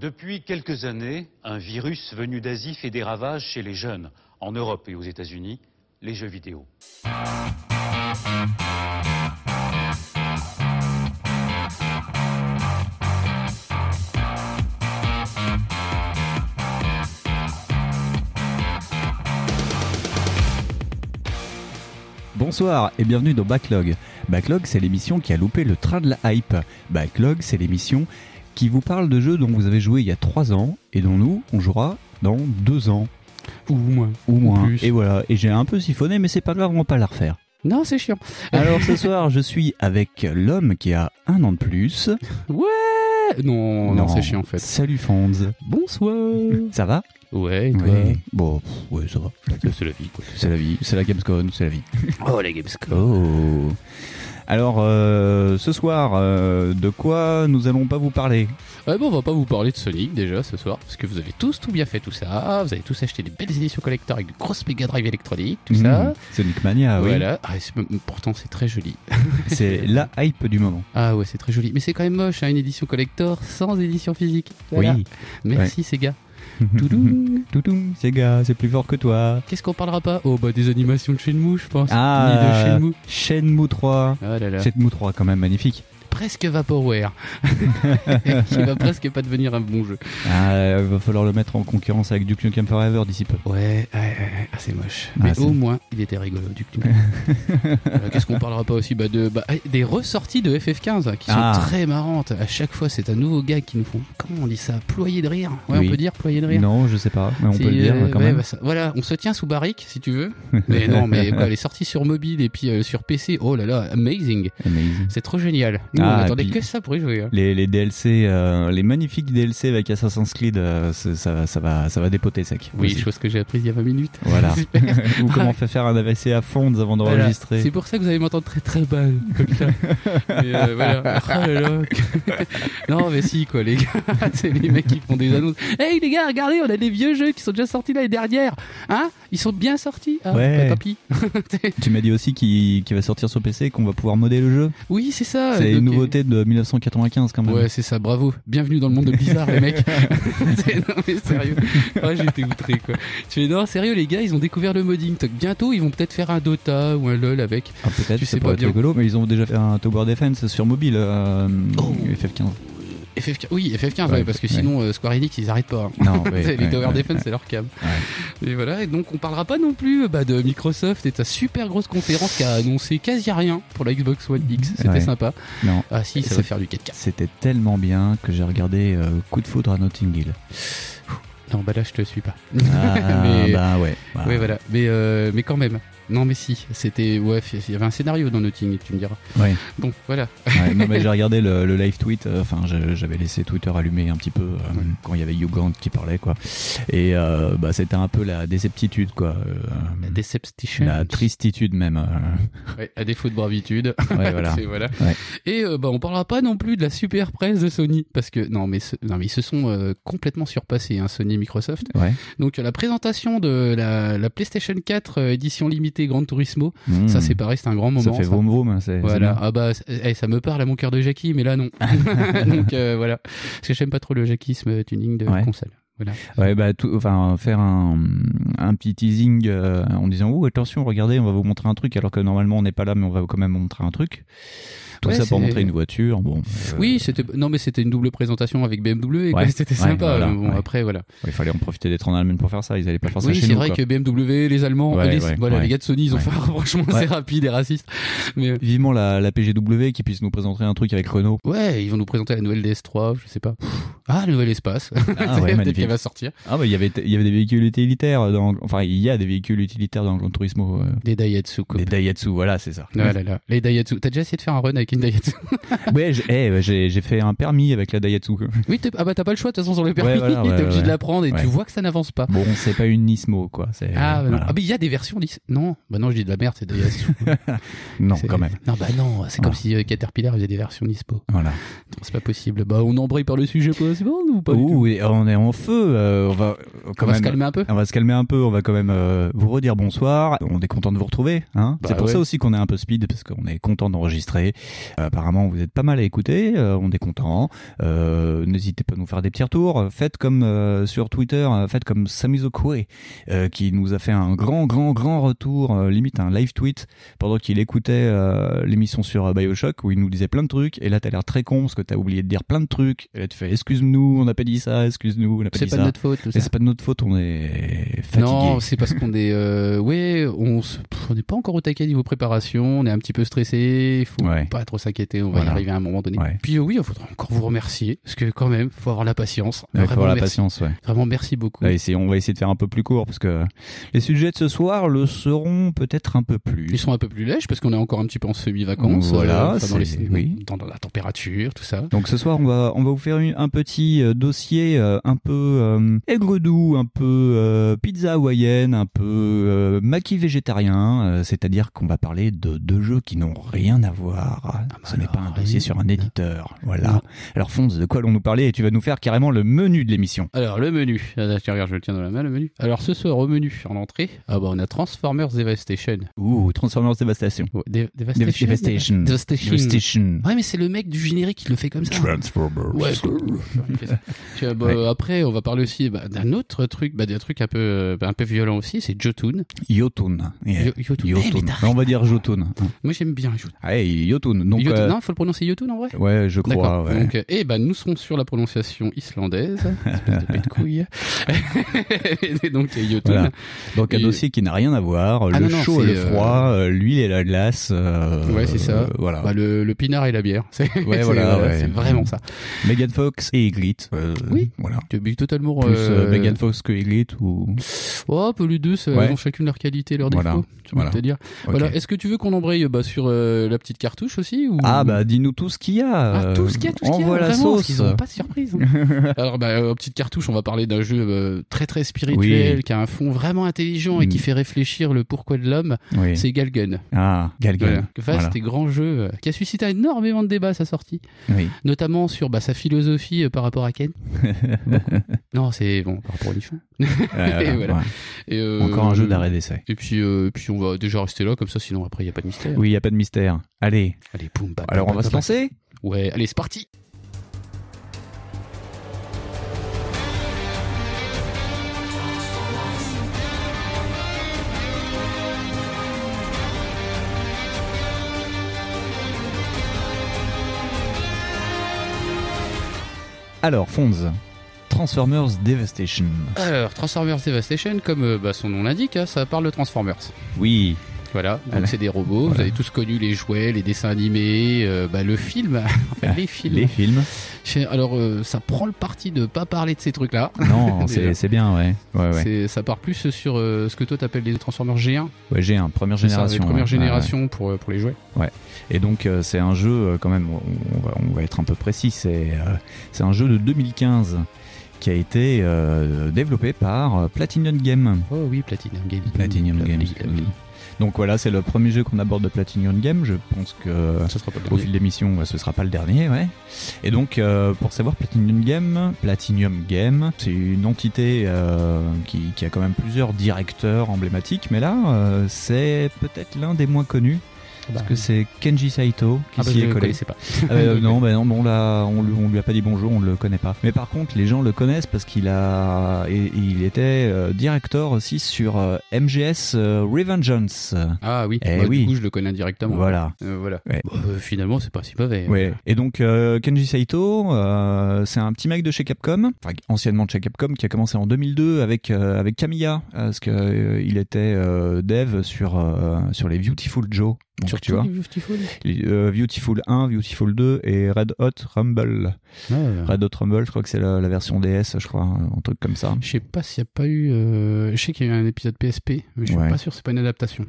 Depuis quelques années, un virus venu d'Asie fait des ravages chez les jeunes. En Europe et aux États-Unis, les jeux vidéo. Bonsoir et bienvenue dans Backlog. Backlog, c'est l'émission qui a loupé le train de la hype. Backlog, c'est l'émission qui vous parle de jeux dont vous avez joué il y a 3 ans et dont nous, on jouera dans 2 ans. Ou moins. Plus. Et voilà, et j'ai un peu siphonné, mais c'est pas grave, on va pas la refaire. Non, c'est chiant. Alors ce soir, je suis avec l'homme qui a 1 an de plus. Ouais. Non, c'est chiant en fait. Salut Fonz. Bonsoir. Ça va ? Ouais, et toi ? Ouais. Bon, ouais, ça va. C'est la vie, quoi. C'est la Gamescom, c'est la vie. Oh, la Gamescom. Oh. Alors, ce soir, de quoi nous allons pas vous parler ? On va pas vous parler de Sonic déjà ce soir, parce que vous avez tous tout bien fait tout ça, vous avez tous acheté des belles éditions collector avec de grosses Mega Drive électroniques, tout ça. Sonic Mania, voilà. Oui. Ah, pourtant c'est très joli. C'est la hype du moment. Ah ouais, c'est très joli, mais c'est quand même moche, hein, une édition collector sans édition physique. Voilà. Oui. Merci Sega. Toudoum, Sega, c'est plus fort que toi. Qu'est-ce qu'on parlera pas ? Oh bah des animations de Shenmue, je pense. Ah, ni de Shenmue 3. Ah là là. Shenmue 3 quand même magnifique. Presque Vaporware, qui va presque pas devenir un bon jeu. Ah, il va falloir le mettre en concurrence avec Duke Nukem Forever d'ici peu. Ouais, c'est moche. Mais au moins, il était rigolo, Duke Nukem. Qu'est-ce qu'on parlera pas aussi des ressorties de FF15 qui sont très marrantes. À chaque fois, c'est un nouveau gag qui nous font, comment on dit ça, ployer de rire. Ouais, oui. On peut dire ployer de rire. Non, je sais pas, mais on peut le dire quand même. Voilà, on se tient sous barrique, si tu veux. Mais non, mais quoi, les sorties sur mobile et puis sur PC, oh là là, amazing. C'est trop génial. On attendait que ça pour y jouer. Hein. Les DLC, les magnifiques DLC avec Assassin's Creed, ça va dépoter sec. Oui, chose que j'ai apprise il y a 20 minutes. Voilà. Ou comment faire un AVC à fond avant d'enregistrer. Voilà. C'est pour ça que vous allez m'entendre très très bas comme ça. Mais voilà. Oh là là. Non mais si quoi les gars, c'est les mecs qui font des annonces. Hey les gars, regardez, on a des vieux jeux qui sont déjà sortis l'année dernière. Hein ? Ils sont bien sortis. Ah, ouais. Papy. Tu m'as dit aussi qu'il va sortir sur PC et qu'on va pouvoir modder le jeu. Oui, c'est ça. C'est une nouveauté de 1995 quand même. Ouais, c'est ça, bravo. Bienvenue dans le monde de Blizzard les mecs. Non mais sérieux. Ah, j'étais outré quoi. Tu es non, sérieux les gars, ils ont découvert le modding. Bientôt, ils vont peut-être faire un Dota ou un LoL avec. Ah, peut-être, c'est pas rigolo, mais ils ont déjà fait un Tower Defense sur mobile FF15. Oui, FF15, ouais, parce que sinon Square Enix ils arrêtent pas. Hein. Non, ouais, les Tower Defense c'est leur cam. Ouais. Et voilà, et donc on parlera pas non plus de Microsoft et de sa super grosse conférence qui a annoncé quasi rien pour la Xbox One X. C'était sympa. Non. Ah si, ça va faire du 4K. C'était tellement bien que j'ai regardé Coup de foudre à Notting Hill. Non, bah là je te suis pas. Ah, mais, bah ouais. Voilà. Oui, voilà. Mais quand même. Non mais si, c'était il y avait un scénario dans Notting Hill, tu me diras. Oui. Donc voilà. Ouais, non mais j'ai regardé le live tweet. Enfin, j'avais laissé Twitter allumé un petit peu quand il y avait Yougand qui parlait quoi. Et c'était un peu la déceptitude quoi. La déception. La tristitude même. Ouais, à défaut de bravitude. Ouais, voilà. Ouais. Et on parlera pas non plus de la super presse de Sony parce que non mais ils se sont complètement surpassés hein, Sony et Microsoft. Ouais. Donc la présentation de la PlayStation 4 édition limitée Gran Turismo, ça c'est pareil, c'est un grand moment. Ça fait vroom vroom. Voilà. C'est ça me parle à mon cœur de Jackie, mais là non. Donc voilà, parce que j'aime pas trop le jackisme tuning de console. Voilà. Ouais, faire un petit teasing en disant attention, regardez, on va vous montrer un truc, alors que normalement on n'est pas là, mais on va quand même montrer un truc. Tout ça pour montrer une voiture. Bon. Oui, c'était une double présentation avec BMW. Et c'était sympa. Voilà, après, voilà. Il fallait en profiter d'être en Allemagne pour faire ça. Ils allaient pas faire ça chez nous. Oui, c'est vrai que BMW, les Allemands, les gars de Sony, ils ont fait un rapprochement assez rapide et raciste. Mais vivement la PGW qui puisse nous présenter un truc avec Renault. Ouais, ils vont nous présenter la nouvelle DS3, je sais pas. Ah, le nouvel espace. Ah, peut-être qu'elle va sortir. Ah, bah, il y avait des véhicules utilitaires il y a des véhicules utilitaires dans Gran Turismo. Des Daihatsu. Des Daihatsu, voilà, c'est ça. Les Daihatsu. T'as déjà essayé de faire un run une Daihatsu. Ouais, j'ai fait un permis avec la Daihatsu. Oui, t'as pas le choix de toute façon sur le permis, t'es obligé de la prendre et tu vois que ça n'avance pas. Bon, c'est pas une Nismo quoi, c'est mais il y a des versions non. Bah non, je dis de la merde, c'est Daihatsu. Non, quand même. Non, c'est comme si Caterpillar faisait des versions Nismo. Voilà. Non, c'est pas possible. On embraye par le sujet principal ou pas du tout. On est en feu peu, on va se calmer un peu, on va quand même vous redire bonsoir, on est content de vous retrouver, hein, bah c'est pour ça aussi qu'on est un peu speed, parce qu'on est content d'enregistrer, apparemment vous êtes pas mal à écouter, on est content, n'hésitez pas à nous faire des petits retours, faites comme sur Twitter, faites comme Samizo Koué, qui nous a fait un grand retour, limite un live tweet, pendant qu'il écoutait l'émission sur BioShock, où il nous disait plein de trucs, et là t'as l'air très con, parce que t'as oublié de dire plein de trucs, et là tu fais excuse-nous, on n'a pas dit ça, excuse-nous, on n'a pas dit ça. C'est pas de notre faute, on est fatigué. Non, c'est parce qu'on est, on n'est pas encore au taquet niveau préparation, on est un petit peu stressé, il faut pas trop s'inquiéter, on va y arriver à un moment donné. Ouais. Puis oui, il faudra encore vous remercier, parce que quand même, faut avoir la patience. Ouais, vraiment, faut avoir la patience, ouais. Vraiment, merci beaucoup. Ouais, on va essayer de faire un peu plus court, parce que les sujets de ce soir le seront peut-être un peu plus. Ils sont un peu plus lèges, parce qu'on est encore un petit peu en semi-vacances. Voilà, dans la température, tout ça. Donc ce soir, on va vous faire un petit dossier un peu aigre-doux, un peu pizza hawaïenne, un peu maquis végétarien, c'est-à-dire qu'on va parler de deux jeux qui n'ont rien à voir. Ah bah ce n'est pas un dossier sur un éditeur. Voilà. Non. Alors Fonz, de quoi allons-nous parler? Et tu vas nous faire carrément le menu de l'émission. Alors le menu, tu regardes, je le tiens dans la main, le menu. Alors ce soir au menu, en entrée, on a Transformers Devastation. Ouh, Transformers Devastation. Oh, Devastation. Ouais, mais c'est le mec du générique qui le fait comme ça. Transformers. Ouais, après, on va parler aussi d'un autre truc, d'un truc un peu violent aussi, c'est Jötun. Jötun. Yeah. Jötun. On va dire Jötun. Moi, j'aime bien Jötun. Allez, Jötun. Donc, non, faut le prononcer Jötun en vrai. Ouais, je crois. Ouais. Donc, nous serons sur la prononciation islandaise. Espèce de pète de couille. Et donc, Jötun. Voilà. Donc, un dossier qui n'a rien à voir. Chaud et le froid, l'huile et la glace. Ouais, c'est ça. Voilà. Le pinard et la bière. C'est vraiment ça. Megan Fox et Eglit. Oui. Voilà. Totalement plus Megan Fox que Eglit ou peu les deux ont chacune leur qualité, leur défaut, dire. Okay. Voilà, est-ce que tu veux qu'on embraye sur la petite cartouche aussi ou... dis-nous tout ce qu'il y a. On voit la sauce. Qu'ils n'ont pas de surprise. Hein. Alors petite cartouche, on va parler d'un jeu très très spirituel qui a un fond vraiment intelligent et qui fait réfléchir le pourquoi de l'homme, c'est Gal Gun. Ah, Gal Gun. Vaste et grand jeu qui a suscité énormément de débats à sa sortie. Oui. Notamment sur sa philosophie par rapport à Ken. Non, c'est bon par rapport au nichon. Encore un jeu d'arrêt d'essai. Et puis, on va déjà rester là comme ça, sinon après il n'y a pas de mystère. Oui, il n'y a pas de mystère. Allez, boum, bam. Alors on va se lancer. Ouais, allez, c'est parti. Alors, Fonz. Transformers Devastation, comme son nom l'indique, ça parle de Transformers. Oui. Voilà, donc c'est des robots, vous avez tous connu les jouets, les dessins animés, le film, les films. Alors ça prend le parti de pas parler de ces trucs-là. Non, c'est bien, ouais. Ça part plus sur ce que toi t'appelles les Transformers G1. Ouais, G1, première génération. C'est ça, première génération pour les jouets. Ouais. Et donc c'est un jeu, quand même, on va être un peu précis, c'est un jeu de 2015. Qui a été développé par Platinum Games. Oh oui, Platinum Games. Lovely. Donc voilà, c'est le premier jeu qu'on aborde de Platinum Games. Je pense que au fil de l'émission, ce sera pas le dernier, Et donc, pour savoir, Platinum Games, c'est une entité qui a quand même plusieurs directeurs emblématiques, mais là, c'est peut-être l'un des moins connus. Parce que c'est Kenji Saito qui s'y est collé. Pas. On lui a pas dit bonjour, on le connaît pas. Mais par contre, les gens le connaissent parce qu'il il était directeur aussi sur MGS Revengeance. Ah oui. Du coup, je le connais directement. Voilà. Ouais. Finalement, c'est pas si mauvais. Ouais. Et donc Kenji Saito, c'est un petit mec de chez Capcom, anciennement de chez Capcom, qui a commencé en 2002 avec Kamiya, parce que il était dev sur les Beautiful Joe. Donc, surtout tu vois, Beautiful 1, Beautiful 2 et Red Hot Rumble. Red Hot Rumble, je crois que c'est la version DS, je crois, un truc comme ça. Je sais pas s'il n'y a pas eu. Je sais qu'il y a eu un épisode PSP, mais je suis pas sûr, c'est pas une adaptation.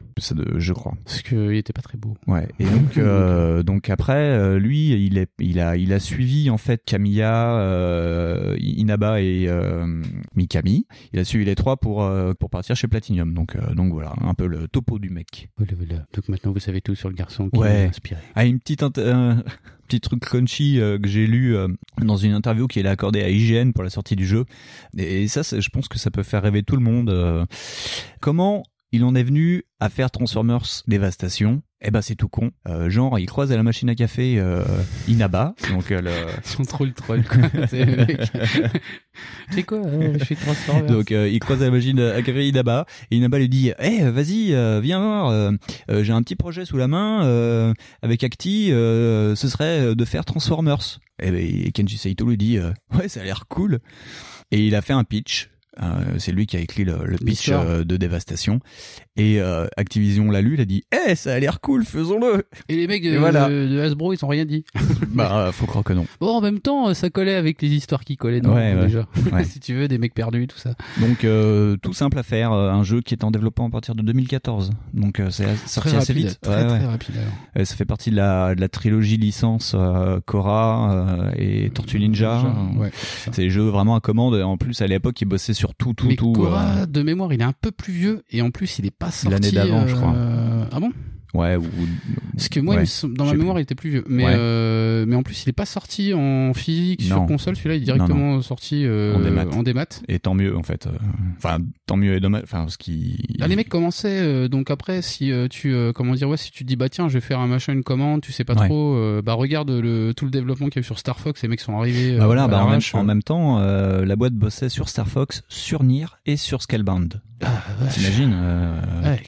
Je crois. Parce qu'il était pas très beau. Ouais. Et donc, donc après, lui, il a suivi en fait Kamiya, Inaba et Mikami. Il a suivi les trois pour partir chez Platinum. Donc voilà, un peu le topo du mec. Voilà. Donc maintenant vous savez tout sur le garçon qui m'a inspiré. Ah, une petite petit truc crunchy que j'ai lu dans une interview qu'il a accordée à IGN pour la sortie du jeu. Et ça, je pense que ça peut faire rêver tout le monde. Comment il en est venu à faire Transformers Devastation? Eh ben c'est tout con. Genre, il croise à la machine à café Inaba. Donc ils sont trop le troll, quoi. C'est quoi je suis Transformers. Donc il croise à la machine à café Inaba. Et Inaba lui dit vas-y, viens voir. J'ai un petit projet sous la main avec Acti. Ce serait de faire Transformers. Et Kenji Saito lui dit ouais, ça a l'air cool. Et il a fait un pitch. C'est lui qui a écrit le pitch de Dévastation et Activision l'a lu, il a dit « Eh, ça a l'air cool, faisons-le » Et les mecs de Hasbro, ils n'ont rien dit. Bah, faut croire que non. Bon, en même temps, ça collait avec les histoires qui collaient déjà. Ouais. Si tu veux, des mecs perdus, tout ça. Donc, tout simple à faire, un jeu qui est en développement à partir de 2014. Donc, c'est sorti assez vite. Très rapide. Ça fait partie de la trilogie licence Korra et Tortue Ninja. Ouais, c'est des jeux vraiment à commande. En plus, à l'époque, ils bossaient sur tout. Korra, de mémoire, il est un peu plus vieux et en plus, il est pas sorti l'année d'avant, je crois. Ah bon? Ouais. Parce que moi, dans ma mémoire, il était plus vieux. Mais en plus, il est pas sorti en physique sur console. Celui-là, il est directement sorti en démat. Et tant mieux, en fait. Enfin, tant mieux et dommage. Enfin, les mecs commençaient. Donc après, si si tu te dis bah tiens, je vais faire un machin, une commande, tu sais pas trop. Bah regarde tout le développement qu'il y a eu sur Star Fox. Les mecs sont arrivés. En même temps, la boîte bossait sur Star Fox, sur Nier et sur Scalebound. T'imagines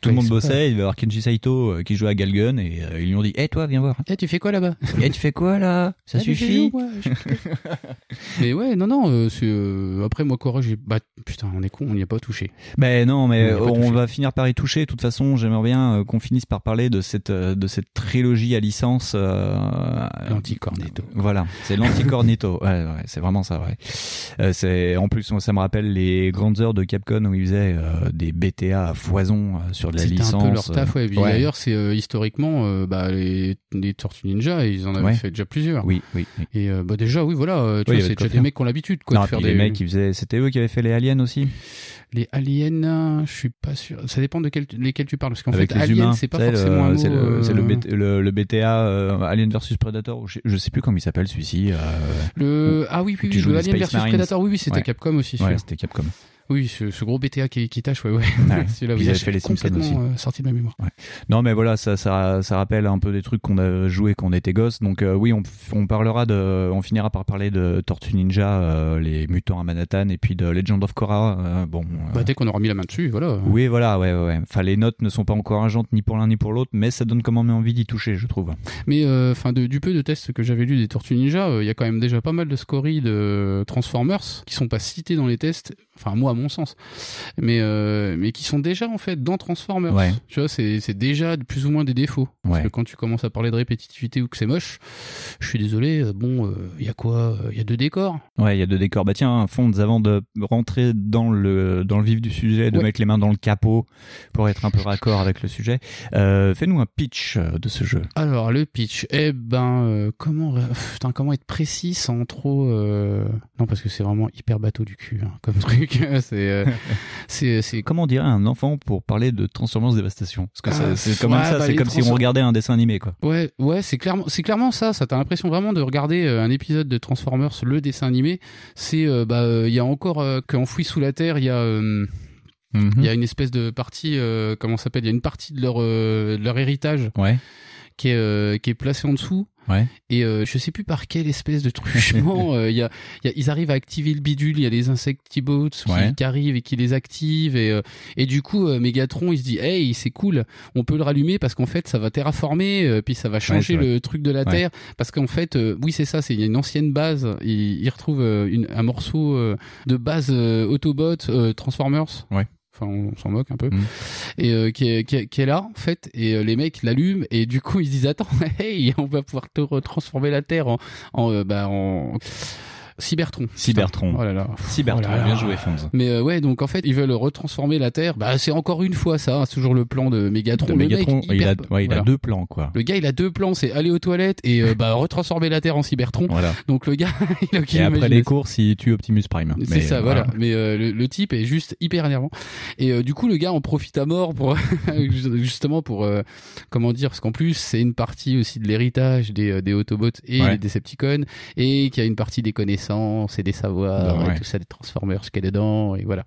tout le monde bossait, il devait avoir Kenji Saito qui jouait à Gal Gun et ils lui ont dit toi viens voir. Tu fais quoi là-bas? Tu fais quoi là? Ça suffit. Mais ouais, non, c'est après moi Korra putain, on est con, on n'y a pas touché. Ben non, mais on va finir par y toucher de toute façon, j'aimerais bien qu'on finisse par parler de cette trilogie à licence l'anticornetto. Voilà, c'est l'anticornetto. Ouais, c'est vraiment ça, ouais. C'est en plus ça me rappelle les grandes heures de Capcom où ils faisaient des BTA à foison sur de la licence. C'était un peu leur taf, ouais. D'ailleurs, c'est historiquement les Tortues Ninja, ils en avaient fait déjà plusieurs. Oui. Et déjà, c'est déjà des mecs qui ont l'habitude de faire des mecs qui faisaient. C'était eux qui avaient fait les aliens aussi. Les aliens, je suis pas sûr. Ça dépend de lesquels tu parles, parce qu'en fait, alien, humains, c'est pas forcément un mot. C'est le BTA Alien versus Predator. Je sais plus comment il s'appelle celui-ci. Oui, le Alien versus Predator. Oui, c'était Capcom aussi. Ouais, c'était Capcom. Oui, ce gros BTA qui tâche, ouais. Celui-là, vous avez fait les Simpsons aussi. Sorti de ma mémoire. Ouais. Non, mais voilà, ça rappelle un peu des trucs qu'on a joué quand on était gosse. Donc oui, on finira par parler de Tortue Ninja, les mutants à Manhattan, et puis de Legend of Korra. Dès qu'on aura mis la main dessus, voilà. Oui, voilà, ouais. Enfin, les notes ne sont pas encourageantes ni pour l'un ni pour l'autre, mais ça donne quand même envie d'y toucher, je trouve. Mais enfin, du peu de tests que j'avais lu des Tortues Ninja, il y a quand même déjà pas mal de scories de Transformers qui sont pas cités dans les tests. Enfin, moi, à mon sens, mais qui sont déjà en fait dans Transformers. Ouais. Tu vois, c'est déjà plus ou moins des défauts. Ouais. Parce que quand tu commences à parler de répétitivité ou que c'est moche, je suis désolé. Il y a quoi? Il y a 2 décors. Ouais, il y a 2 décors. Bah tiens, Fonds, avant de rentrer dans le vif du sujet, de mettre les mains dans le capot pour être un peu raccord avec le sujet, fais-nous un pitch de ce jeu. Alors le pitch, comment être précis sans trop non, parce que c'est vraiment hyper bateau du cul, hein, comme truc. C'est comment on dirait un enfant pour parler de Transformance Dévastation, parce que c'est quand même c'est comme si on regardait un dessin animé, quoi. Ouais, c'est clairement ça t'as l'impression vraiment de regarder un épisode de Transformers, le dessin animé. C'est il y a encore qu'enfoui sous la terre, il y a il y a une espèce de partie il y a une partie de leur héritage qui est placée en dessous. Ouais. Et je sais plus par quelle espèce de truchement ils arrivent à activer le bidule. Il y a des insectibots qui arrivent et qui les activent et du coup Megatron il se dit c'est cool, on peut le rallumer parce qu'en fait ça va terraformer puis ça va changer le truc de la Terre, parce qu'en fait il y a une ancienne base. Il retrouve un morceau de base Autobot Transformers on s'en moque un peu et qui est là en fait, et les mecs l'allument et du coup ils se disent attends, on va pouvoir te retransformer la Terre en Cybertron. Oh là là. Cybertron, bien joué Fonz. Mais ouais, donc en fait, ils veulent retransformer la Terre. Bah c'est encore une fois ça, c'est toujours le plan de Megatron. Le Megatron, mec, il a deux plans quoi. Le gars, il a deux plans, c'est aller aux toilettes et retransformer la Terre en Cybertron. Voilà. Donc le gars, il a aucune imagination. Et après les courses, il tue Optimus Prime. C'est ça, voilà. Mais le type est juste hyper énervant. Et du coup, le gars en profite à mort pour justement pour comment dire, parce qu'en plus, c'est une partie aussi de l'héritage des Autobots et des Decepticons et qu'il y a une partie des connaissances et des savoirs et tout ça, des Transformers qui est dedans et voilà.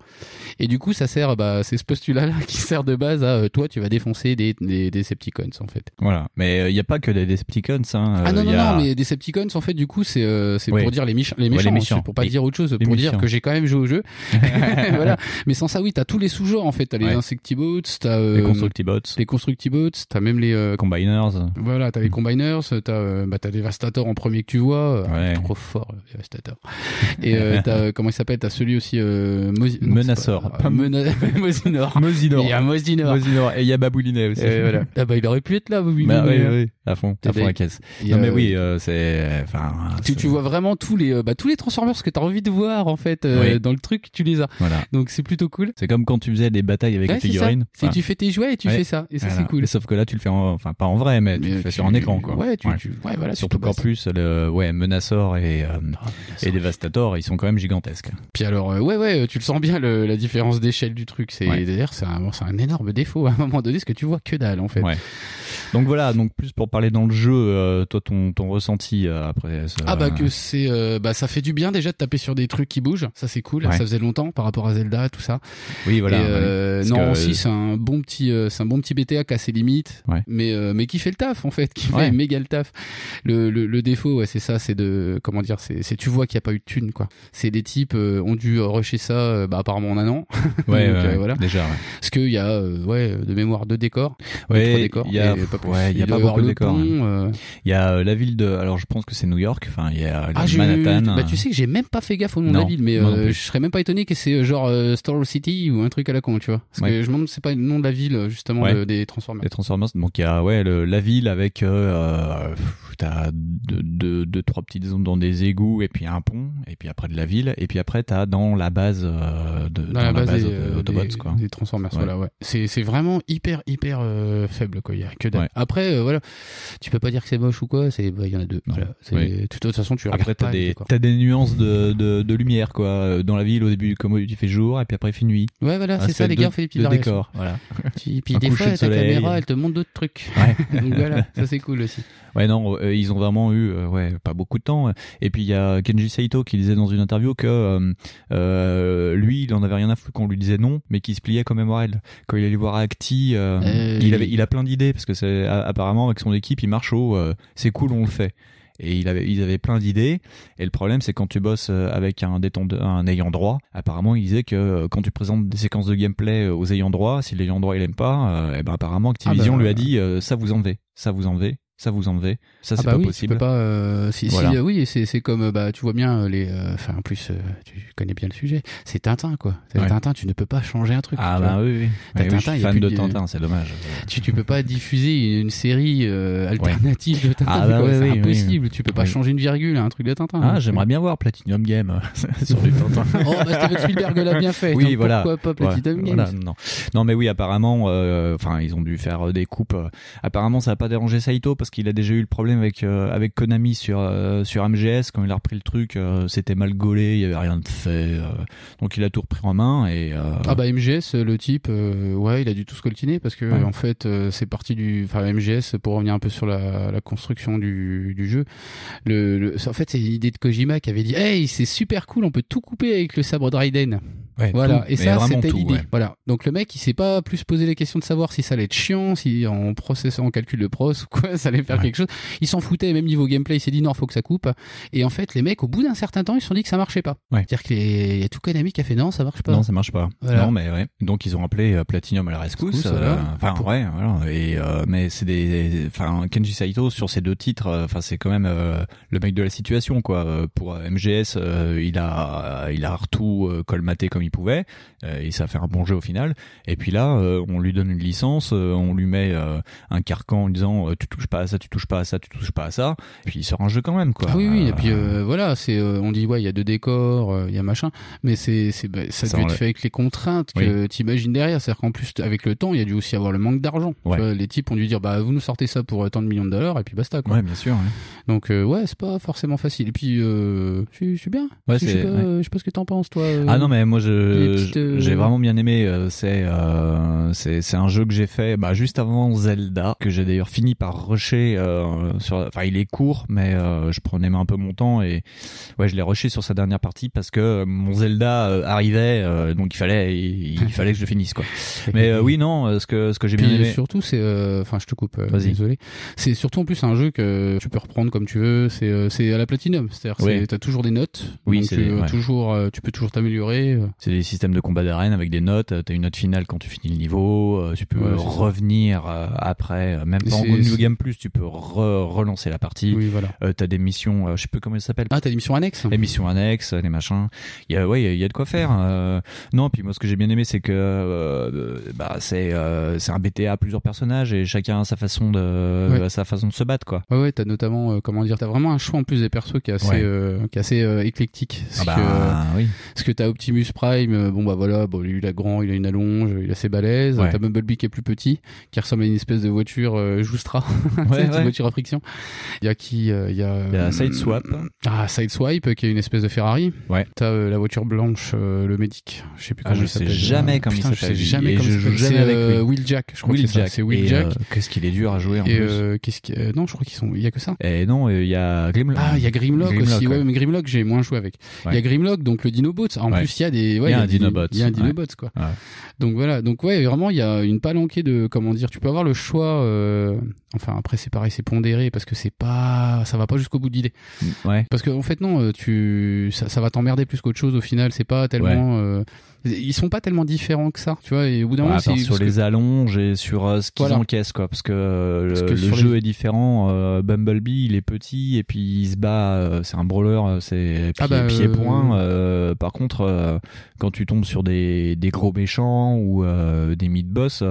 Et du coup, ça sert, c'est ce postulat-là qui sert de base à toi, tu vas défoncer des Decepticons en fait. Voilà, mais il n'y a pas que des Decepticons. Hein, non, mais Decepticons en fait, du coup, c'est pour dire les méchants, les méchants. Pour pas dire autre chose, pour dire que j'ai quand même joué au jeu. Voilà. Mais sans ça, oui, t'as tous les sous-genres en fait, t'as les Insectibots, t'as les Constructibots, t'as même les Combiners. Voilà, t'as les Combiners, t'as Devastator en premier que tu vois, trop fort le Devastator. Et t'as comment il s'appelle, t'as celui aussi Menasor, Mosinor. Il y a Mosinor et il y a Baboulinet aussi. Voilà. Ah bah il aurait pu être là Baboulinet. Bah, oui, à fond la caisse. Non mais oui, c'est enfin tu vois vraiment tous les Transformers que t'as envie de voir en fait dans le truc, tu les as. Voilà. Donc c'est plutôt cool. C'est comme quand tu faisais des batailles avec les figurines. C'est tu fais tes jouets et tu fais ça et ça c'est cool. Sauf que là tu le fais enfin pas en vrai mais tu le fais sur un écran quoi. Voilà, surtout qu'en plus le Menasor et Devastator, ils sont quand même gigantesques. Puis alors tu le sens bien la différence d'échelle du truc, c'est d'ailleurs c'est un énorme défaut à un moment donné parce que tu vois que dalle en fait. Ouais. Donc voilà, donc plus pour parler dans le jeu, toi ton ressenti après ça... Ah bah que c'est ça fait du bien déjà de taper sur des trucs qui bougent, ça c'est cool, ça faisait longtemps par rapport à Zelda tout ça. Oui voilà. Et, aussi c'est un bon petit BTA qui a ses limites mais qui fait le taf en fait, qui fait méga le taf. Le défaut c'est ça, c'est de comment dire, c'est tu vois qu'il y a pas eu de thunes quoi. C'est des types ont dû rusher ça apparemment en un an. Ouais. Donc, voilà. Déjà. Ouais. Parce que il y a de mémoire deux décors, trois décors. Il y a pas beaucoup de décors. Il y a la ville de, alors je pense que c'est New York, enfin il y a Manhattan. Tu sais que j'ai même pas fait gaffe au nom de la ville, mais je serais même pas étonné que c'est genre Star City ou un truc à la con, tu vois. Parce que je me demande c'est pas le nom de la ville justement des Transformers. Les Transformers, donc il y a la ville avec t'as deux trois petites zones dans des égouts et puis un pont et puis après de la ville et puis après t'as dans la base des Autobots quoi. Des Transformers voilà. C'est vraiment hyper faible quoi, il y a que dalle. Ouais. Après tu peux pas dire que c'est moche ou quoi, c'est il y en a deux. Voilà, de toute façon tu après t'as des nuances de lumière quoi dans la ville au début comme il fait jour et puis après il fait nuit. Ouais voilà, c'est ça les gars, on fait des petites variations. Décor, voilà. Puis des fois ta caméra elle te montre d'autres trucs. Ouais. Donc voilà, ça c'est cool aussi. Ouais non, ils ont vraiment eu pas beaucoup de temps et puis il y a Kenji Saito qui disait dans une interview que lui il en avait rien à foutre qu'on lui disait non mais qu'il se pliait quand même à elle. Quand il allait voir Acti il a plein d'idées parce que c'est apparemment avec son équipe il marche au c'est cool on le fait. Et ils avaient plein d'idées. Et le problème, c'est quand tu bosses avec un ayant droit, apparemment, ils disaient que quand tu présentes des séquences de gameplay aux ayants droit, si l'ayant droit il aime pas, apparemment Activision lui a dit ça vous enlevez, ça vous enlevez. Ça vous enlevez, ça c'est pas possible. Tu peux pas, c'est comme tu vois bien les, en plus tu connais bien le sujet. C'est Tintin quoi. Tintin, tu ne peux pas changer un truc. Ah bah oui. Tintin, je suis fan de Tintin, c'est dommage. Tu peux pas diffuser une série alternative de Tintin. Ah bah c'est impossible. Tu peux pas changer une virgule à un truc de Tintin. Ah j'aimerais bien voir Platinum Games sur du Tintin. Oh Steven Spielberg l'a bien fait. Oui voilà. Pourquoi pas Platinum Games ? Non mais oui apparemment, ils ont dû faire des coupes. Apparemment ça a pas dérangé Saito. Parce qu'il a déjà eu le problème avec Konami sur MGS quand il a repris le truc, c'était mal gaulé, il y avait rien de fait, donc il a tout repris en main et MGS le type il a dû tout scoltiner parce que en fait c'est parti du MGS pour revenir un peu sur la construction du jeu. En fait c'est l'idée de Kojima qui avait dit hey c'est super cool on peut tout couper avec le sabre de Raiden. Ouais, voilà tout, et ça c'était l'idée. Voilà. Donc le mec il s'est pas plus posé les questions de savoir si ça allait être chiant, si en calcul de pros ou quoi ça allait faire quelque chose. Il s'en foutait, même niveau gameplay il s'est dit non faut que ça coupe. Et en fait les mecs au bout d'un certain temps ils se sont dit que ça marchait pas. Ouais. C'est-à-dire qu'il y a tout Konami qui a fait non ça marche pas. Non ça marche pas. Voilà. Non mais donc ils ont appelé Platinum à la rescousse. Mais c'est des Kenji Saito sur ces deux titres c'est quand même le mec de la situation quoi. Pour MGS il a tout colmaté comme il pouvait et ça a fait un bon jeu au final et puis là on lui donne une licence on lui met un carcan en disant tu touches pas à à ça, tu touches pas à ça, tu touches pas à ça. Et puis il sort un jeu quand même, quoi. Ah, oui, oui. Et puis voilà, c'est on dit ouais, il y a deux décors, il y a machin, mais bah, ça a dû être fait avec les contraintes que t'imagines derrière. C'est-à-dire qu'en plus avec le temps, il y a dû aussi avoir le manque d'argent. Ouais. Tu vois, les types ont dû dire bah vous nous sortez ça pour tant de millions de dollars et puis basta, quoi. Ouais, bien sûr. Ouais. Donc ouais, c'est pas forcément facile. Et puis je suis bien. Ouais, je sais pas, je sais pas ce que t'en penses, toi. Ah non, mais moi j'ai vraiment bien aimé. C'est un jeu que j'ai fait bah juste avant Zelda, que j'ai d'ailleurs fini par rusher enfin il est court, mais je prenais un peu mon temps et ouais, je l'ai rushé sur sa dernière partie parce que mon Zelda arrivait, donc il fallait que je le finisse, quoi. Mais oui, non, ce que j'ai bien aimé surtout, c'est enfin je te coupe, désolé, c'est surtout en plus un jeu que tu peux reprendre comme tu veux, c'est à la Platinum, c'est-à-dire t'as toujours des notes, donc tu peux toujours t'améliorer. C'est des systèmes de combat d'arène avec des notes, t'as une note finale quand tu finis le niveau, tu peux revenir après, même pas en New Game Plus, tu peux relancer la partie. Oui, voilà. T'as des missions, je sais plus comment elles s'appellent. Ah, t'as des missions annexes. Les missions annexes, les machins. Il y a de quoi faire. Non, puis moi ce que j'ai bien aimé, c'est que c'est un BTA à plusieurs personnages et chacun a sa façon de se battre, quoi. Ouais, t'as notamment t'as vraiment un choix en plus des persos qui est assez éclectique. Parce que t'as Optimus Prime, lui il a une allonge, il est assez balèze. T'as Bumblebee qui est plus petit, qui ressemble à une espèce de voiture Joustra, une voiture à friction. Il y a Sideswipe. Ah, Sideswipe qui est une espèce de Ferrari. Ouais. T'as la voiture blanche, le médic. Je sais plus comment il s'appelle. Je sais jamais comment il s'appelle. C'est Wheeljack, je crois que c'est ça. C'est Wheeljack. Qu'est-ce qu'il est dur à jouer en plus. Non, je crois qu'il y a que ça. Et non, il y a Grimlock. Ah, il y a Grimlock aussi. Ouais, mais Grimlock, j'ai moins joué avec. Il y a Grimlock, donc le Dinobot. En plus, il y a un Dinobot, quoi. Donc voilà. Donc ouais, vraiment, il y a une palanquée de, tu peux avoir le choix. Enfin, après, c'est pareil, c'est pondéré parce que ça va pas jusqu'au bout de l'idée. Ouais. Parce que en fait, non, ça va t'emmerder plus qu'autre chose au final. C'est pas tellement. Ils sont pas tellement différents que ça, tu vois. Et au bout d'un moment, c'est sur les allonges et sur ce qu'ils encaissent, quoi. Parce que le jeu est différent. Bumblebee, il est petit et puis il se bat. C'est un brawler, c'est pied-point. Par contre, quand tu tombes sur des gros méchants ou des mid-boss,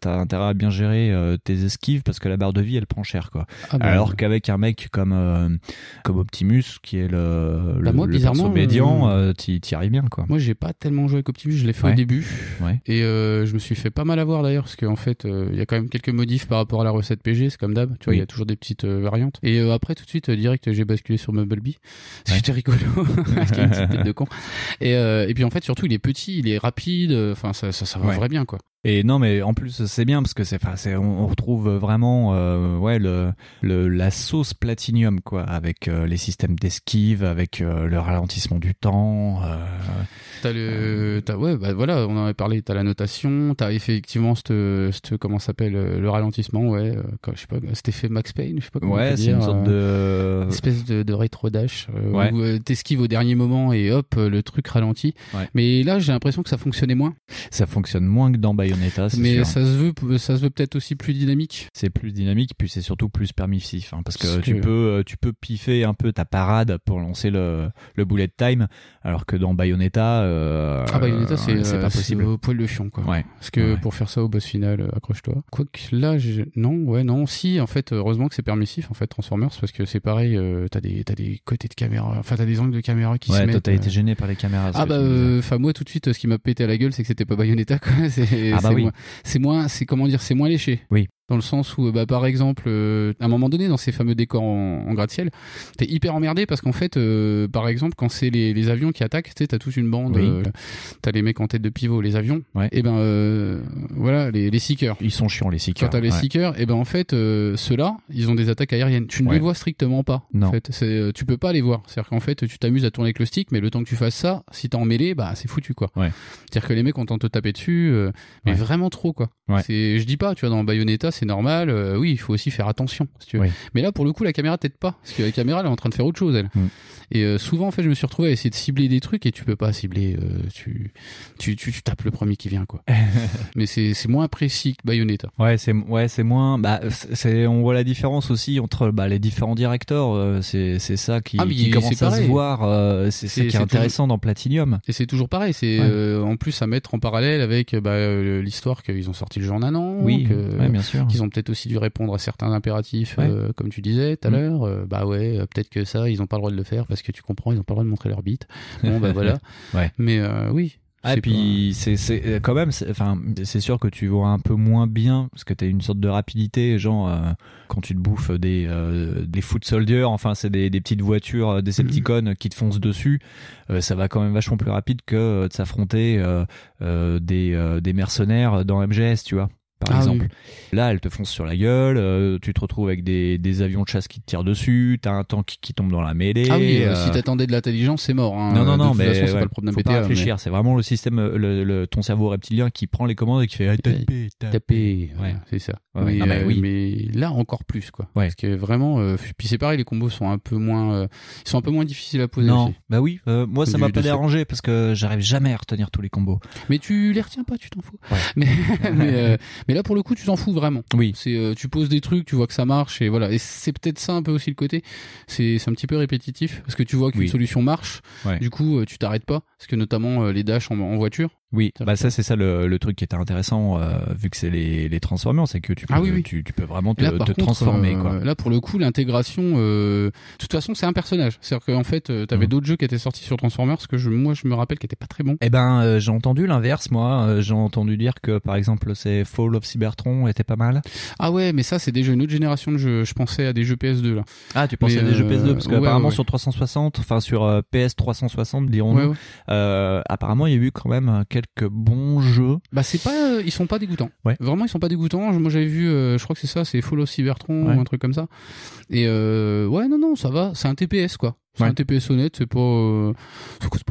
t'as intérêt à bien gérer tes esquives parce que la barre de vie, elle prend cher, quoi. Alors qu'avec un mec comme Optimus, qui est le perso médian, t'y arrives bien, quoi. Moi, j'ai pas tellement joué avec Optimus, je l'ai fait au début et je me suis fait pas mal avoir d'ailleurs parce qu'en fait il y a quand même quelques modifs par rapport à la recette PG, c'est comme d'hab, tu vois, il y a toujours des petites variantes et après tout de suite direct j'ai basculé sur Bumblebee, c'était rigolo avec une petite tête de con et puis en fait surtout il est petit, il est rapide, enfin ça va vraiment bien, quoi. Et non, mais en plus c'est bien parce que on retrouve vraiment la sauce Platinum, quoi, avec les systèmes d'esquive, avec le ralentissement du temps. On en avait parlé. T'as la notation, t'as effectivement le ralentissement, je sais pas, cet effet Max Payne, je sais pas comment on peut dire. Ouais, c'est une sorte de espèce de rétro dash où t'esquives au dernier moment et hop le truc ralentit. Ouais. Mais là j'ai l'impression que ça fonctionnait moins. Ça fonctionne moins que dans Bayonetta, c'est sûr. ça se veut peut-être aussi plus dynamique. C'est plus dynamique, puis c'est surtout plus permissif, hein, parce que tu peux piffer un peu ta parade pour lancer le bullet time, alors que dans Bayonetta, Bayonetta c'est pas possible. C'est au poil de fion, quoi. Ouais. Parce que pour faire ça au boss final, accroche-toi. Quoique là, si en fait, heureusement que c'est permissif en fait Transformers, parce que c'est pareil, t'as des côtés de caméra, enfin t'as des angles de caméra qui se mettent. Ouais, toi t'as été gêné par les caméras. Moi tout de suite, ce qui m'a pété à la gueule, c'est que c'était pas Bayonetta, quoi. C'est moins léché. Oui. Dans le sens où, par exemple, à un moment donné, dans ces fameux décors en gratte-ciel, t'es hyper emmerdé parce qu'en fait, par exemple, quand c'est les avions qui attaquent, t'as toute une bande, t'as les mecs en tête de pivot, les avions, les seekers. Ils sont chiants, les seekers. Quand t'as les seekers, en fait, ceux-là, ils ont des attaques aériennes. Tu ne les vois strictement pas. Non. En fait, tu peux pas les voir. C'est-à-dire qu'en fait, tu t'amuses à tourner avec le stick, mais le temps que tu fasses ça, si t'es emmêlé, c'est foutu, quoi. Ouais. C'est-à-dire que les mecs, on tente de te taper dessus, mais vraiment trop, quoi. Ouais. Je dis pas, tu vois, dans Bayonetta, c'est normal, il faut aussi faire attention, si tu veux. Oui. Mais là, pour le coup, la caméra t'aide pas, parce que la caméra, elle est en train de faire autre chose, elle. Et souvent, en fait, je me suis retrouvé à essayer de cibler des trucs, et tu peux pas cibler, tu tapes le premier qui vient, quoi. Mais c'est moins précis que Bayonetta. Ouais, c'est moins. On voit la différence aussi entre les différents directeurs. C'est ça qui commence à se voir. C'est ça qui est intéressant dans Platinum. Et c'est toujours pareil. C'est en plus à mettre en parallèle avec l'histoire qu'ils ont sorti le jeu en un an. Oui, bien sûr. qu'ils ont peut-être aussi dû répondre à certains impératifs, comme tu disais tout à l'heure. Bah ouais, peut-être que ça, ils n'ont pas le droit de le faire parce que tu comprends, ils n'ont pas le droit de montrer leur bite. Bon, bah voilà. Mais oui. Ah, et puis c'est quand même, enfin c'est sûr que tu vois un peu moins bien parce que t'as une sorte de rapidité, genre quand tu te bouffes des foot soldiers, enfin c'est des petites voitures Decepticons qui te foncent dessus, ça va quand même vachement plus rapide que de s'affronter des mercenaires dans MGS, tu vois. Par exemple. Oui. Là, elles te foncent sur la gueule, tu te retrouves avec des avions de chasse qui te tirent dessus, t'as un tank qui tombe dans la mêlée. Ah oui, si t'attendais de l'intelligence, c'est mort. Hein. Non, mais de toute façon, c'est pas le problème faut BTA, pas réfléchir, mais... c'est vraiment le système, ton cerveau reptilien qui prend les commandes et qui fait taper. Ouais, c'est ça. Ouais, mais, mais là, encore plus, quoi. Ouais. Parce que vraiment, puis c'est pareil, les combos sont un peu moins, ils sont un peu moins difficiles à poser. Non, aussi. Bah oui, moi ça m'a pas dérangé parce que j'arrive jamais à retenir tous les combos. Mais tu les retiens pas, tu t'en fous. Ouais. Mais là, pour le coup, tu t'en fous vraiment. Oui. C'est, tu poses des trucs, tu vois que ça marche, et voilà. Et c'est peut-être ça un peu aussi le côté. C'est un petit peu répétitif, parce que tu vois qu'une solution marche. Ouais. Du coup, tu t'arrêtes pas. Parce que notamment, les dashs en voiture. Oui, bah ça c'est ça le truc qui était intéressant vu que c'est les transformeurs, c'est que tu peux tu peux vraiment te transformer quoi. Là pour le coup l'intégration de toute façon c'est un personnage. C'est-à-dire qu'en fait t'avais d'autres jeux qui étaient sortis sur Transformers que je me rappelle qui étaient pas très bons. Eh ben j'ai entendu l'inverse moi, j'ai entendu dire que par exemple c'est Fall of Cybertron était pas mal. Ah ouais, mais ça c'est déjà une autre génération de jeux, je pensais à des jeux PS2 là. Ah, tu pensais à des jeux PS2 parce que apparemment sur 360, enfin sur PS 360 dirons-nous. Ouais. Apparemment, il y a eu quand même quelques bons jeux. Bah c'est pas ils sont pas dégoûtants. Ouais. Vraiment ils sont pas dégoûtants. Moi j'avais vu je crois que c'est ça, c'est Fall of Cybertron ou un truc comme ça. Et non, ça va, c'est un TPS quoi. C'est un TPS honnête, c'est pas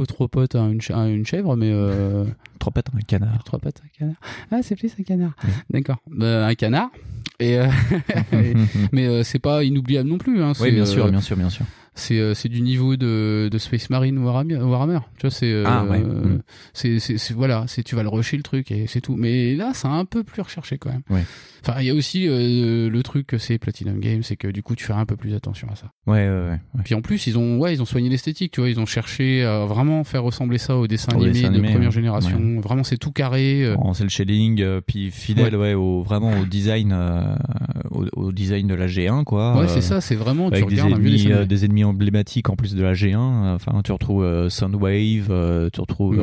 trois pattes à une chèvre mais trois pattes à un canard. Trois pattes à un canard. Ah, c'est plus un canard. Ouais. D'accord. Un canard et mais c'est pas inoubliable non plus hein, c'est, oui, bien sûr. C'est du niveau de Space Marine Warhammer, tu vois, c'est c'est voilà, c'est tu vas le rusher le truc et c'est tout. Mais là, c'est un peu plus recherché quand même. Ouais. Enfin, il y a aussi le truc que c'est Platinum Games, c'est que du coup, tu feras un peu plus attention à ça. Ouais. Puis en plus, ils ont soigné l'esthétique, tu vois, ils ont cherché à vraiment faire ressembler ça aux dessins animés de première génération. Ouais. Vraiment, c'est tout carré. C'est le shading, puis fidèle, vraiment au design de la G1, quoi. Ouais, c'est ça, c'est vraiment tu regardes des ennemis emblématique en plus de la G1, enfin tu retrouves Soundwave, tu retrouves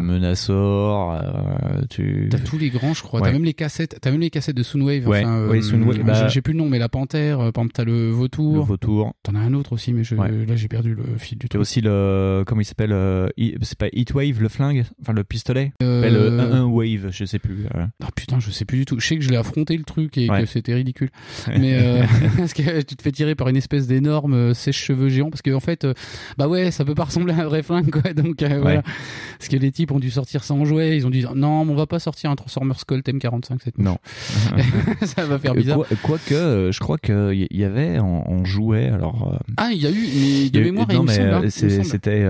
Menasor, t'as tous les grands je crois, t'as même les cassettes de Soundwave, Soundwave j'ai plus le nom mais la panthère, par exemple t'as le vautour, t'en as un autre aussi mais là j'ai perdu le fil du truc. T'as aussi le comment il s'appelle, c'est pas Heatwave le flingue, enfin le pistolet, un wave je sais plus. Ah putain je sais plus du tout, je sais que je l'ai affronté le truc et que c'était ridicule mais parce que tu te fais tirer par une espèce de énorme sèche-cheveux géant parce que en fait ça peut pas ressembler à un vrai flingue quoi donc voilà parce que les types ont dû sortir ça en jouet, ils ont dit non mais on va pas sortir un Transformers Colt M45 cette mouche. Non ça va faire bizarre quoique je crois que il y avait en jouet alors il y a eu de mémoire il me semble c'était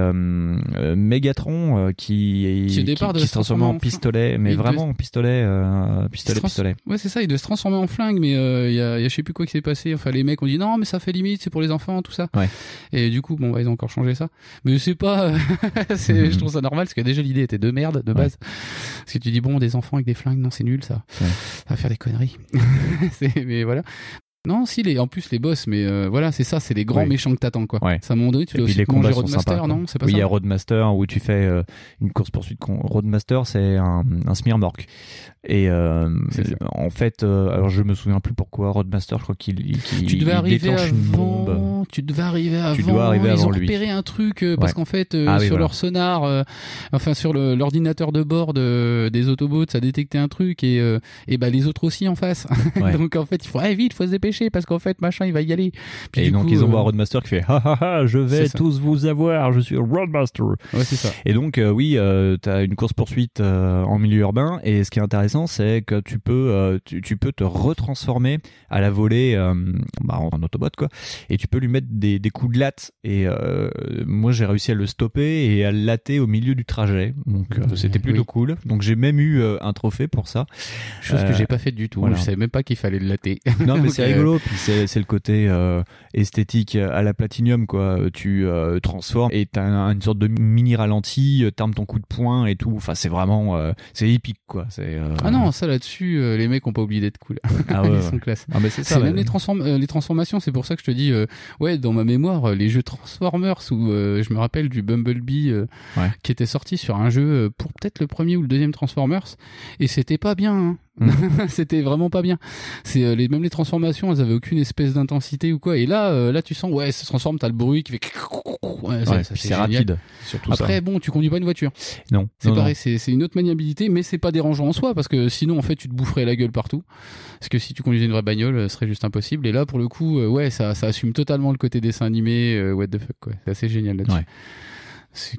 Megatron qui se transformait en pistolet mais vraiment en pistolet ouais c'est ça, il devait se transformer en flingue mais il y a je sais plus quoi qui s'est passé, enfin les mecs ont dit non mais ça fait limite c'est pour les enfants tout ça et du coup ils ont encore changé ça mais c'est pas je trouve ça normal parce que déjà l'idée était de merde de base parce que tu dis bon des enfants avec des flingues non c'est nul ça ça va faire des conneries mais voilà. Non, si en plus les boss, mais c'est ça, c'est les grands méchants que t'attends quoi. Ouais. Ça à un moment donné, tu dois aussi manger Roadmaster, sympas, non c'est pas ça. Oui, il y a Roadmaster où tu fais une course poursuite. Roadmaster, c'est un smearmork. Et en fait, alors je me souviens plus pourquoi Roadmaster, je crois qu'il déclenche une bombe. Tu devais arriver avant. Ils ont repéré un truc parce qu'en fait leur sonar, sur l'ordinateur de bord des Autobots, ça détectait un truc et les autres aussi en face. Ouais. Donc en fait, il faut vite, faut se dépêcher. Parce qu'en fait, machin, il va y aller. Puis, et donc, ils envoient Roadmaster qui fait je vais tous vous avoir, je suis Roadmaster. Ouais, c'est ça. Et donc, t'as une course-poursuite en milieu urbain. Et ce qui est intéressant, c'est que tu peux, te retransformer à la volée en Autobot, quoi. Et tu peux lui mettre des coups de latte. Et moi, j'ai réussi à le stopper et à le latter au milieu du trajet. Donc, c'était plutôt cool. Donc, j'ai même eu un trophée pour ça. Chose que j'ai pas faite du tout. Voilà. Je savais même pas qu'il fallait le latter. Non, mais c'est rigolo, puis c'est le côté esthétique à la Platinum, quoi. Tu transformes et t'as une sorte de mini ralenti, t'armes ton coup de poing et tout. Enfin, c'est vraiment, c'est épique, quoi. C'est, Ah non, ça là-dessus, les mecs ont pas oublié d'être cool. Ah ouais, ils sont classe. Ah, mais c'est ça, même les transformations, c'est pour ça que je te dis, ouais, dans ma mémoire, les jeux Transformers où je me rappelle du Bumblebee qui était sorti sur un jeu pour peut-être le premier ou le deuxième Transformers, et c'était pas bien, hein. C'était vraiment pas bien. C'est même les transformations, elles avaient aucune espèce d'intensité ou quoi. Et là, là tu sens, ouais, ça se transforme, t'as le bruit qui fait. Ça, c'est rapide. Surtout après, ça. Bon, tu conduis pas une voiture. Non. C'est non, pareil, non. C'est une autre maniabilité, mais c'est pas dérangeant en soi parce que sinon, en fait, tu te boufferais la gueule partout. Parce que si tu conduisais une vraie bagnole, ce serait juste impossible. Et là, pour le coup, ouais, ça assume totalement le côté dessin animé. What the fuck, quoi. C'est assez génial là-dessus. Ouais.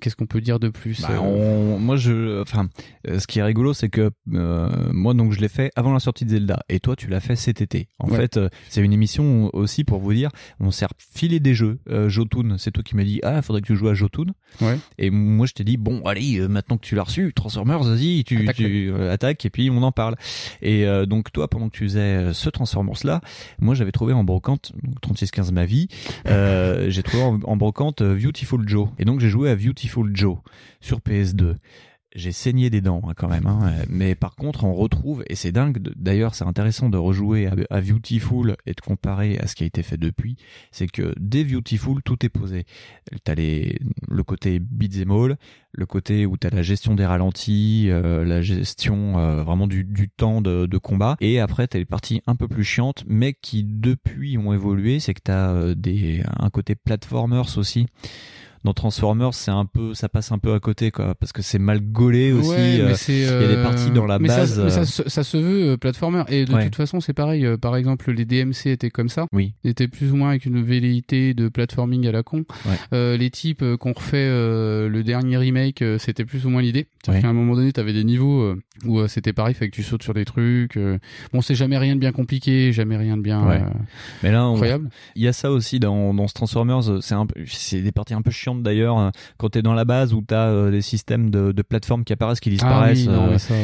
Qu'est-ce qu'on peut dire de plus? Ce qui est rigolo, c'est que moi, donc, je l'ai fait avant la sortie de Zelda, et toi, tu l'as fait cet été. En fait, c'est une émission aussi pour vous dire, on s'est refilé des jeux. Jötun, c'est toi qui m'as dit, ah, faudrait que tu joues à Jötun. Ouais. Et moi, je t'ai dit, bon, allez, maintenant que tu l'as reçu, Transformers, vas-y, tu attaques, et puis on en parle. Et donc, toi, pendant que tu faisais ce Transformers-là, moi, j'avais trouvé en brocante, donc 3615 ma vie, j'ai trouvé en brocante Beautiful Joe. Et donc, j'ai joué à Beautiful Joe sur PS2. J'ai saigné des dents quand même, hein. Mais par contre on retrouve, et c'est dingue d'ailleurs, c'est intéressant de rejouer à Beautiful et de comparer à ce qui a été fait depuis, c'est que dès Beautiful tout est posé. T'as le côté beat'em all, le côté où t'as la gestion des ralentis, la gestion vraiment du temps de combat, et après t'as les parties un peu plus chiantes mais qui depuis ont évolué, c'est que t'as un côté platformers aussi. Dans Transformers, c'est un peu, ça passe un peu à côté, quoi, parce que c'est mal gaulé aussi. Ouais, mais il y a des parties dans la base. Ça se veut platformer. Et de toute façon, c'est pareil. Par exemple, les DMC étaient comme ça. Oui. Ils étaient plus ou moins avec une velléité de platforming à la con. Ouais. Les types qu'on refait le dernier remake, c'était plus ou moins l'idée. C'est-à-dire qu'à un moment donné, t'avais des niveaux où c'était pareil, fait que tu sautes sur des trucs. Bon, c'est jamais rien de bien compliqué, jamais rien de bien. Ouais. Mais là, incroyable. Il y a ça aussi dans ce Transformers. C'est des parties un peu chiantes. D'ailleurs, quand t'es dans la base où t'as des systèmes de plateformes qui apparaissent, qui disparaissent,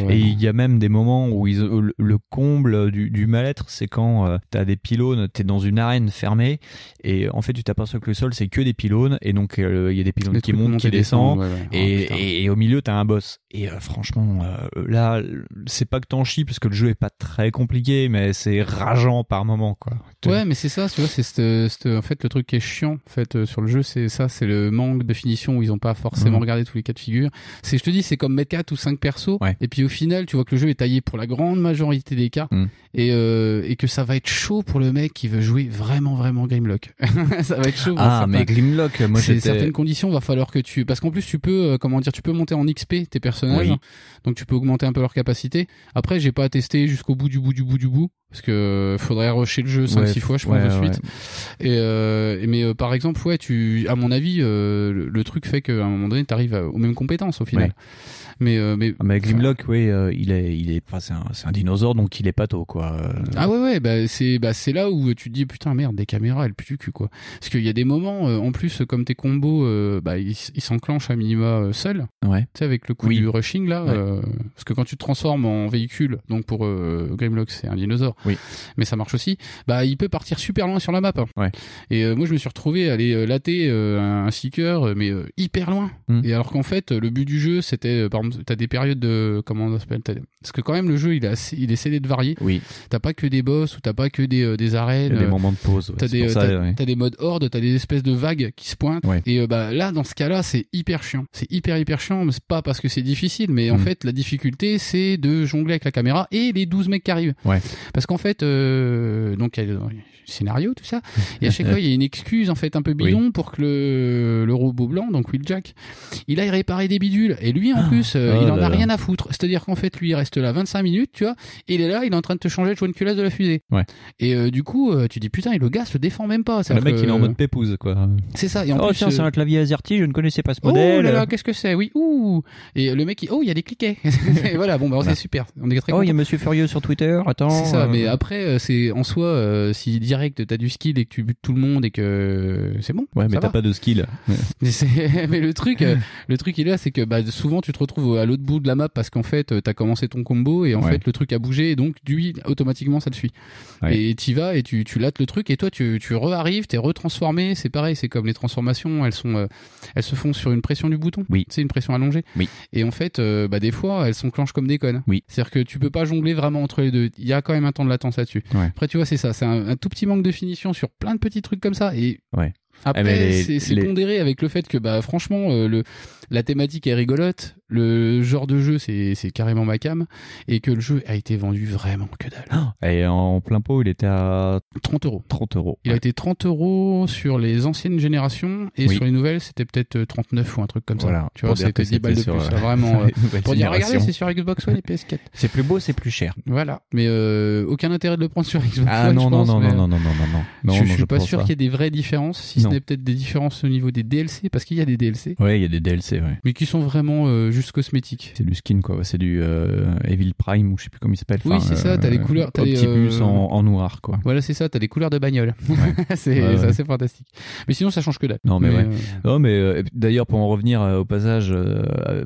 et il y a même des moments où le comble du mal-être, c'est quand t'as des pylônes, t'es dans une arène fermée et en fait tu t'aperçois que le sol c'est que des pylônes, et donc il y a des pylônes qui montent, qui descendent, et au milieu t'as un boss. Et franchement, là c'est pas que t'en chies parce que le jeu est pas très compliqué, mais c'est rageant par moment, quoi. Ouais, mais c'est ça, tu vois, c'est en fait le truc qui est chiant en fait sur le jeu, c'est ça, c'est le manque de finition où ils n'ont pas forcément regardé tous les cas de figure. C'est, je te dis, c'est comme mettre 4 ou 5 persos, et puis au final tu vois que le jeu est taillé pour la grande majorité des cas, et que ça va être chaud pour le mec qui veut jouer vraiment Grimlock. Ça va être chaud. Mais Grimlock, moi j'étais... certaines conditions va falloir que tu, parce qu'en plus tu peux tu peux monter en XP tes personnages, donc tu peux augmenter un peu leur capacité. Après, j'ai pas testé jusqu'au bout parce que faudrait rusher le jeu 5-6 fois je pense de suite. Et mais par exemple tu, à mon avis, le truc fait qu'à un moment donné t'arrives aux mêmes compétences au final. Mais Grimlock, il est c'est un dinosaure, donc il est pato, quoi. C'est là où tu te dis putain merde, des caméras elles puent du cul, quoi, parce qu'il y a des moments en plus comme tes combos ils s'enclenchent à minima seuls, tu sais, avec le coup du rushing là, parce que quand tu te transformes en véhicule, donc pour Grimlock c'est un dinosaure, mais ça marche aussi, il peut partir super loin sur la map, et moi je me suis retrouvé à aller latter un seeker mais hyper loin, et alors qu'en fait le but du jeu c'était, par exemple, t'as des périodes de parce que quand même le jeu il est cédé de varier. Oui. T'as pas que des boss ou t'as pas que des arènes. Des moments de pause. T'as des modes horde, t'as des espèces de vagues qui se pointent. Ouais. Et là dans ce cas-là c'est hyper chiant. C'est hyper chiant, mais c'est pas parce que c'est difficile, mais en fait la difficulté c'est de jongler avec la caméra et les 12 mecs qui arrivent. Ouais. Parce qu'en fait donc il y a le scénario tout ça, et à chaque fois il y a une excuse en fait un peu bidon pour que le robot blanc, donc Wheeljack, il aille réparer des bidules, et lui en plus il en a rien à foutre. C'est-à-dire qu'en fait, lui, il reste là 25 minutes, tu vois, et il est là, il est en train de te changer le joint de culasse de la fusée. Ouais. Et du coup, tu dis, putain, le gars se défend même pas. Le mec, il est en mode pépouze, quoi. C'est ça. Et en plus, tiens, c'est un clavier AZERTY, je ne connaissais pas ce modèle. Oh là là, qu'est-ce que c'est? Oui, ouh. Et le mec, il y a des cliquets. Et voilà, bon, bah, c'est super. On est très contents. Il y a Monsieur Furieux sur Twitter, attends. C'est ça, mais mais après, c'est en soi, si direct t'as du skill et que tu butes tout le monde et que c'est bon. Ouais, mais t'as pas de skill. Mais, mais le truc il est là, c'est que bah, souvent tu te retrouves à l'autre bout de la map parce qu'en fait t'as commencé ton combo et en fait le truc a bougé et donc lui automatiquement ça te suit. Ouais. Et t'y vas et tu lattes le truc et toi tu re-arrives, t'es retransformé. C'est pareil, c'est comme les transformations, elles se font sur une pression du bouton. Oui. C'est une pression allongée. Oui. Et en fait, bah, des fois elles s'enclenchent comme des connes. Oui. C'est-à-dire que tu peux pas jongler vraiment entre les deux. Il y a quand même un temps de latence là-dessus. Ouais. Après, tu vois, c'est ça. C'est un tout petit manque de finition sur plein de petits trucs comme ça. Et après, c'est pondéré avec le fait que, bah, franchement, la thématique est rigolote. Le genre de jeu, c'est carrément ma came. Et que le jeu a été vendu vraiment que dalle. Et en plein pot, il était à 30€. 30€. Il a été 30€ sur les anciennes générations. Et sur les nouvelles, c'était peut-être 39 ou un truc comme ça. Voilà. Tu vois, c'était 10 balles de plus. Vraiment, pour dire, regardez, c'est sur Xbox One et PS4. C'est plus beau, c'est plus cher. Voilà. Mais aucun intérêt de le prendre sur Xbox One. Ah non, non. Je suis pas sûr qu'il y ait des vraies différences. Si ce n'est peut-être des différences au niveau des DLC. Parce qu'il y a des DLC. Ouais, il y a des DLC, ouais. Mais qui sont vraiment juste cosmétiques. C'est du skin, quoi. C'est du Evil Prime, ou je sais plus comment il s'appelle. Oui, c'est ça. T'as les couleurs. T'as Optimus en noir, quoi. Voilà, c'est ça. T'as les couleurs de bagnole. Ouais. C'est assez fantastique. Mais sinon, ça change que dalle. Non, mais ouais. Non, mais d'ailleurs, pour en revenir au passage,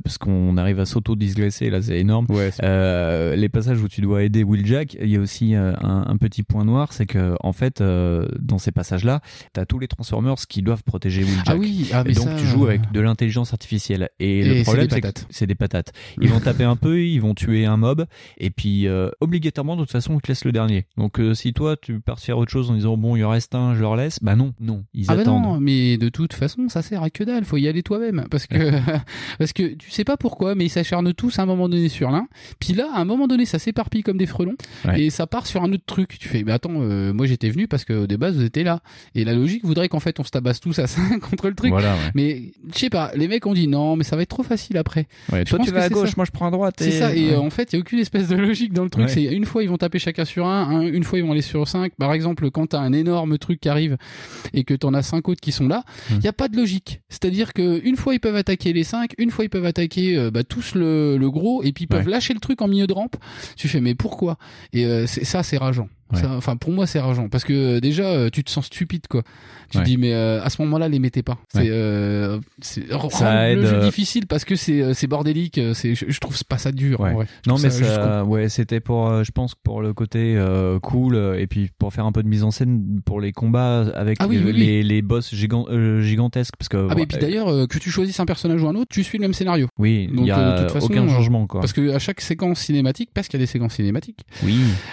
parce qu'on arrive à s'auto-digresser, là, c'est énorme. Ouais, c'est les passages où tu dois aider Wheeljack, il y a aussi un petit point noir, c'est que, en fait, dans ces passages-là, t'as tous les Transformers qui doivent protéger Wheeljack. Ah oui, ah, mais donc, ça... tu joues avec de l'intelligence artificielle. Et le problème, c'est que c'est des patates. Ils vont taper un peu, ils vont tuer un mob, et puis obligatoirement, de toute façon, ils te laissent le dernier. Donc, si toi, tu pars faire autre chose en disant, bon, il en reste un, je leur laisse, bah non, ils attendent. Non, mais de toute façon, ça sert à que dalle, faut y aller toi-même. Parce que tu sais pas pourquoi, mais ils s'acharnent tous à un moment donné sur l'un, puis là, à un moment donné, ça s'éparpille comme des frelons, et ça part sur un autre truc. Tu fais, mais attends, moi j'étais venu parce que de base, vous étiez là. Et la logique voudrait qu'en fait, on se tabasse tous à 5 contre le truc. Voilà, mais je sais pas, les mecs ont dit, non, mais ça va être trop facile après. Ouais, toi tu vas à gauche, moi je prends à droite. C'est ça, et en fait il n'y a aucune espèce de logique dans le truc. C'est une fois ils vont taper chacun sur un, une fois ils vont aller sur 5. Par exemple, quand t'as un énorme truc qui arrive et que t'en as 5 autres qui sont là, il n'y a pas de logique. C'est-à-dire qu'une fois ils peuvent attaquer les 5, une fois ils peuvent attaquer tous le gros, et puis ils peuvent lâcher le truc en milieu de rampe. Tu fais, mais pourquoi ? Et c'est rageant. Enfin, pour moi, c'est rageant. Parce que déjà, tu te sens stupide, quoi. Tu te dis, mais à ce moment-là, les mettez pas. C'est ça aide, le jeu difficile parce que c'est bordélique. Je trouve pas ça dur. Ouais. Ouais, non, mais ça, c'était pour, je pense, pour le côté cool, et puis pour faire un peu de mise en scène pour les combats avec les boss gigantesques. Parce que, mais puis d'ailleurs, que tu choisisses un personnage ou un autre, tu suis le même scénario. Oui, donc, il n'y a de toute façon, aucun changement, quoi. Parce qu'à chaque séquence cinématique, parce qu'il y a des séquences cinématiques,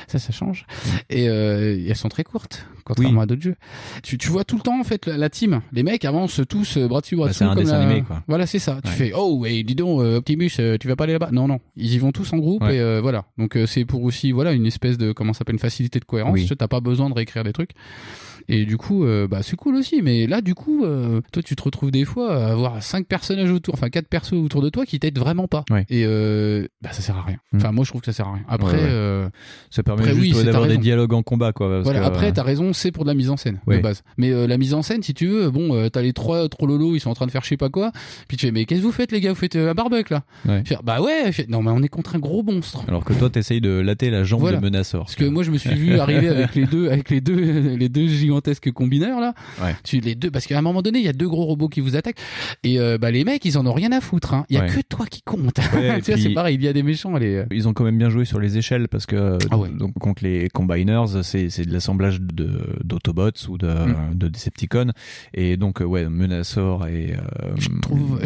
ça change. Et elles sont très courtes, contrairement à d'autres jeux. Tu vois tout le temps, en fait, la team. Les mecs avancent tous bras dessus, bras dessous. C'est un dessin animé, quoi. Voilà, c'est ça. Ouais. Tu fais, oh, et dis donc, Optimus, tu vas pas aller là-bas. Non. Ils y vont tous en groupe, et voilà. Donc, c'est pour aussi, voilà, une espèce de, comment ça s'appelle, une facilité de cohérence. Oui. T'as pas besoin de réécrire des trucs. Et du coup, c'est cool aussi. Mais là, du coup, toi, tu te retrouves des fois à avoir 5 personnages autour, enfin 4 persos autour de toi qui t'aident vraiment pas. Ouais. Et ça sert à rien. Enfin, moi, je trouve que ça sert à rien. Après, ça permet juste d'avoir des dialogues en combat, quoi. Parce que... Après, t'as raison, c'est pour de la mise en scène de base. Mais la mise en scène, si tu veux, t'as les 3 trollolos, ils sont en train de faire je sais pas quoi. Puis tu fais, mais qu'est-ce que vous faites, les gars ? Vous faites un barbecue là ? Non, mais on est contre un gros monstre. Alors que toi, t'essayes de latter la jambe de Menasor. Parce que moi, je me suis vu arriver avec les deux gigantesque combineur là, les deux, parce qu'à un moment donné il y a 2 gros robots qui vous attaquent, et les mecs ils en ont rien à foutre, hein. Il y a que toi qui compte. Tu vois, c'est pareil, il y a des méchants, ils ont quand même bien joué sur les échelles, parce que donc, contre les Combiners, c'est de l'assemblage d'Autobots ou de Decepticons, et donc Menasor et je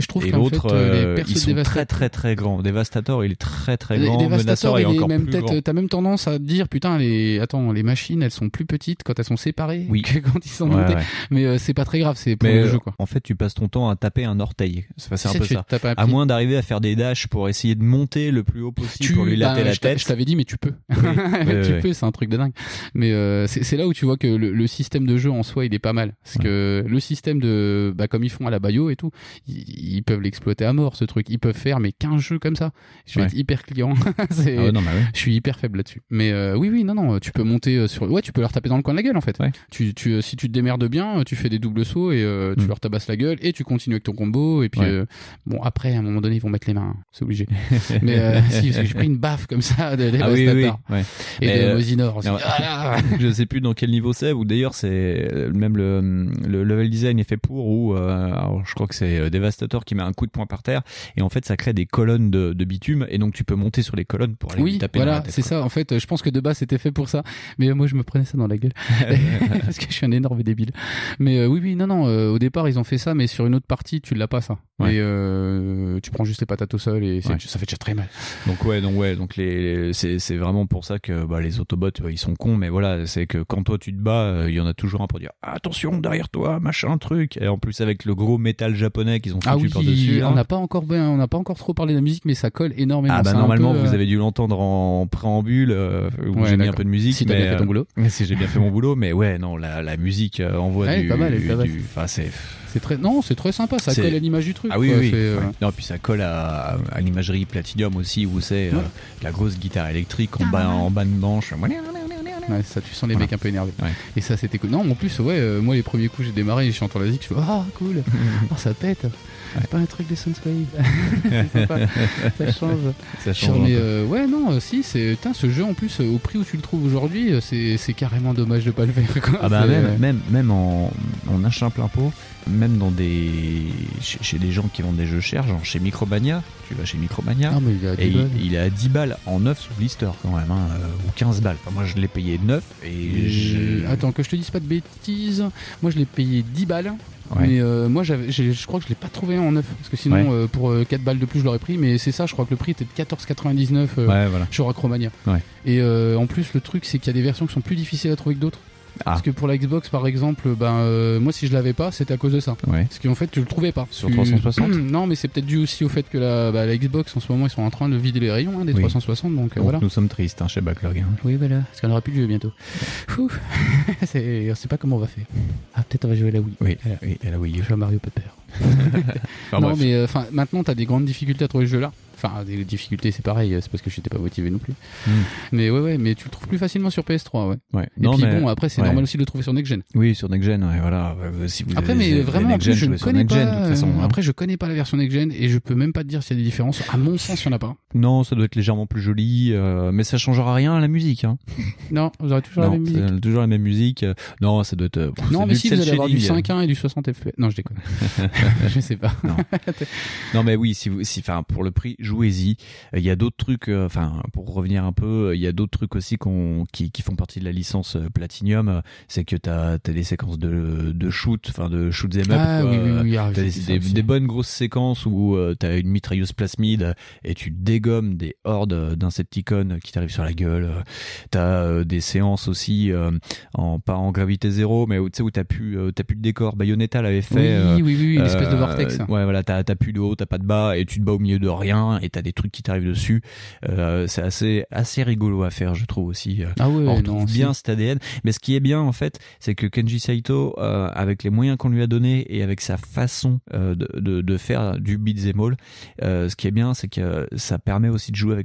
trouve et l'autre, les persos, ils sont très très très grands. Devastator, il est très très grand. Devastator, Menasor est encore même plus grand. T'as même tendance à dire, putain, les machines, elles sont plus petites quand elles sont séparées que quand ils sont montés. Mais c'est pas très grave, c'est pour le jeu, quoi. En fait, tu passes ton temps à taper un orteil. C'est un peu ça. À moins d'arriver à faire des dashs pour essayer de monter le plus haut possible pour lui latter la tête. Je t'avais dit, mais tu peux. Tu peux, c'est un truc de dingue. Mais c'est là où tu vois que le système de jeu en soi, il est pas mal. Parce que le système de, comme ils font à la Bayo et tout, ils peuvent l'exploiter à mort, ce truc. Ils peuvent faire, mais 15 jeux comme ça. Je vais être hyper client. Je suis hyper faible là-dessus. Mais non, tu peux monter sur. Ouais, tu peux leur taper dans le coin de la gueule, en fait. Ouais. Si tu te démerdes bien, tu fais des doubles sauts et tu leur tabasses la gueule et tu continues avec ton combo, et puis après, à un moment donné, ils vont mettre les mains, c'est obligé. Mais si, parce que j'ai pris une baffe comme ça de Devastator et de Mosinor. Je sais plus dans quel niveau c'est, ou d'ailleurs c'est même le level design est fait pour, ou alors je crois que c'est Devastator qui met un coup de poing par terre et en fait ça crée des colonnes de bitume et donc tu peux monter sur les colonnes pour aller taper dans la tête, quoi. Ça en fait je pense que de base c'était fait pour ça, mais moi je me prenais ça dans la gueule parce que je suis un énorme débile, mais oui, au départ ils ont fait ça, mais sur une autre partie tu l'as pas ça, et tu prends juste les patates au sol et ça fait déjà très mal, donc c'est vraiment pour ça que les Autobots ils sont cons, mais voilà, c'est que quand toi tu te bats il y en a toujours un pour dire attention derrière toi machin truc, et en plus avec le gros métal japonais qu'ils ont foutu par dessus, on n'a pas encore trop parlé de la musique, mais ça colle énormément. Normalement vous avez dû l'ententendre en préambule où j'ai mis un peu de musique, si t'as bien fait ton boulot. Si j'ai bien fait mon boulot, mais la musique envoie c'est très sympa, ça colle à l'image du truc. Non, puis ça colle à l'imagerie Platinum aussi, où c'est la grosse guitare électrique en bas de manche. Ça, tu sens les mecs un peu énervés. Et ça, c'était cool. Non, en plus, moi, les premiers coups, j'ai démarré, je chante la musique, je suis cool, ça pète. C'est pas un truc des Sunswave. Ça change. Mais ce jeu en plus au prix où tu le trouves aujourd'hui, c'est carrément dommage de pas le faire, quoi. Même en achat plein pot, même dans chez des gens qui vendent des jeux chers, genre chez Micromania, tu vas chez Micromania et il est à 10 balles en 9 sous blister quand même, ou 15 balles. Enfin, moi je l'ai payé 9 et attends que je te dise pas de bêtises, moi je l'ai payé 10 balles. Mais moi je crois que je l'ai pas trouvé en neuf, parce que sinon pour 4 balles de plus je l'aurais pris, mais c'est ça, je crois que le prix était de 14,99 sur Acromania. Et en plus le truc c'est qu'il y a des versions qui sont plus difficiles à trouver que d'autres. Parce que pour la Xbox par exemple, moi si je l'avais pas, c'était à cause de ça. Parce qu'en fait tu le trouvais pas. Sur 360 non, mais c'est peut-être dû aussi au fait que la Xbox en ce moment ils sont en train de vider les rayons des 360. Donc voilà. Nous sommes tristes chez Backlog. Oui, voilà. Parce qu'on aura plus de jeu bientôt. On sait pas comment on va faire. Peut-être on va jouer à la Wii. Oui, à la Wii. Je joue à Mario Popper. Maintenant t'as des grandes difficultés à trouver ce jeu là. Des difficultés, c'est pareil, c'est parce que je n'étais pas motivé non plus. Mais mais tu le trouves plus facilement sur PS3, après c'est normal aussi de le trouver sur Next Gen. Oui, sur Next Gen, voilà. Si vous après, mais vraiment, Gen, je ne connais pas. Après, je connais pas la version Next Gen et je peux même pas te dire s'il y a des différences. À mon sens, il n'y en a pas. Non, ça doit être légèrement plus joli, mais ça changera rien à la musique. Non, vous aurez toujours la même musique. Toujours la même musique. Non, ça doit être. Non, mais si vous allez avoir du 5.1 et du 60 FPS. Non, je déconne. Je sais pas. Non, mais oui, pour le prix. Jouez-y. Il y a d'autres trucs, pour revenir un peu, il y a d'autres trucs aussi qui font partie de la licence Platinum. C'est que t'as des séquences de shoot, de shoot them up. T'as des bonnes grosses séquences où t'as une mitrailleuse plasmide et tu dégommes des hordes d'insecticons qui t'arrivent sur la gueule. T'as des séances aussi, pas en gravité zéro, mais où t'as plus de décor. Bayonetta l'avait fait. L'espèce de vortex. T'as plus de haut, t'as pas de bas et tu te bats au milieu de rien. Et t'as des trucs qui t'arrivent dessus, c'est assez rigolo à faire, je trouve aussi. On retrouve bien cet ADN, mais ce qui est bien en fait c'est que Kenji Saito, avec les moyens qu'on lui a donnés et avec sa façon de faire du beat'em all, ce qui est bien c'est que ça permet aussi de jouer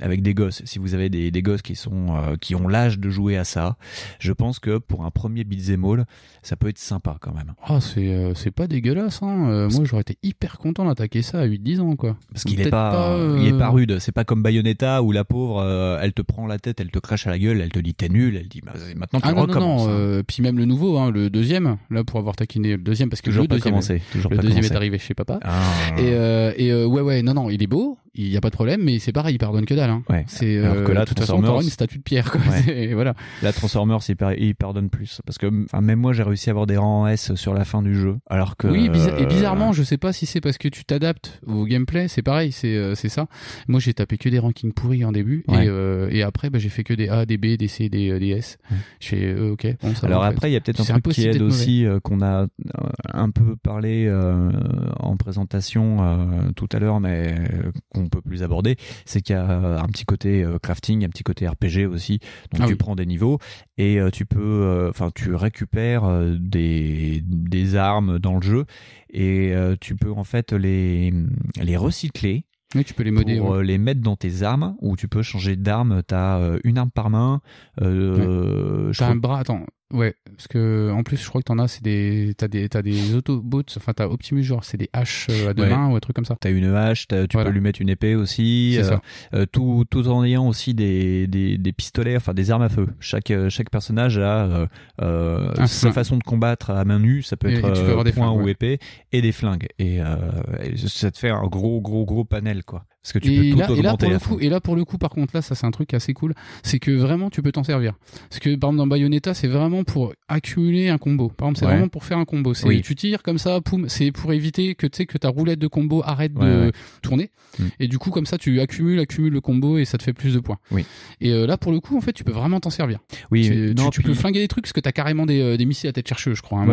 avec des gosses. Si vous avez des gosses qui ont l'âge de jouer à ça, je pense que pour un premier beat'em all ça peut être sympa quand même. C'est pas dégueulasse, moi j'aurais été hyper content d'attaquer ça à 8-10 ans, quoi. Parce qu'il est il est pas rude, c'est pas comme Bayonetta où la pauvre elle te prend la tête, elle te crache à la gueule, elle te dit t'es nul, elle dit maintenant tu recommences. Puis même le nouveau, le deuxième, là pour avoir taquiné le deuxième, parce que le deuxième est arrivé chez papa. Il est beau, il y a pas de problème, mais c'est pareil, il pardonne que dalle. C'est alors que là, de toute façon t'auras une statue de pierre, quoi. Voilà. La Transformers il pardonne plus, parce que même moi j'ai réussi à avoir des rangs en S sur la fin du jeu, alors que bizarrement je sais pas si c'est parce que tu t'adaptes au gameplay, c'est pareil, c'est ça. Moi j'ai tapé que des rankings pourris en début et après j'ai fait que des A, des B, des C, des S. Je fais ok. Alors après il y a peut-être un truc qui aide aussi, qu'on a un peu parlé en présentation tout à l'heure, mais qu'on peut plus aborder, c'est qu'il y a un petit côté crafting, un petit côté RPG aussi. Donc tu prends des niveaux et tu récupères des armes dans le jeu et tu peux en fait les recycler. Oui, tu peux les modder pour les mettre dans tes armes, ou tu peux changer d'arme. T'as une arme par main. T'as un bras. Attends, Ouais, parce que en plus je crois que t'en as, c'est des, t'as des Autobots, enfin t'as Optimus, genre c'est des haches à deux mains ou un truc comme ça. T'as une hache, tu peux lui mettre une épée aussi, c'est ça. Tout en ayant aussi des pistolets, enfin des armes à feu. Chaque personnage a sa façon de combattre à main nue, ça peut être poing ou épée, et des flingues. Et ça te fait un gros panel quoi. Parce que tu peux tout augmenter. Et là pour le coup, par contre là, ça c'est un truc assez cool, c'est que vraiment tu peux t'en servir. Parce que par exemple dans Bayonetta, c'est vraiment pour accumuler un combo. Par exemple, c'est vraiment pour faire un combo. C'est tu tires comme ça, poum, c'est pour éviter que tu sais que ta roulette de combo arrête de tourner. Et du coup comme ça tu accumules le combo et ça te fait plus de points. Oui. Et là pour le coup en fait tu peux vraiment t'en servir. Oui. Tu peux flinguer des trucs parce que t'as carrément des missiles à tête chercheuse, je crois.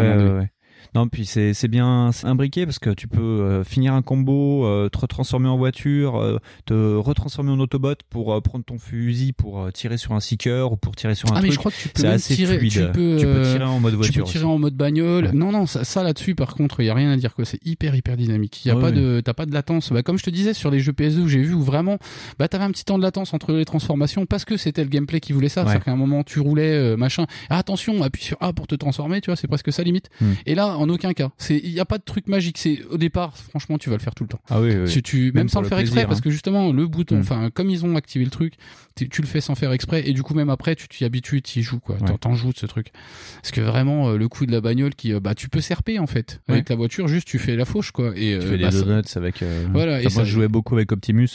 Non, puis c'est bien imbriqué parce que tu peux finir un combo, te retransformer en voiture, te retransformer en Autobot pour prendre ton fusil pour tirer sur un seeker ou pour tirer sur un truc. Mais je crois que tu peux tirer, tu peux tirer en mode voiture. Tu peux tirer en mode bagnole. Ouais. Non, ça là-dessus par contre, il y a rien à dire quoi, c'est hyper dynamique. Il y a t'as pas de latence. Bah, comme je te disais sur les jeux PS2 où j'ai vu où vraiment t'avais un petit temps de latence entre les transformations parce que c'était le gameplay qui voulait ça, c'est-à-dire qu'à un moment tu roulais machin. Ah, attention, appuie sur A pour te transformer, tu vois, c'est presque ça limite. Et là en aucun cas, il n'y a pas de truc magique. C'est au départ, franchement, tu vas le faire tout le temps. Ah oui, oui. Si tu, même sans le faire exprès, parce que justement, le bouton, enfin, comme ils ont activé le truc, tu le fais sans faire exprès, et du coup, même après, tu t'y habitues, tu y joues, quoi. Ouais. T'en joues de ce truc. Parce que vraiment, le coup de la bagnole, tu peux serper en fait avec la voiture. Juste, tu fais la fauche, quoi. Et tu fais les donuts avec. Voilà. Et moi, je jouais beaucoup avec Optimus.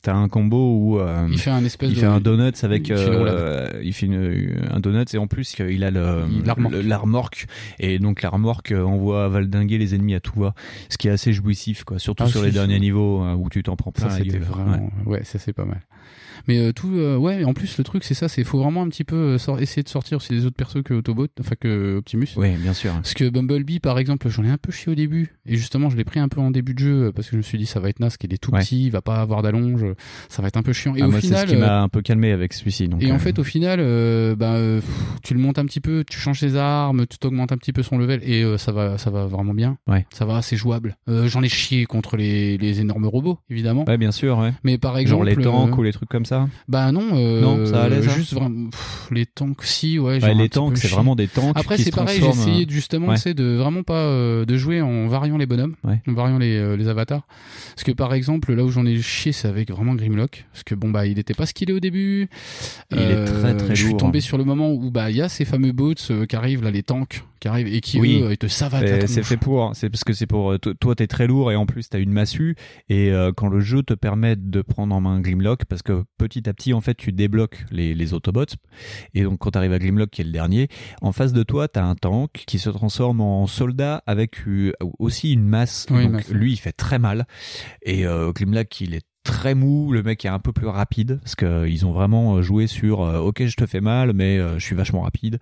T'as un combo où il fait un espèce un donuts avec il fait un donuts et en plus il a la remorque et donc la remorque envoie valdinguer les ennemis à tout va, ce qui est assez jouissif quoi, surtout sur les derniers niveaux où tu t'en prends plein. Ça c'était vraiment ça c'est pas mal. Mais en plus le truc c'est ça, c'est faut vraiment un petit peu essayer de sortir aussi des autres persos que Autobot, enfin que Optimus. Oui, bien sûr. Parce que Bumblebee par exemple, j'en ai un peu chié au début et justement je l'ai pris un peu en début de jeu parce que je me suis dit ça va être naze, qu'il est tout petit, il va pas avoir d'allonge, ça va être un peu chiant. Et au final, c'est ce qui m'a un peu calmé avec celui-ci. Donc, et en fait au final tu le montes un petit peu, tu changes ses armes, tu t'augmentes un petit peu son level et ça va vraiment bien. Ouais. Ça va, c'est jouable. J'en ai chié contre les énormes robots évidemment. Ouais, bien sûr, ouais. Mais par exemple genre les tanks ou les trucs comme ça. Bah non, ça allait ça. Juste vraiment les tanks si les tanks c'est vraiment des tanks. Après qui c'est se pareil, j'ai essayé justement c'est de vraiment pas de jouer en variant les bonhommes, en variant les avatars. Parce que par exemple là où j'en ai chié c'est avec vraiment Grimlock, parce que bon bah il était pas skillé au début. Il est très je suis tombé sur le moment où bah il y a ces fameux bots qui arrivent là, les tanks qui arrivent et qui eux te savatent. C'est fait pour, c'est parce que c'est pour toi, t'es très lourd et en plus t'as une massue et quand le jeu te permet de prendre en main Grimlock, parce que petit à petit en fait tu débloques les Autobots et donc quand t'arrives à Grimlock qui est le dernier, en face de toi t'as un tank qui se transforme en soldat avec aussi une masse, donc lui il fait très mal et Grimlock il est très mou, le mec est un peu plus rapide parce qu'ils ont vraiment joué sur ok je te fais mal mais je suis vachement rapide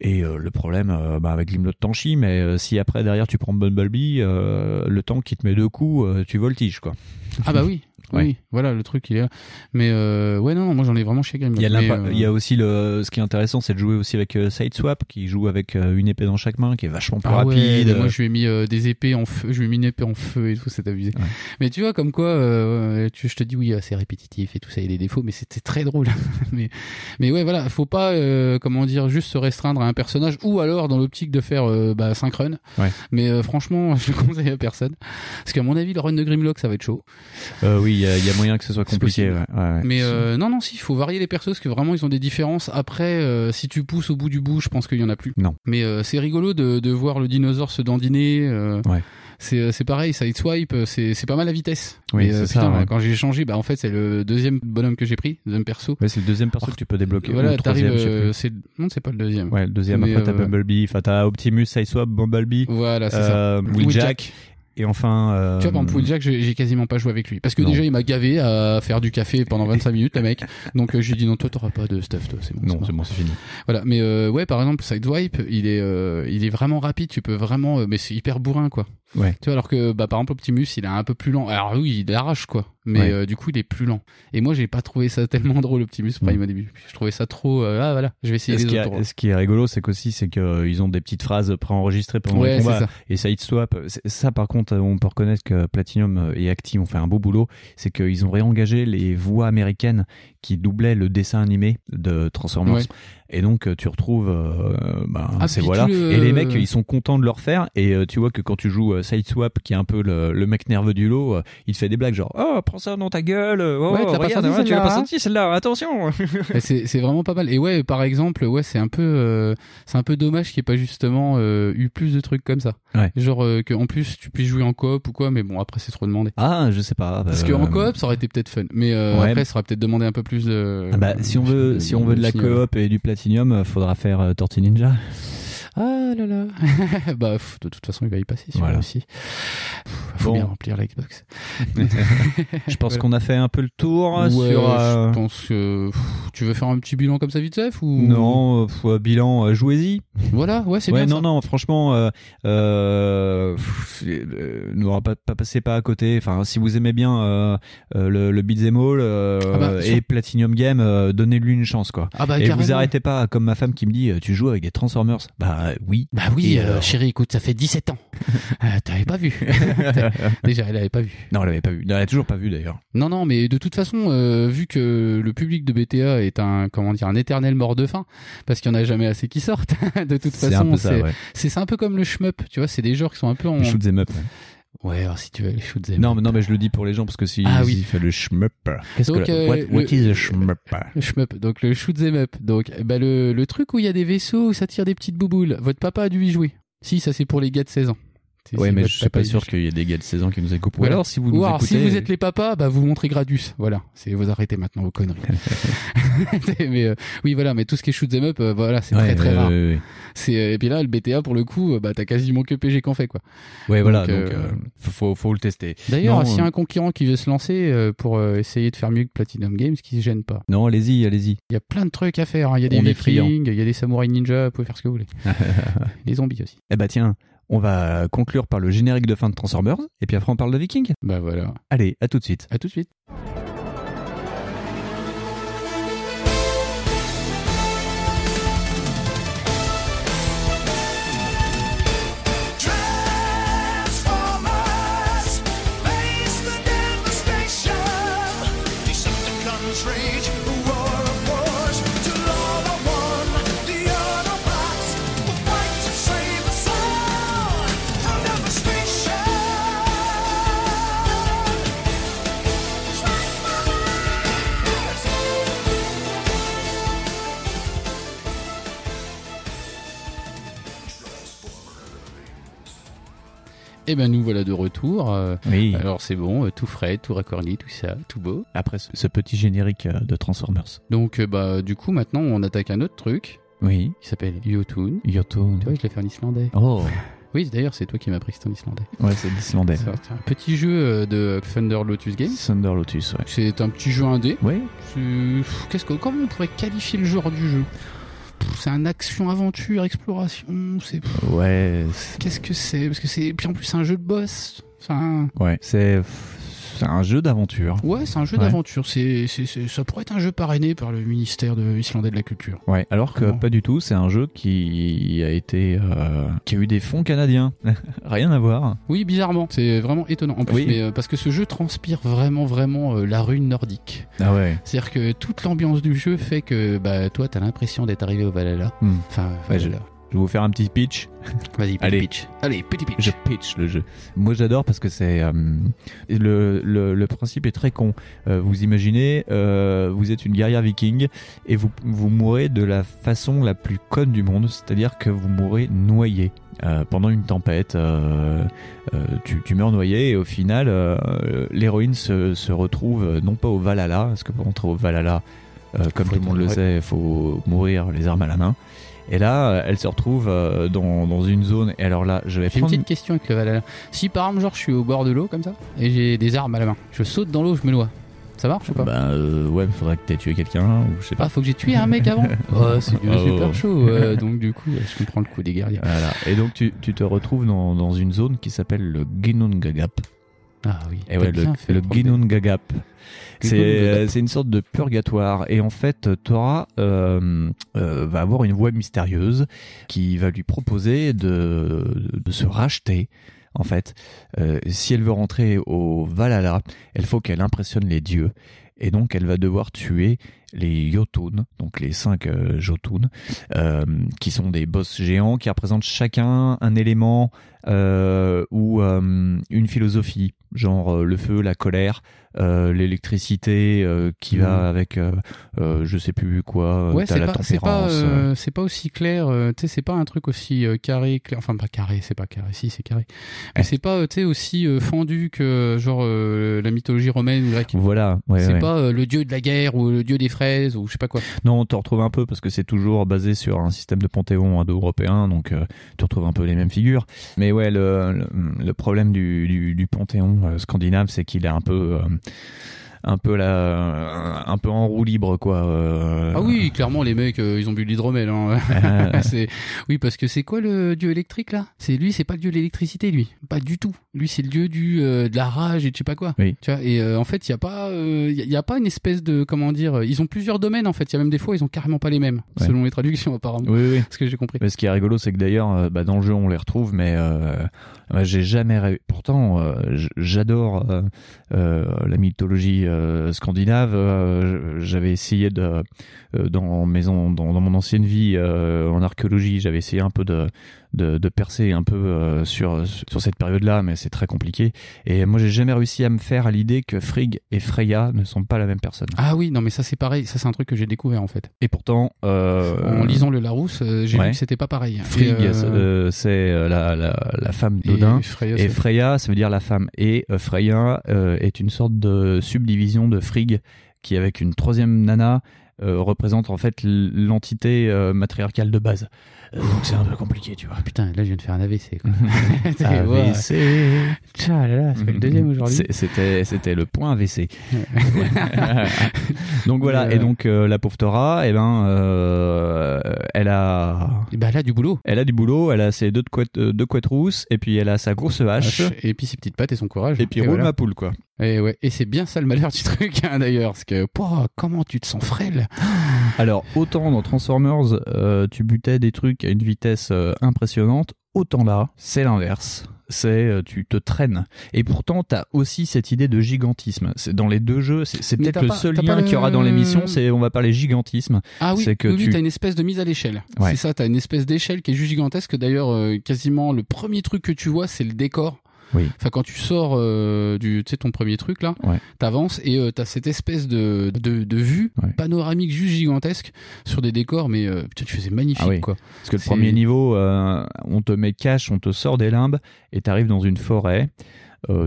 et le problème avec Grimlock t'en chie, mais si après derrière tu prends Bumblebee le tank qui te met deux coups tu voltiges quoi. Ah bah oui. Oui, voilà le truc il est là. Mais moi j'en ai vraiment chez Grimlock. Il y a aussi ce qui est intéressant, c'est de jouer aussi avec Sideswipe qui joue avec une épée dans chaque main, qui est vachement plus rapide. Moi je lui ai mis des épées en feu, je lui ai mis une épée en feu et tout, c'est abusé. Ouais. Mais tu vois comme quoi, je te dis oui c'est répétitif et tout ça, il y a des défauts, mais c'était très drôle. mais ouais voilà, faut pas juste se restreindre à un personnage ou alors dans l'optique de faire 5 runs. Ouais. Mais franchement je le conseille à personne parce qu'à mon avis le run de Grimlock ça va être chaud. Oui. Il y a moyen que ce soit compliqué. Mais non, si, il faut varier les persos parce que vraiment ils ont des différences. Après, si tu pousses au bout du bout, je pense qu'il y en a plus. Non. Mais c'est rigolo de voir le dinosaure se dandiner. C'est pareil, Sideswipe, c'est pas mal la vitesse. Oui, c'est ça. Putain, quand j'ai changé, en fait, c'est le deuxième bonhomme que j'ai pris, deuxième perso. Ouais, c'est le deuxième perso que tu peux débloquer. Voilà, le troisième, c'est pas le deuxième. Ouais, le deuxième. Mais après, t'as Bumblebee, t'as Optimus, Sideswipe, Bumblebee. Voilà, c'est ça. Wheeljack. Et enfin tu vois par exemple Jack j'ai quasiment pas joué avec lui parce que déjà il m'a gavé à faire du café pendant 25 minutes le mec, donc j'ai dit non toi t'auras pas de stuff toi, c'est bon, non, c'est bon c'est fini. Voilà, mais par exemple Sideswipe il est vraiment rapide, tu peux vraiment mais c'est hyper bourrin quoi. Ouais. Tu vois, alors que bah, par exemple Optimus, il est un peu plus lent. Alors oui, il arrache quoi, mais ouais. Du coup il est plus lent. Et moi j'ai pas trouvé ça tellement drôle Optimus Prime au début. Je trouvais ça trop voilà, je vais essayer les autres. Ce qui est rigolo, c'est qu'aussi c'est qu'ils ont des petites phrases préenregistrées pendant le combat. Ça. Et Sideswipe, ça par contre on peut reconnaître que Platinum et Acti ont fait un beau boulot, c'est qu'ils ont réengagé les voix américaines qui doublaient le dessin animé de Transformers. Ouais. Et donc tu retrouves ces voilà. Et les mecs ils sont contents de le refaire et tu vois que quand tu joues Sideswipe qui est un peu le mec nerveux du lot, il te fait des blagues genre oh prends ça dans ta gueule, oh, ouais, regarde, tu l'as pas senti celle-là, attention. C'est vraiment pas mal. Et ouais par exemple ouais c'est un peu dommage qu'il n'y ait pas justement eu plus de trucs comme ça. Ouais. Genre qu'en plus tu puisses jouer en coop ou quoi, mais bon après c'est trop demandé. Ah je sais pas. Parce qu'en coop ça aurait été peut-être fun, mais ouais. Après ça aurait peut-être demandé un peu plus de... Ah bah si on veut de la coop et du Platinum, faudra faire Tortue Ninja. Ah là là. Bah de toute façon il va y passer celui-là aussi. Faut bien remplir la Xbox. Je pense qu'on a fait un peu le tour sur. Je pense que tu veux faire un petit bilan comme ça vite fait ou non? Bilan, jouez-y. Voilà, ouais c'est bien. Non franchement, n'aura pas passé pas à côté. Enfin si vous aimez bien le beat'em all et Platinum Game, donnez-lui une chance quoi. Ah bah, et vous arrêtez pas comme ma femme qui me dit tu joues avec des Transformers. Bah oui, chérie, écoute, ça fait 17 ans. T'avais pas vu. Déjà, elle avait pas vu. Non, elle avait pas vu. Elle a toujours pas vu d'ailleurs. Non, mais de toute façon, vu que le public de BTA est un éternel mort de faim, parce qu'il y en a jamais assez qui sortent. De toute façon, c'est un peu comme le shmup, tu vois, c'est des genres qui sont un peu en shoot them up. Ouais, alors si tu veux les shoot them up. Non, mais je le dis pour les gens parce que il fait le shmup. What is a shmup? Le shmup, donc le shoot them up. Donc bah le truc où il y a des vaisseaux où ça tire des petites bouboules. Votre papa a dû y jouer. Si, ça c'est pour les gars de 16 ans. Ouais, mais je suis pas sûr qu'il y ait des gars de 16 ans qui nous écoutent. Ou alors si vous nous écoutez, si vous êtes les papas, bah vous montrez Gradus. Voilà, vous arrêtez maintenant vos conneries. Mais oui voilà, mais tout ce qui est shoot them up, voilà, c'est très très rare. Ouais. Et puis là le BTA pour le coup, bah t'as quasiment que PG qu'en fait quoi. Ouais voilà, donc faut le tester. D'ailleurs, s'il y a un concurrent qui veut se lancer pour essayer de faire mieux que Platinum Games, qui se gêne pas. Non, allez-y. Il y a plein de trucs à faire, il y a des Vikings, il y a des samouraïs ninja, vous pouvez faire ce que vous voulez. Les zombies aussi. Eh bah tiens, on va conclure par le générique de fin de Transformers, et puis après on parle de Vikings. Bah voilà. Allez, à tout de suite. À tout de suite. Et ben nous voilà de retour. Oui. Alors c'est bon, tout frais, tout racorni, tout ça, tout beau. Après ce petit générique de Transformers. Donc bah du coup maintenant on attaque un autre truc. Oui. Qui s'appelle Jötun. Jötun. Tu vois, je l'ai fait en islandais. Oh. Oui, d'ailleurs, c'est toi qui m'as appris que c'est en islandais. Ouais, c'est l'islandais. C'est un petit jeu de Thunder Lotus Games. Thunder Lotus, ouais. C'est un petit jeu indé. Oui. Comment on pourrait qualifier le genre du jeu ? C'est un action-aventure, exploration, c'est... Ouais... Qu'est-ce que c'est ? Parce que c'est... Puis en plus, c'est un jeu de boss. Ouais, c'est un jeu d'aventure. Ouais, c'est un jeu d'aventure. Ça pourrait être un jeu parrainé par le ministère islandais de la Culture. Ouais, alors que pas du tout, c'est un jeu qui a eu des fonds canadiens. Rien à voir. Oui, bizarrement. C'est vraiment étonnant. En plus, oui. Mais parce que ce jeu transpire vraiment la rune nordique. Ah ouais. C'est-à-dire que toute l'ambiance du jeu fait que bah, toi, t'as l'impression d'être arrivé au Valhalla. Enfin, Valhalla. Je vais vous faire un petit pitch. Vas-y, pitch. Allez, petit pitch. Je pitch le jeu. Moi, j'adore parce que c'est le principe est très con. Vous imaginez, vous êtes une guerrière viking et vous mourrez de la façon la plus conne du monde, c'est-à-dire que vous mourrez noyé pendant une tempête. Tu meurs noyé et au final, l'héroïne se retrouve non pas au Valhalla, parce que pour entrer au Valhalla, comme tout le monde le sait, il faut mourir les armes à la main. Et là, elle se retrouve dans une zone. Et alors là, j'ai une petite question avec le Valhalla. Si par exemple, genre, je suis au bord de l'eau comme ça et j'ai des armes à la main, je saute dans l'eau, je me noie. Ça marche ou pas? Bah ouais, faudrait que t'aies tué quelqu'un ou je sais pas. Ah, faut que j'ai tué un mec avant. Oh, c'est super chaud. Donc du coup, je comprends le coup des guerriers. Voilà. Et donc tu te retrouves dans une zone qui s'appelle le Ginnungagap. Ah oui. Et ouais, le Ginnungagap. C'est une sorte de purgatoire. Et en fait, Thora va avoir une voix mystérieuse qui va lui proposer de se racheter. En fait, si elle veut rentrer au Valhalla, il faut qu'elle impressionne les dieux. Et donc, elle va devoir tuer les Jötun, donc les 5 Jötun, qui sont des boss géants qui représentent chacun un élément ou une philosophie, genre le feu, la colère, l'électricité qui va avec je sais plus quoi, ouais, t'as la tempérance. C'est pas aussi clair, tu sais, c'est pas un truc aussi carré, clair, enfin pas carré, c'est pas carré, si c'est carré, mais c'est pas tu sais aussi fendu que genre la mythologie romaine ou grecque. Voilà, ouais, c'est pas le dieu de la guerre ou le dieu des fraises ou je sais pas quoi. Non, on te retrouve un peu parce que c'est toujours basé sur un système de panthéon indo-européen, donc tu retrouves un peu les mêmes figures. Mais ouais, le problème du panthéon scandinave, c'est qu'il est un peu en roue libre, quoi. Ah oui, clairement, les mecs, ils ont bu de l'hydromel. Hein. Oui, parce que c'est quoi le dieu électrique, là ? C'est pas le dieu de l'électricité, lui. Pas du tout. Lui, c'est le dieu de la rage et de je sais pas quoi. Oui. Tu vois, et en fait, il n'y a pas une espèce de... Comment dire ? Ils ont plusieurs domaines, en fait. Il y a même des fois, ils ont carrément pas les mêmes, selon les traductions, apparemment. Oui. Ce que j'ai compris. Mais ce qui est rigolo, c'est que d'ailleurs, dans le jeu, on les retrouve, mais j'ai jamais... Pourtant, j'adore la mythologie... scandinave, j'avais essayé dans mon ancienne vie en archéologie, j'avais essayé un peu de percer un peu sur cette période-là, mais c'est très compliqué. Et moi, j'ai jamais réussi à me faire à l'idée que Frigg et Freya ne sont pas la même personne. Ah oui, non, mais ça c'est pareil, ça c'est un truc que j'ai découvert en fait. Et pourtant, en lisant le Larousse, j'ai vu que c'était pas pareil. Frigg, c'est la femme d'Odin, et Freya, ça veut dire la femme. Et Freya est une sorte de subdivision de Frigg qui, avec une troisième nana, représente en fait l'entité matriarcale de base. Donc c'est un peu compliqué, tu vois. Putain, là je viens de faire un AVC, quoi. AVC. Tcha, là, c'est le deuxième aujourd'hui. C'était le point AVC. Donc voilà, et donc la pauvre Thora, elle a du boulot. Elle a du boulot, elle a ses deux couettes rousses, et puis elle a sa grosse hache. Et puis ses petites pattes et son courage. Et puis roule ma poule, quoi. Et c'est bien ça le malheur du truc, hein, d'ailleurs, parce que comment tu te sens frêle. Alors autant dans Transformers tu butais des trucs à une vitesse impressionnante, autant là c'est l'inverse, tu te traînes. Et pourtant t'as aussi cette idée de gigantisme, c'est dans les deux jeux, c'est peut-être le seul lien qu'il y aura dans l'émission, c'est on va parler gigantisme. Ah oui, c'est que t'as une espèce de mise à l'échelle, c'est ça, t'as une espèce d'échelle qui est juste gigantesque. D'ailleurs quasiment le premier truc que tu vois, c'est le décor. Oui. Enfin, quand tu sors ton premier truc là, t'avances et t'as cette espèce de vue panoramique juste gigantesque sur des décors, mais putain, tu faisais magnifique, quoi. Parce que le premier niveau, on te met cache, on te sort des limbes et t'arrives dans une forêt.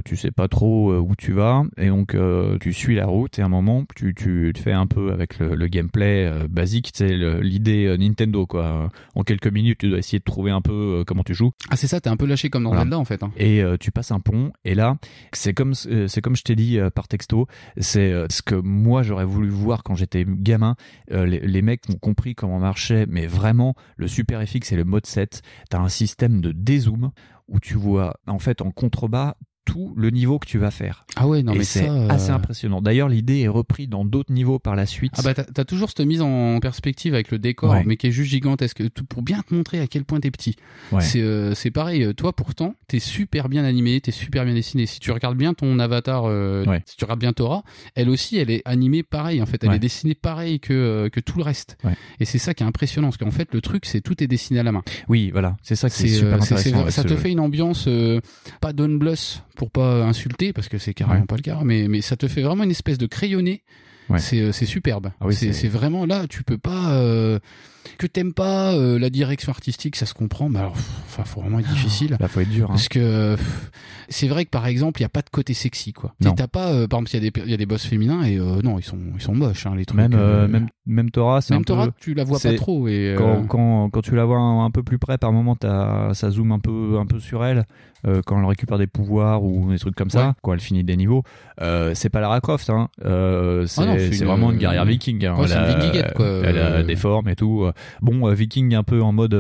Tu sais pas trop où tu vas, et donc tu suis la route, et à un moment tu te fais un peu avec le gameplay basique, c'est l'idée Nintendo, quoi. En quelques minutes tu dois essayer de trouver un peu comment tu joues. Ah c'est ça, t'es un peu lâché comme dans Zelda en fait, hein. Et tu passes un pont, et là c'est comme je t'ai dit par texto, c'est ce que moi j'aurais voulu voir quand j'étais gamin. Les mecs ont compris comment marchait, mais vraiment le Super FX et le mode 7, t'as un système de dézoom où tu vois en fait en contrebas tout le niveau que tu vas faire. Ah ouais, non, et mais c'est assez impressionnant. D'ailleurs, l'idée est reprise dans d'autres niveaux par la suite. Ah bah t'as toujours cette mise en perspective avec le décor, mais qui est juste gigantesque, pour bien te montrer à quel point t'es petit. Ouais. C'est pareil, toi pourtant, t'es super bien animé, t'es super bien dessiné. Si tu regardes bien ton avatar, si tu regardes bien Thora, elle aussi, elle est animée pareil, en fait. Elle est dessinée pareil que tout le reste. Ouais. Et c'est ça qui est impressionnant, parce qu'en fait, le truc, c'est tout est dessiné à la main. Oui, voilà, c'est ça qui est super intéressant. Ça te fait une ambiance pas down bluff, pour pas insulter, parce que c'est carrément pas le cas, mais ça te fait vraiment une espèce de crayonné ouais. C'est superbe. Ah oui, c'est vraiment là, tu peux pas... que t'aimes pas la direction artistique, ça se comprend, mais alors faut vraiment être difficile. Là faut être dur, hein. Parce que c'est vrai que par exemple il y a pas de côté sexy, quoi. T'as pas par exemple il y a des boss féminins et non ils sont moches, hein, les trucs. Même Thora, c'est même un Thora, peu... tu la vois pas trop et quand tu la vois un peu plus près par moment, ça zoome un peu sur elle quand elle récupère des pouvoirs ou des trucs comme ça, ouais. Quand elle finit des niveaux, c'est pas Lara Croft, hein. C'est vraiment une guerrière viking, hein. Ouais, c'est une vikingette, quoi. Elle a des formes et tout. Bon, viking un peu en mode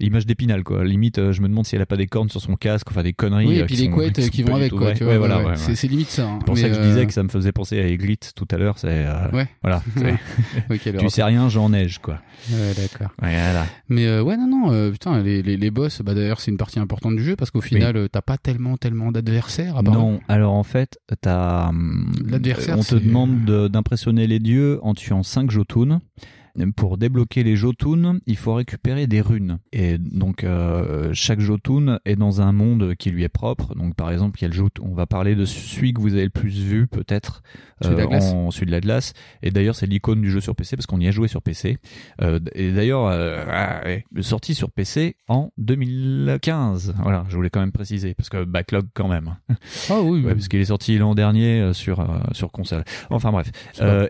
image d'épinal, quoi. Limite, je me demande si elle a pas des cornes sur son casque, enfin des conneries. Oui, et puis les couettes qui vont avec, quoi. Tu vois, ouais, voilà, ouais. C'est limite ça. Hein. C'est pour ça que je disais que ça me faisait penser à Eglit tout à l'heure. C'est ouais. Voilà. Okay, tu sais rien, j'en neige, quoi. Ouais, d'accord. Ouais, voilà. Mais ouais, non, putain, les boss. Bah d'ailleurs, c'est une partie importante du jeu parce qu'au final, oui. T'as pas tellement d'adversaires. À part non. Alors en fait, t'as l'adversaire. On te demande d'impressionner les dieux en tuant 5 Jötun. Pour débloquer les Jötun, il faut récupérer des runes. Et donc, chaque Jötun est dans un monde qui lui est propre. Donc, par exemple, il y a le Jötun. On va parler de celui que vous avez le plus vu, peut-être, celui de la glace. Et d'ailleurs, c'est l'icône du jeu sur PC, parce qu'on y a joué sur PC. Et d'ailleurs, sorti sur PC en 2015. Voilà, je voulais quand même préciser, parce que Backlog, quand même. Ah oui. Ouais, parce qu'il est sorti l'an dernier sur console. Enfin, bref.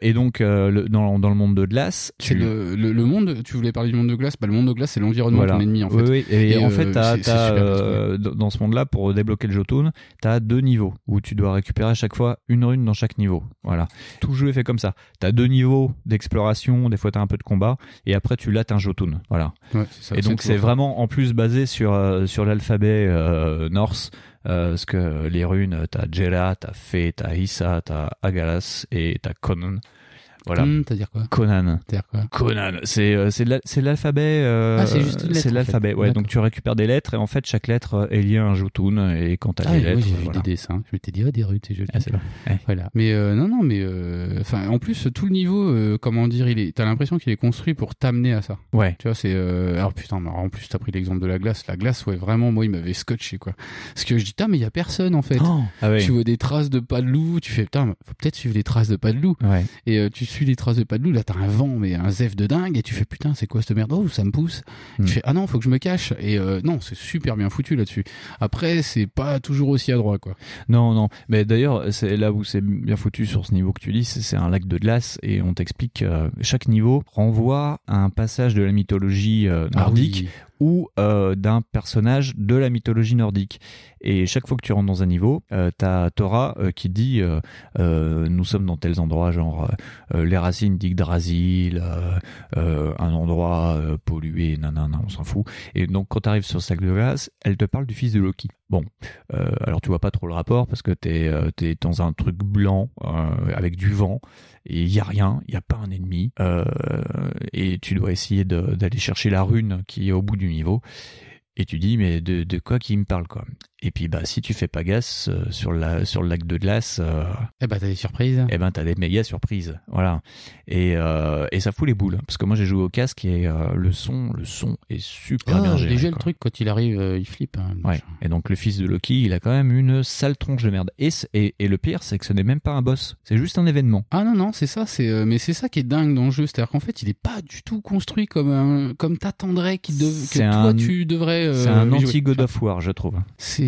Et donc, dans le monde de glace... Le monde, tu voulais parler du monde de glace, bah, le monde de glace c'est l'environnement, voilà. Ton ennemi en fait. Oui. Et en fait t'as dans ce monde là, pour débloquer le Jötun, t'as 2 niveaux où tu dois récupérer à chaque fois une rune dans chaque niveau, voilà. Tout le jeu est fait comme ça, t'as 2 niveaux d'exploration, des fois t'as un peu de combat et après tu lattes un Jötun, voilà, ouais, c'est ça. Et donc c'est vraiment en plus basé sur l'alphabet norse. Parce que les runes, t'as Jera, t'as Fé, t'as Issa, t'as Agalas et t'as Conan. Voilà. T'as dire quoi? Conan. Conan. C'est l'alphabet. C'est juste une lettre. C'est l'alphabet, en fait. Ouais. D'accord. Donc tu récupères des lettres et en fait chaque lettre est liée à un Jötun et quand t'as des lettres. Oui, j'ai vu des dessins. Je m'étais dit des runes, c'est joli. Ah, c'est bon. Ouais. Voilà. Mais non, mais enfin en plus tout le niveau, comment dire, t'as l'impression qu'il est construit pour t'amener à ça. Ouais. Tu vois, c'est alors putain, mais en plus t'as pris l'exemple de la glace. La glace, ouais, vraiment, moi il m'avait scotché, quoi. Parce que je dis mais il y a personne en fait. Oh, ah ouais. Tu vois des traces de pas de loup, tu fais putain, faut peut-être suivre les traces de pas de loup. Ouais. Et tu suis les traces de pas de loup, là t'as un vent mais un zef de dingue et tu fais putain c'est quoi cette merde, oh ça me pousse, tu fais ah non faut que je me cache et non c'est super bien foutu là-dessus. Après c'est pas toujours aussi adroit, quoi. Non mais d'ailleurs c'est là où c'est bien foutu sur ce niveau que tu dis, c'est un lac de glace et on t'explique chaque niveau renvoie à un passage de la mythologie nordique. Ah oui. Ou d'un personnage de la mythologie nordique. Et chaque fois que tu rentres dans un niveau, t'as Thora qui dit nous sommes dans tels endroits, genre les racines d'Yggdrasil, un endroit pollué, nanana, on s'en fout. Et donc quand t'arrives sur ce sac de glace, elle te parle du fils de Loki. Bon, alors tu vois pas trop le rapport parce que t'es dans un truc blanc avec du vent et il y a rien, il y a pas un ennemi et tu dois essayer d'aller chercher la rune qui est au bout du niveau et tu dis mais de quoi qu'il me parle, quoi. Et puis bah si tu fais pas gaffe sur le lac de glace, t'as des surprises. Eh ben t'as des méga surprises, voilà. Et ça fout les boules parce que moi j'ai joué au casque et le son est super bien géré. Déjà le truc quand il arrive, il flippe. Hein, ouais. Et donc le fils de Loki, il a quand même une sale tronche de merde. Et le pire c'est que ce n'est même pas un boss, c'est juste un événement. Ah non c'est ça, mais c'est ça qui est dingue dans le jeu, c'est-à-dire qu'en fait il est pas du tout construit comme t'attendrais que toi tu devrais. C'est un anti God of War, je trouve.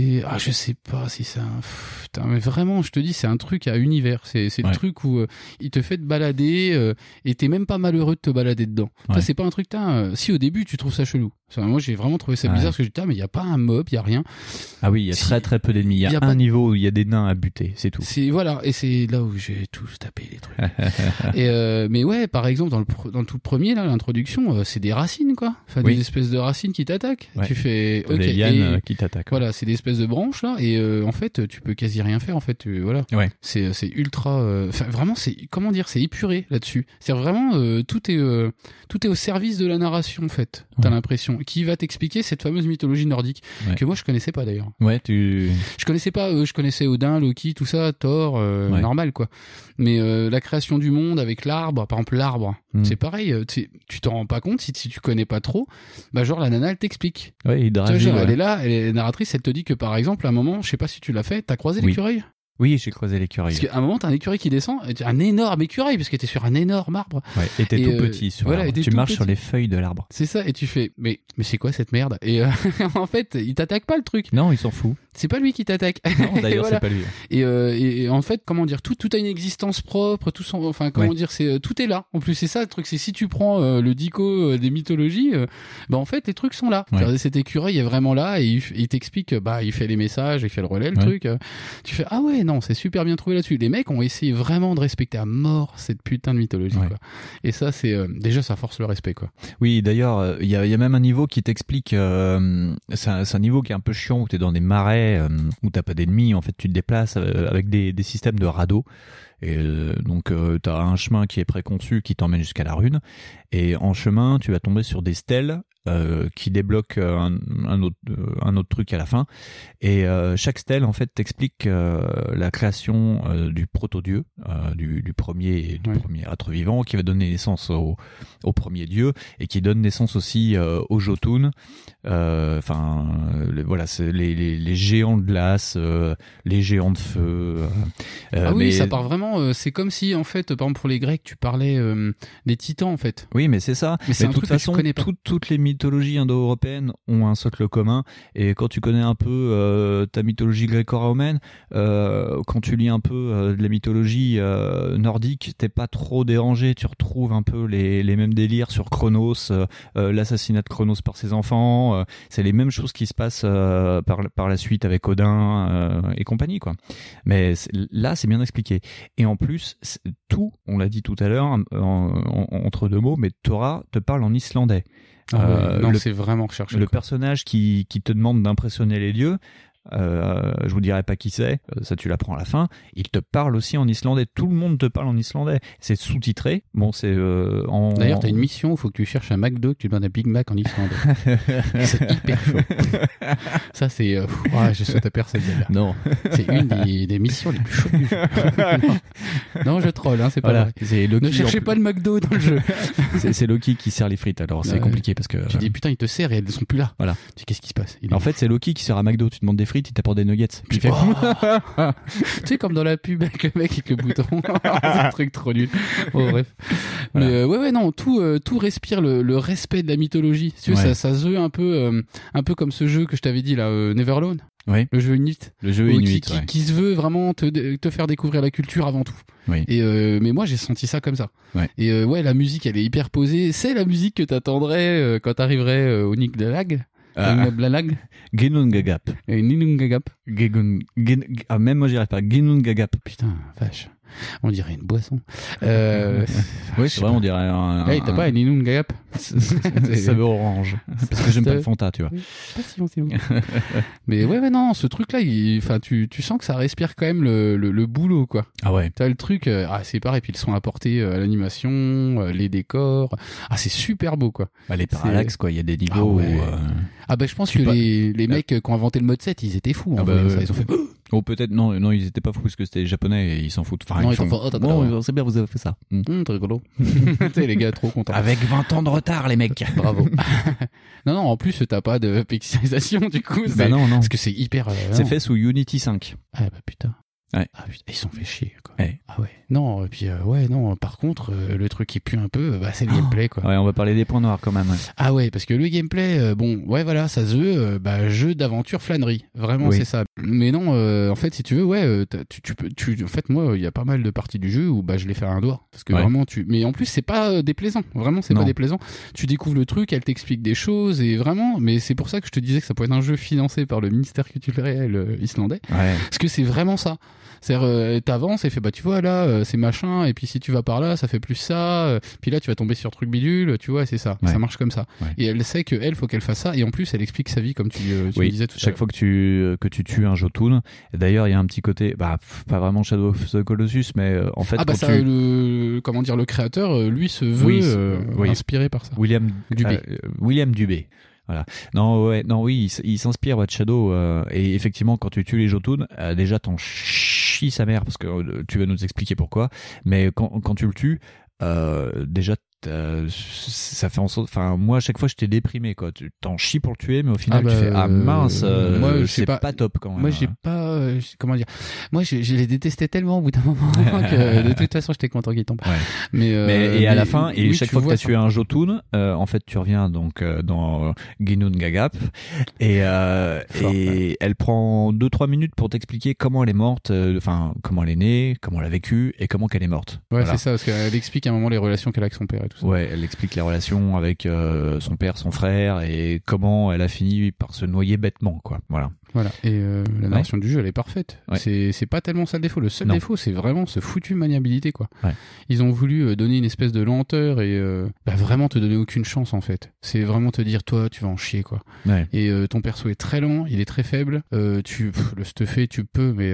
Je sais pas si c'est un... Putain, mais vraiment, je te dis, c'est un truc à univers. C'est ouais. Le truc où il te fait te balader et t'es même pas malheureux de te balader dedans. Ouais. Ça, c'est pas un truc... Si au début, tu trouves ça chelou. Moi, j'ai vraiment trouvé ça bizarre parce que j'ai dit, mais il n'y a pas un mob, il n'y a rien. Ah oui, il y a très très peu d'ennemis. Il y a un niveau où il y a des nains à buter, c'est tout. Voilà, et c'est là où j'ai tous tapé les trucs. Mais ouais, par exemple, dans le tout premier, là, l'introduction, c'est des racines, quoi. Enfin, des espèces de racines qui t'attaquent. Ouais. Tu fais... Okay, les lianes qui t'attaquent. Voilà, c'est des espèces de branches, là, et en fait, tu peux quasi rien faire, en fait. Voilà. Ouais. C'est ultra... Enfin, vraiment, c'est... Comment dire, c'est épuré, là-dessus. C'est-à-dire, vraiment, tout est au service de la narration, en fait. T'as l'impression... qui va t'expliquer cette fameuse mythologie nordique que moi je connaissais pas d'ailleurs. Ouais, je connaissais pas, je connaissais Odin, Loki, tout ça, Thor, normal quoi. Mais la création du monde avec l'arbre, par exemple l'arbre, c'est pareil, tu t'en rends pas compte si tu connais pas trop, bah genre la nana elle t'explique. Ouais, elle est là, la narratrice elle te dit que par exemple à un moment, je sais pas si tu l'as fait, t'as croisé l'écureuil. Oui, j'ai creusé l'écureuil. Parce qu'à un moment, t'as un écureuil qui descend, un énorme écureuil, parce que t'es sur un énorme arbre. Ouais, et t'es tout petit sur l'arbre. Tu marches sur les feuilles de l'arbre. C'est ça, et tu fais, mais c'est quoi cette merde? Et en fait, il t'attaque pas le truc. Non, il s'en fout. C'est pas lui qui t'attaque. Non, d'ailleurs, voilà. C'est pas lui. Et en fait, comment dire, tout a une existence propre, tout son, enfin, comment dire, c'est, tout est là. En plus, c'est ça le truc, c'est si tu prends le dico des mythologies, en fait, les trucs sont là. Ouais. Cet écureuil est vraiment là, et il t'explique, il fait les messages, il fait le relais, le truc. Tu fais, ah ouais, non, c'est super bien trouvé là-dessus. Les mecs ont essayé vraiment de respecter à mort cette putain de mythologie, quoi. Et ça, c'est déjà, ça force le respect, quoi. Oui, d'ailleurs, il y a même un niveau qui t'explique. C'est un niveau qui est un peu chiant, où t'es dans des marais, où t'as pas d'ennemis. En fait, tu te déplaces avec des systèmes de radeaux. Et donc t'as un chemin qui est préconçu qui t'emmène jusqu'à la rune, et en chemin tu vas tomber sur des stèles qui débloquent un autre truc à la fin, et chaque stèle en fait t'explique la création du proto-dieu, du premier être vivant, qui va donner naissance au premier dieu, et qui donne naissance aussi au Jötun, voilà, c'est les géants de glace, les géants de feu. Ça part vraiment. C'est comme si, en fait, par exemple pour les Grecs, tu parlais des titans, en fait. Oui, mais c'est ça. Mais c'est de toute façon, toutes les mythologies indo-européennes ont un socle commun. Et quand tu connais un peu ta mythologie gréco-romaine, quand tu lis un peu de la mythologie nordique, t'es pas trop dérangé. Tu retrouves un peu les mêmes délires sur Chronos, l'assassinat de Chronos par ses enfants. C'est les mêmes choses qui se passent par la suite avec Odin et compagnie, quoi. Mais là, c'est bien expliqué. Et en plus, tout, on l'a dit tout à l'heure, entre deux mots, mais Thora te parle en islandais. C'est vraiment recherché. Le personnage qui te demande d'impressionner les dieux, je vous dirai pas qui c'est, ça tu l'apprends à la fin, il te parle aussi en islandais. Tout le monde te parle en islandais. C'est sous-titré. Bon, c'est D'ailleurs, t'as une mission, il faut que tu cherches un McDo, que tu demandes un Big Mac en islandais. C'est hyper chaud. Ça, c'est... je saute à personne. Non. C'est une des missions les plus chaudes du jeu. Non, je troll, hein, c'est pas vrai. C'est Loki, ne cherchez pas le McDo dans le jeu. c'est Loki qui sert les frites, alors c'est compliqué parce que... Tu dis, putain, il te sert et elles ne sont plus là. Voilà. Tu dis, qu'est-ce qui se passe? En fait, c'est Loki qui sert à McDo. Tu demandes des frites, il t'apporte des nuggets. Puis tu sais, comme dans la pub avec le mec avec le bouton. C'est un truc trop nul. Bon, bref. Voilà. Mais non, tout respire le respect de la mythologie. Tu sais, ça se veut un peu comme ce jeu que je t'avais dit là, Neverlone. Oui. Le jeu Inuit. Qui se veut vraiment te faire découvrir la culture avant tout. Oui. Et mais moi j'ai senti ça comme ça. Ouais. Et la musique elle est hyper posée. C'est la musique que t'attendrais quand t'arriverais au Nick de Lag. Ginnungagap. Même moi j'y arrive pas. Ginnungagap. Putain, vache. On dirait une boisson. Oui, c'est vrai, on dirait un. Hey, t'as pas un Ginnungagap? Ça veut orange. Parce que j'aime pas le Fanta, tu vois. Pas si bon, c'est bon. Mais ouais, non, ce truc-là, tu sens que ça respire quand même le boulot, quoi. Ah ouais. T'as le truc, c'est pareil, puis ils sont apportés à l'animation, les décors. Ah, c'est super beau, quoi. Bah, les parallaxes, quoi, il y a des niveaux. Ah, ouais. Je pense que les mecs qui ont inventé le mode 7, ils étaient fous. Ils ont fait. Oh, peut-être, non, ils étaient pas fous parce que c'était les japonais et ils s'en foutent. Enfin, c'est bien, vous avez fait ça. Très rigolo. Les gars, trop contents. Avec 20 ans de retard, les mecs. Bravo. Non, en plus, t'as pas de pixelisation, du coup. C'est... Non. Parce que c'est hyper. C'est fait sous Unity 5. Ah, bah, putain. Ouais. Ah putain, ils sont fait chier, quoi. Ouais. Ah ouais. Non, et puis par contre, le truc qui pue un peu, c'est le gameplay, quoi. Ouais, on va parler des points noirs quand même. Ouais. Ah ouais, parce que le gameplay, ça se veut jeu d'aventure flânerie. Vraiment, oui. C'est ça. Mais non, en fait, si tu veux, tu peux en fait moi, il y a pas mal de parties du jeu où je l'ai fait à un doigt parce que vraiment mais en plus, c'est pas déplaisant. Vraiment, c'est pas déplaisant. Tu découvres le truc, elle t'explique des choses et vraiment, mais c'est pour ça que je te disais que ça pourrait être un jeu financé par le ministère culturel islandais. Ouais. Parce que c'est vraiment ça. C'est-à-dire, t'avances et fais, tu vois, là, c'est machin, et puis si tu vas par là, ça fait plus ça, puis là, tu vas tomber sur truc bidule, tu vois, c'est ça, ça marche comme ça. Ouais. Et elle sait qu'elle, faut qu'elle fasse ça, et en plus, elle explique sa vie, comme tu disais tout à l'heure. Chaque fois que tu tues un Jötun, d'ailleurs, il y a un petit côté, pas vraiment Shadow of the Colossus, mais en fait. Ah, bah, ça, le créateur, lui, se veut inspiré par ça. William Dubé. Voilà. Il s'inspire de Shadow et effectivement quand tu tues les Jötun, déjà t'en chies sa mère parce que tu vas nous expliquer pourquoi, mais quand tu le tues, déjà ça fait en sorte, enfin moi à chaque fois j'étais déprimé quoi, tu t'en chies pour le tuer mais au final tu fais ah mince, moi, c'est pas top quand même. Moi j'ai pas comment dire, moi je les détestais tellement au bout d'un moment que de toute façon j'étais content qu'il tombe. Ouais. Mais à la fin et oui, chaque fois que t'as tué un Jötun, en fait tu reviens donc dans Ginnungagap et elle prend 2-3 minutes pour t'expliquer comment elle est morte, enfin comment elle est née, comment elle a vécu et comment qu'elle est morte. Ouais voilà. C'est ça parce qu'elle explique à un moment les relations qu'elle a avec son père. Ouais, elle explique les relations avec son père, son frère et comment elle a fini par se noyer bêtement quoi. Voilà. Voilà. Et la narration du jeu elle est parfaite. Ouais. C'est pas tellement ça le défaut. Le seul défaut c'est vraiment ce foutu maniabilité quoi. Ouais. Ils ont voulu donner une espèce de lenteur et vraiment te donner aucune chance en fait. C'est vraiment te dire toi tu vas en chier quoi. Ouais. Et ton perso est très lent, il est très faible. Le stuffer tu peux mais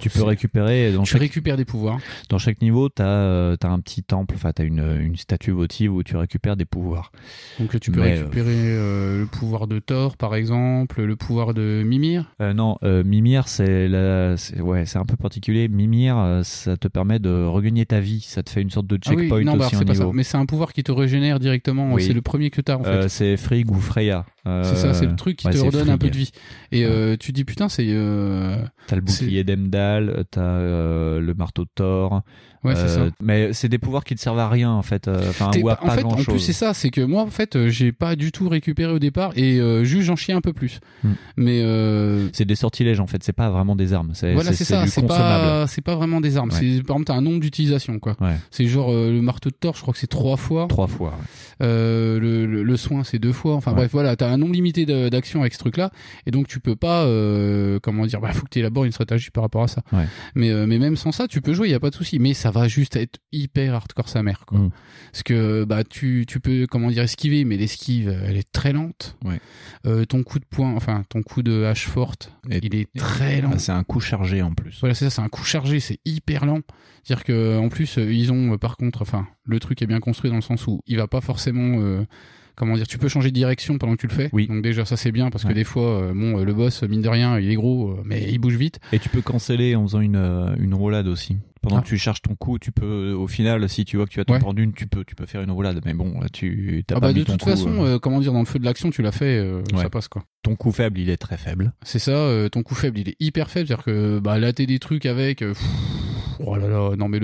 tu peux récupérer. Tu récupères des pouvoirs. Dans chaque niveau t'as un petit temple, enfin t'as une statue votive où tu récupères des pouvoirs. Donc tu peux récupérer le pouvoir de Thor par exemple, le pouvoir de Mimir. Non, Mimir c'est un peu particulier. Mimir ça te permet de regagner ta vie, ça te fait une sorte de checkpoint aussi en niveau. Mais c'est un pouvoir qui te régénère directement, c'est le premier que t'as en fait. C'est Frigg ou Freya. C'est ça, c'est le truc qui te redonne Frigg. Un peu de vie. Et tu te dis putain c'est. T'as le bouclier d'Emdal, t'as le marteau de Thor. Ouais, c'est ça. Mais c'est des pouvoirs qui te servent à rien en fait. En plus c'est ça, c'est que moi en fait j'ai pas du tout récupéré au départ et juste j'en chie un peu plus. Mais c'est des sortilèges en fait, c'est pas vraiment des armes. C'est pas vraiment des armes. Ouais. C'est par exemple t'as un nombre d'utilisation quoi. Ouais. C'est genre le marteau de Thor, je crois que c'est 3 fois. 3 fois. Ouais. Le soin c'est 2 fois. Enfin bref voilà, t'as un nombre limité d'actions avec ce truc là et donc tu peux pas faut que t'élabores une stratégie par rapport à ça. Ouais. Mais même sans ça tu peux jouer, y a pas de souci. Mais ça va juste être hyper hardcore sa mère quoi. Parce que tu peux esquiver mais l'esquive elle est très lente. Ouais. Ton coup de hache forte il est très lent. C'est un coup chargé en plus. Voilà c'est ça, c'est un coup chargé, c'est hyper lent. C'est-à-dire que en plus ils ont par contre le truc est bien construit dans le sens où il va pas forcément tu peux changer de direction pendant que tu le fais. Oui. Donc déjà ça c'est bien parce que des fois le boss mine de rien il est gros mais il bouge vite. Et tu peux canceller en faisant une roulade aussi. Pendant que tu charges ton coup, tu peux, au final, si tu vois que tu as ton pendule, tu peux faire une roulade. Mais bon, tu t'as pas mis ton coup. De toute façon, dans le feu de l'action, tu l'as fait, ça passe quoi. Ton coup faible, il est très faible. C'est ça, ton coup faible, il est hyper faible. C'est-à-dire que là, t'es des trucs avec... oh là là, non mais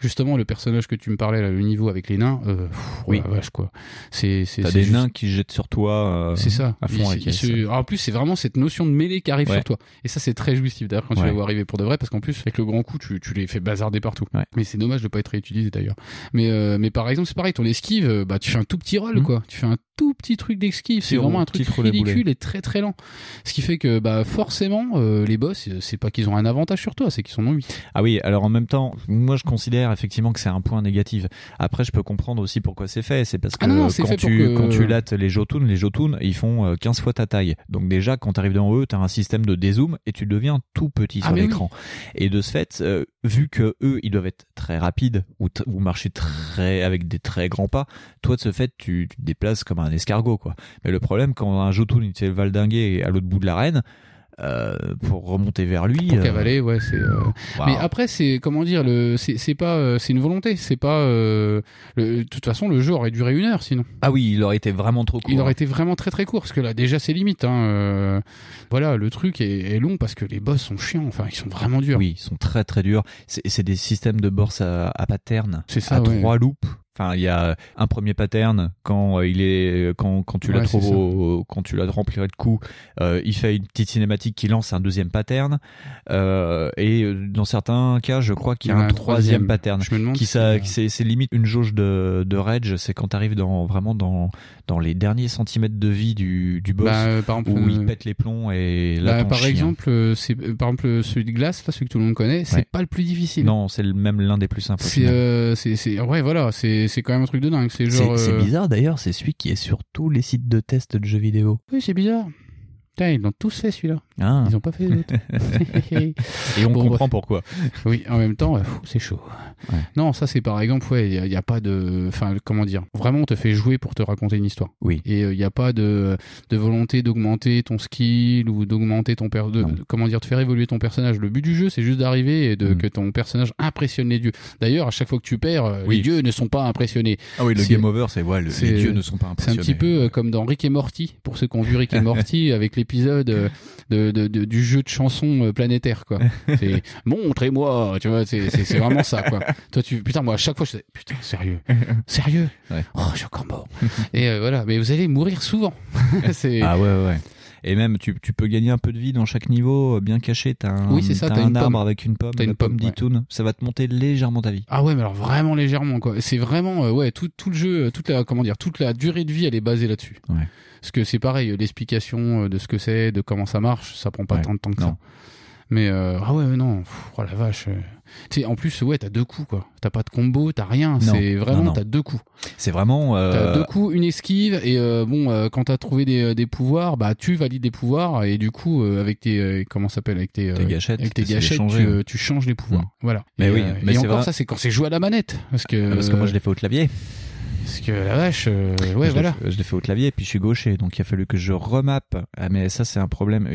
justement le personnage que tu me parlais là, le niveau avec les nains, la vache quoi. T'as des nains qui jettent sur toi. C'est ça. À fond en plus c'est vraiment cette notion de mêlée qui arrive sur toi. Et ça c'est très jouissif d'ailleurs quand tu les vois arriver pour de vrai parce qu'en plus avec le grand coup tu les fais bazarder partout. Ouais. Mais c'est dommage de pas être réutilisé d'ailleurs. Mais par exemple c'est pareil, ton esquive, tu fais un tout petit roll quoi. Tu fais un tout petit truc d'esquive, c'est vraiment un truc ridicule et très très lent. Ce qui fait que forcément les boss c'est pas qu'ils ont un avantage sur toi, c'est qu'ils sont non 8. Ah oui, alors en même temps, moi je considère effectivement que c'est un point négatif. Après, je peux comprendre aussi pourquoi c'est fait. C'est parce que quand tu lattes les Jötun, ils font 15 fois ta taille. Donc déjà, quand tu arrives devant eux, tu as un système de dézoom et tu deviens tout petit sur l'écran. Oui. Et de ce fait, vu que eux, ils doivent être très rapides ou marcher avec des très grands pas, toi de ce fait, tu te déplaces comme un escargot, quoi. Mais le problème, quand un Jötun il s'est valdingué à l'autre bout de l'arène, pour remonter vers lui pour cavaler c'est mais après c'est c'est une volonté, c'est pas de toute façon le jeu aurait duré 1 heure sinon. Ah oui, il aurait été vraiment trop court. Il aurait été vraiment très très court parce que là déjà c'est limite le truc est long parce que les boss sont chiants, ils sont vraiment durs. Oui, ils sont très très durs, c'est des systèmes de boss à pattern, c'est ça, à 3 loops. Enfin, il y a un premier pattern quand tu l'as rempli de coups, il fait une petite cinématique qui lance un deuxième pattern et dans certains cas, je crois qu'il y a un troisième pattern. Je me demande c'est limite une jauge de rage. C'est quand t'arrives dans les derniers centimètres de vie du boss par exemple, où il pète les plombs et là par exemple, celui de glace là, celui que tout le monde connaît, c'est pas le plus difficile. Non, c'est même l'un des plus simples. C'est quand même un truc de dingue. C'est bizarre d'ailleurs, c'est celui qui est sur tous les sites de tests de jeux vidéo. Oui, c'est bizarre. Putain, ils l'ont tous fait celui-là. Ah. Ils n'ont pas fait les autres. Et on comprend pourquoi. Oui, en même temps, c'est chaud. Ouais. Non, ça c'est par exemple, il n'y a pas de... Enfin, comment dire, vraiment, on te fait jouer pour te raconter une histoire. Oui. Et il n'y a pas de volonté d'augmenter ton skill ou d'augmenter ton... de faire évoluer ton personnage. Le but du jeu, c'est juste d'arriver et que ton personnage impressionne les dieux. D'ailleurs, à chaque fois que tu perds, les dieux ne sont pas impressionnés. Ah oui, le game over, c'est les dieux ne sont pas impressionnés. C'est un petit peu comme dans Rick et Morty, pour ceux qui ont vu Rick et Morty, avec l'épisode du jeu de chansons planétaire, quoi. C'est « Montrez-moi », tu vois, c'est vraiment ça, quoi. Toi, putain, moi, à chaque fois, je disais « Putain, sérieux ouais. Oh, je suis encore mort. » Et voilà, mais vous allez mourir souvent. Ah ouais. Et même, tu peux gagner un peu de vie dans chaque niveau, bien caché. T'as un arbre avec une pomme, t'as une pomme d'Itoun. Ouais. Ça va te monter légèrement ta vie. Ah ouais, mais alors vraiment légèrement, quoi. C'est vraiment, tout le jeu, toute la durée de vie, elle est basée là-dessus. Ouais. Parce que c'est pareil, l'explication de ce que c'est, de comment ça marche, ça prend pas tant de temps que ça. Mais oh la vache. Tu sais, en plus, t'as deux coups, quoi. T'as pas de combo, t'as rien. T'as deux coups. C'est vraiment. T'as deux coups, une esquive, et quand t'as trouvé des pouvoirs, bah, tu valides des pouvoirs, et du coup, avec tes gâchettes, tu changes les pouvoirs. Mmh. Voilà. Mais mais c'est encore vrai. Ça, c'est quand c'est joué à la manette. Parce que moi, je l'ai fait au clavier. Parce que la vache, je l'ai fait au clavier et puis je suis gaucher, donc il a fallu que je remappe. Ah, mais ça, c'est un problème.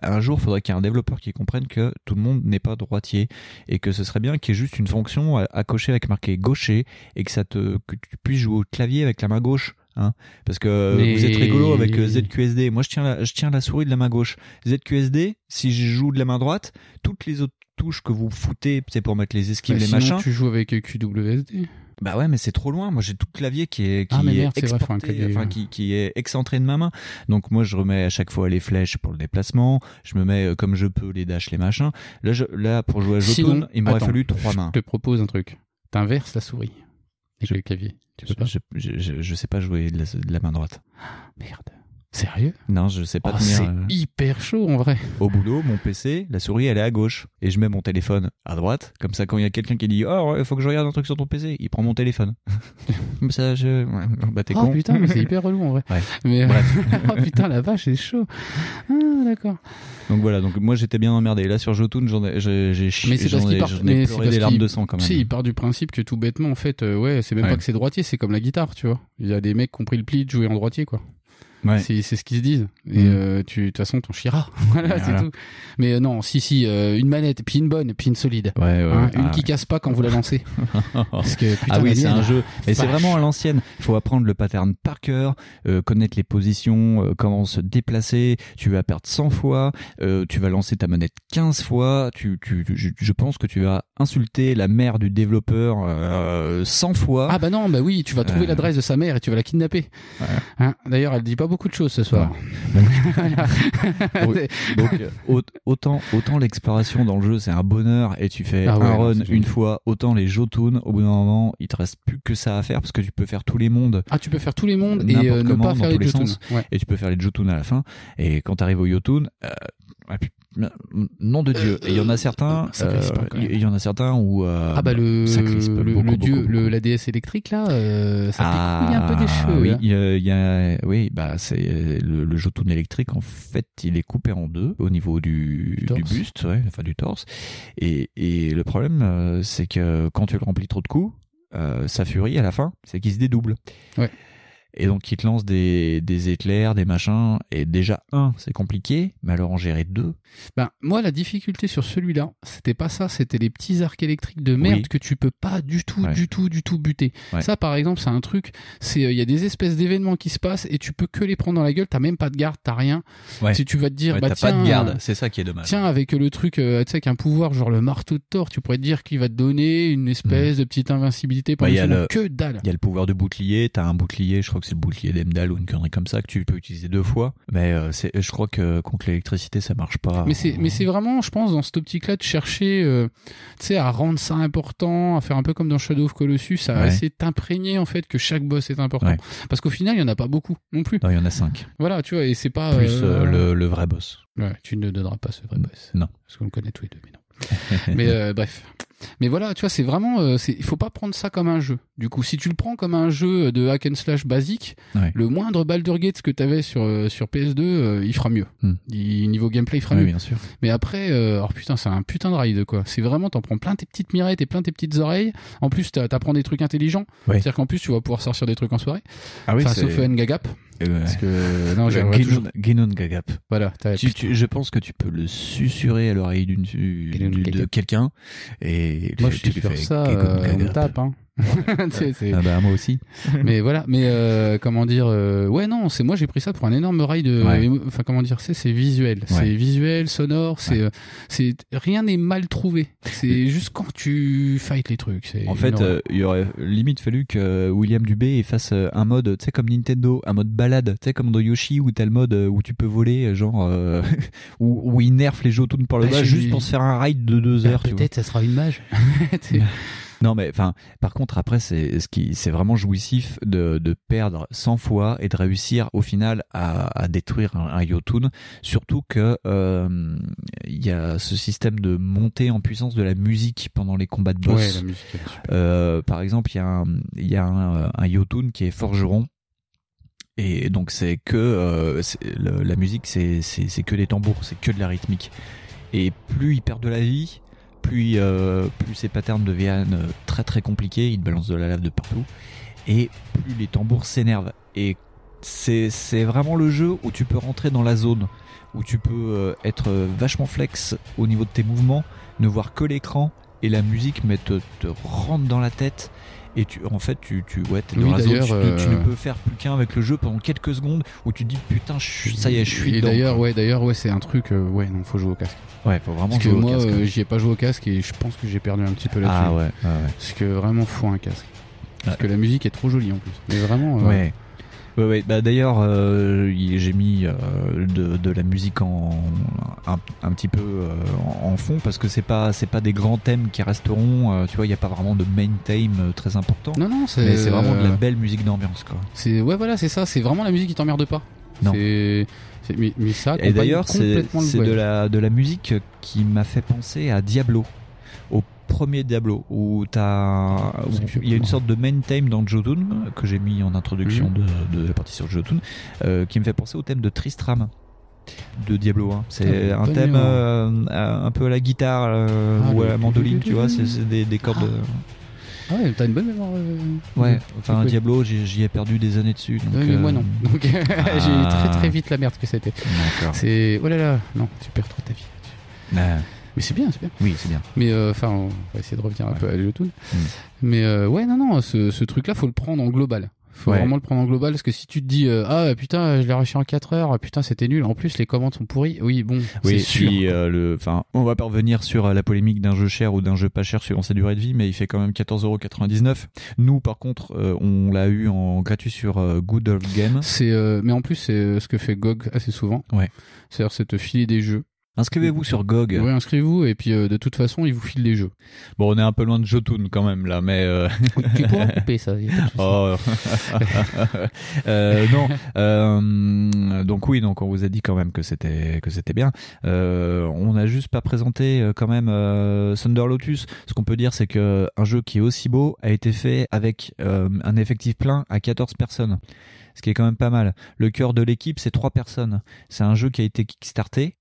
Un jour, il faudrait qu'il y ait un développeur qui comprenne que tout le monde n'est pas droitier et que ce serait bien qu'il y ait juste une fonction à cocher avec marqué gaucher et que tu puisses jouer au clavier avec la main gauche. Hein, parce que vous êtes rigolo avec ZQSD. Moi, je tiens la souris de la main gauche. ZQSD, si je joue de la main droite, toutes les autres touches que vous foutez, c'est pour mettre les esquives, les machins. Tu joues avec QWSD. Bah ouais, mais c'est trop loin. Moi, j'ai tout le clavier qui est exporté, qui est excentré de ma main. Donc moi, je remets à chaque fois les flèches pour le déplacement. Je me mets comme je peux les dashs, les machins. Là pour jouer à Jötun, il m'aurait fallu trois mains. Je te propose un truc. T'inverses la souris avec le clavier. Tu peux pas. Je sais pas jouer de la main droite. Merde. Sérieux ? Non, je sais pas tenir. C'est hyper chaud en vrai. Au boulot, mon PC, la souris, elle est à gauche. Et je mets mon téléphone à droite. Comme ça, quand il y a quelqu'un qui dit « Oh, il faut que je regarde un truc sur ton PC », il prend mon téléphone. Ça, t'es con. Oh putain, mais c'est hyper relou en vrai. Ouais. Mais... Bref. Oh putain, la vache, c'est chaud. Ah, d'accord. Donc voilà, moi j'étais bien emmerdé. Là, sur Jötun, j'en ai pleuré des larmes de sang quand même. Si, il part du principe que tout bêtement, en fait, c'est même pas que c'est droitier, c'est comme la guitare, tu vois. Il y a des mecs qui ont pris le pli de jouer en droitier, quoi. Ouais. C'est ce qu'ils se disent. Et de toute façon, t'en chieras. voilà, c'est tout. Mais non, une manette, puis une bonne, puis une solide. Qui casse pas quand vous la lancez. Parce que, putain, c'est un jeu. Et c'est vraiment à l'ancienne. Il faut apprendre le pattern par cœur, connaître les positions, comment se déplacer. Tu vas perdre 100 fois. Tu vas lancer ta manette 15 fois. Je pense que tu vas insulter la mère du développeur 100 fois. Ah bah non, bah oui, tu vas trouver l'adresse de sa mère et tu vas la kidnapper. Ouais. Hein, d'ailleurs, elle dit pas beaucoup de choses ce soir. Donc autant l'exploration dans le jeu, c'est un bonheur et tu fais run une fois, autant les Jötun, au bout d'un moment, il te reste plus que ça à faire parce que tu peux faire tous les mondes. Ah, tu peux faire tous les mondes et ne pas faire les Jötun. Et tu peux faire les Jötun à la fin. Et quand tu arrives au Jötun, nom de Dieu. Et il y en a certains. Il y en a certains où. Ça crispe beaucoup. L'ADS électrique là, ça découille un peu des cheveux. Oui, c'est le Jötun électrique. En fait, il est coupé en deux au niveau du buste, du torse. Et le problème, c'est que quand tu le remplis trop de coups, sa furie à la fin, c'est qu'il se dédouble. Ouais. Et donc, il te lance des éclairs, des machins. Et déjà, c'est compliqué, mais alors en gérer deux. Ben, moi, la difficulté sur celui-là, c'était pas ça, c'était les petits arcs électriques de merde que tu peux pas du tout buter. Ouais. Ça, par exemple, c'est un truc, y a des espèces d'événements qui se passent et tu peux que les prendre dans la gueule, t'as même pas de garde, t'as rien. Ouais. Si tu vas te dire, t'as pas de garde, c'est ça qui est dommage. Tiens, avec le truc, tu sais, avec un pouvoir, genre le marteau de Thor, tu pourrais te dire qu'il va te donner une espèce de petite invincibilité pendant que dalle. Il y a le pouvoir de bouclier, t'as un bouclier, je crois que c'est le bouclier d'Emdal ou une connerie comme ça que tu peux utiliser deux fois, mais je crois que contre l'électricité ça marche pas. Mais c'est vraiment, je pense, dans cette optique-là de chercher, à rendre ça important, à faire un peu comme dans Shadow of Colossus, à essayer d'imprégner en fait que chaque boss est important. Ouais. Parce qu'au final, il y en a pas beaucoup non plus. Non, il y en a 5. Voilà, tu vois, et c'est pas plus le vrai boss. Ouais, tu ne donneras pas ce vrai boss. Non, parce qu'on le connaît tous les deux, mais non. Mais bref. Mais voilà, tu vois, c'est vraiment, il faut pas prendre ça comme un jeu. Du coup, si tu le prends comme un jeu de hack and slash basique, ouais, le moindre Baldur's Gate que t'avais sur PS2, il fera mieux. Niveau gameplay, il fera mieux. Bien sûr. Mais après, alors putain, c'est un putain de ride, quoi. C'est vraiment, t'en prends plein tes petites mirettes et plein tes petites oreilles. En plus, t'apprends des trucs intelligents. Oui. C'est-à-dire qu'en plus, tu vas pouvoir sortir des trucs en soirée. Ah oui, enfin, sauf Ngagap. Parce que non, j'aimerais toujours Ginnungagap. Voilà, je pense que tu peux le susurrer à l'oreille de quelqu'un et moi je suis sur ça on tape hein. C'est... Ah bah moi aussi. Mais voilà, mais comment dire ouais non, c'est moi j'ai pris ça pour un énorme rail de enfin comment dire, c'est visuel, c'est visuel, sonore, c'est rien n'est mal trouvé. C'est juste quand tu fights les trucs, c'est en fait il aurait limite fallu que William Dubé fasse un mode, tu sais comme Nintendo, un mode balade, tu sais comme dans Yoshi où t'as le mode où tu peux voler genre où il nerf les Jötun par le bas juste pour se faire un ride de 2 heures, peut-être ça sera une mage. Non mais enfin, par contre après c'est vraiment jouissif de perdre 100 fois et de réussir au final à détruire un Jötun, surtout que il y a ce système de montée en puissance de la musique pendant les combats de boss. Ouais, la musique, elle est super. Par exemple, il y a un Jötun qui est forgeron. Et donc c'est que la musique c'est que des tambours, c'est que de la rythmique. Et plus il perd de la vie, plus ces patterns deviennent très très compliqués, ils balancent de la lave de partout et plus les tambours s'énervent. Et c'est vraiment le jeu où tu peux rentrer dans la zone, où tu peux être vachement flex au niveau de tes mouvements, ne voir que l'écran et la musique mais te rentre dans la tête. Et t'es dans la zone, tu ne peux faire plus qu'un avec le jeu pendant quelques secondes où tu te dis putain ça y est je suis dedans. D'ailleurs c'est un truc non, faut jouer au casque. Ouais, faut vraiment jouer au casque. Parce que moi j'y ai pas joué au casque et je pense que j'ai perdu un petit peu là-dessus. Ah ouais. Parce que vraiment faut un casque. Parce que la musique est trop jolie en plus. Mais vraiment Ouais. Bah d'ailleurs j'ai mis de la musique un petit peu en fond parce que c'est pas des grands thèmes qui resteront, tu vois, il y a pas vraiment de main theme très important. Non, mais c'est vraiment de la belle musique d'ambiance quoi. C'est ça, c'est vraiment la musique qui t'emmerde pas. Non. Mais ça et d'ailleurs c'est de la musique qui m'a fait penser à Diablo. Au premier Diablo où il y a une sorte de main theme dans Jötun que j'ai mis en introduction de la partie sur Jötun qui me fait penser au thème de Tristram de Diablo 1. C'est un thème un peu à la guitare ou à la mandoline, tu vois, c'est des cordes. Ah ouais, t'as une bonne mémoire. Ouais, enfin Diablo, j'y ai perdu des années dessus. Donc, mais moi non. Donc j'ai eu très très vite la merde que c'était. D'accord. C'est oh là là, non, tu perds trop ta vie. Mais c'est bien. Oui, c'est bien. Mais enfin, on va essayer de revenir un peu à Jötun. Mais ce truc-là, faut le prendre en global. Faut vraiment le prendre en global parce que si tu te dis putain, je l'ai arraché en 4 heures, putain, c'était nul. En plus, les commandes sont pourries. Oui, bon, c'est sûr. Puis, on va pas revenir sur la polémique d'un jeu cher ou d'un jeu pas cher suivant sa durée de vie, mais il fait quand même 14,99€. Nous, par contre, on l'a eu en gratuit sur Good Old Game. Mais en plus, c'est ce que fait GOG assez souvent. Ouais. C'est-à-dire, c'est te filer des jeux. Inscrivez-vous sur GOG. Oui, inscrivez-vous et puis de toute façon, ils vous filent les jeux. Bon, on est un peu loin de Jötun quand même là, mais tu pourras couper ça. Non. Donc on vous a dit quand même que c'était bien. On n'a juste pas présenté quand même Thunder Lotus. Ce qu'on peut dire, c'est que un jeu qui est aussi beau a été fait avec un effectif plein à 14 personnes. Ce qui est quand même pas mal. Le cœur de l'équipe, c'est 3 personnes. C'est un jeu qui a été kickstarté,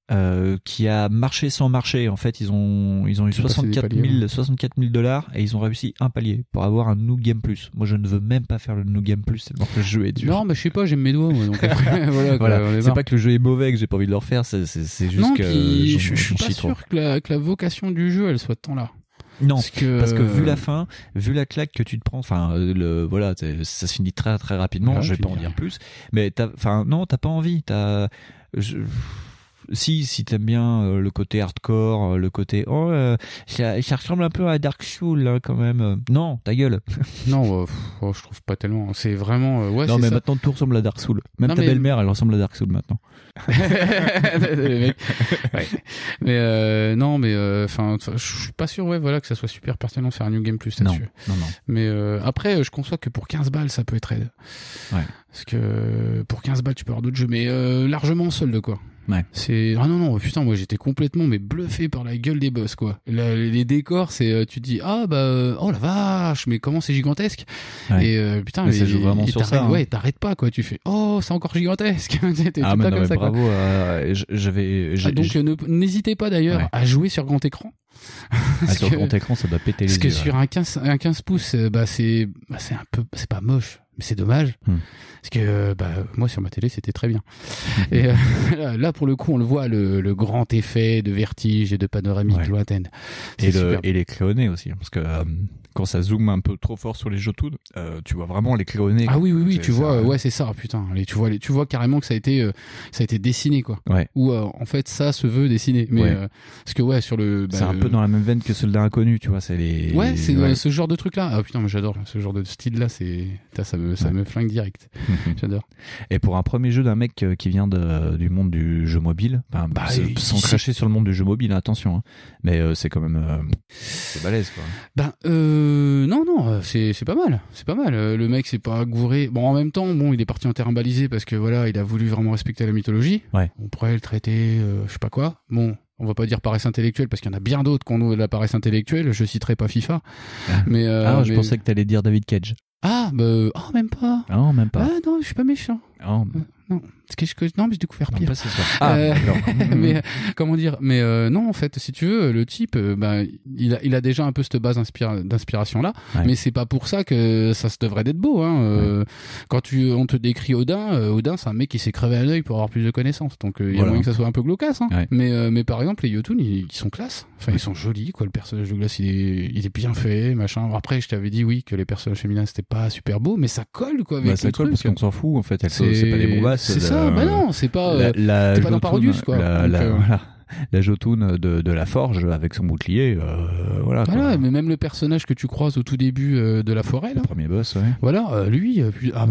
qui a marché sans marché. En fait, ils ont eu $64,000 et ils ont réussi un palier pour avoir un New Game Plus. Moi, je ne veux même pas faire le New Game Plus tellement que le jeu est dur. Non, mais je sais pas, j'aime mes doigts. Moi, donc après, voilà, c'est pas que le jeu est mauvais que j'ai pas envie de le refaire. C'est juste que je suis pas sûr que la vocation du jeu, elle soit tant là. Non, parce que vu la fin, vu la claque que tu te prends, enfin ça se finit très très rapidement. Je vais pas en dire plus, mais t'as pas envie. Si t'aimes bien le côté hardcore, le côté ça ressemble un peu à Dark Souls hein, quand même. Non, ta gueule. Non, je trouve pas tellement. C'est vraiment non, mais ça. Maintenant tout ressemble à Dark Souls. Même belle-mère, elle ressemble à Dark Souls maintenant. Mais non, mais je suis pas sûr que ça soit super pertinent de faire un New Game Plus là-dessus. Non. Mais après je conçois que pour 15 balles, ça peut être raide. Ouais. Parce que pour 15 balles, tu peux avoir d'autres jeux, mais largement en solde, quoi. Ouais. C'est... Ah non, non, putain, moi j'étais complètement mais bluffé par la gueule des boss, quoi. Les décors, c'est... Tu te dis, ah bah, oh la vache, mais comment c'est gigantesque. Ouais. Et putain, mais ça joue vraiment sur ça. Hein. Ouais, t'arrêtes pas, quoi. Tu fais, oh, c'est encore gigantesque. Ah mais non, mais ça, bravo. N'hésitez pas d'ailleurs à jouer sur grand écran. Sur grand écran, ça doit péter les yeux. Parce que sur un 15 pouces, c'est un peu... C'est pas moche. Mais c'est dommage, parce que moi sur ma télé c'était très bien. Et là pour le coup on le voit, le grand effet de vertige et de panoramique lointaine. Et les cléonés aussi, parce que quand ça zoome un peu trop fort sur les Jötun, tu vois vraiment les cléonés. Ah oui oui oui, tu vois, ouais c'est ça, putain. Tu vois carrément que ça a été dessiné, quoi. Ouais. Ou en fait ça se veut dessiner, mais parce que sur le c'est un peu dans la même veine que Soldat Inconnu, tu vois, c'est les ce genre de truc là. Ah putain, mais j'adore ce genre de style là, c'est ça me flingue direct. J'adore. Et pour un premier jeu d'un mec qui vient du monde du jeu mobile, sans cracher sur le monde du jeu mobile, attention, hein, mais c'est quand même c'est balèze, quoi. Non, c'est pas mal. C'est pas mal. Le mec, c'est pas gouré. Bon, en même temps, il est parti en terrain balisé parce que voilà, il a voulu vraiment respecter la mythologie. Ouais. On pourrait le traiter, je sais pas quoi. Bon. On va pas dire paresse intellectuelle parce qu'il y en a bien d'autres qui ont de la paresse intellectuelle. Je citerai pas FIFA. Mais, je pensais que t'allais dire David Cage. Ah, même pas. Non, même pas. Ah, non, je suis pas méchant. Oh. Non, mais j'ai découvert pire. Pas ce soir. Mais comment dire ? Mais non, en fait, si tu veux, le type, il a déjà un peu cette base d'inspiration là, mais c'est pas pour ça que ça se devrait d'être beau. Hein. Quand on te décrit Odin, c'est un mec qui s'est crevé à l'œil pour avoir plus de connaissances. Donc il y a moyen que ça soit un peu glaucasse. Hein. Ouais. Mais par exemple, les Jötun, ils sont classe. Enfin, ils sont jolis, quoi. Le personnage de glace, il est bien fait, machin. Après, je t'avais dit que les personnages féminins c'était pas super beau, mais ça colle, quoi. Avec ça colle parce qu'on s'en fout, en fait. C'est pas des bombasses. C'est ça, non, c'est pas. C'est pas dans Parodius, quoi. La Jötun de la forge avec son bouclier, mais même le personnage que tu croises au tout début de la forêt, là, le premier boss, lui,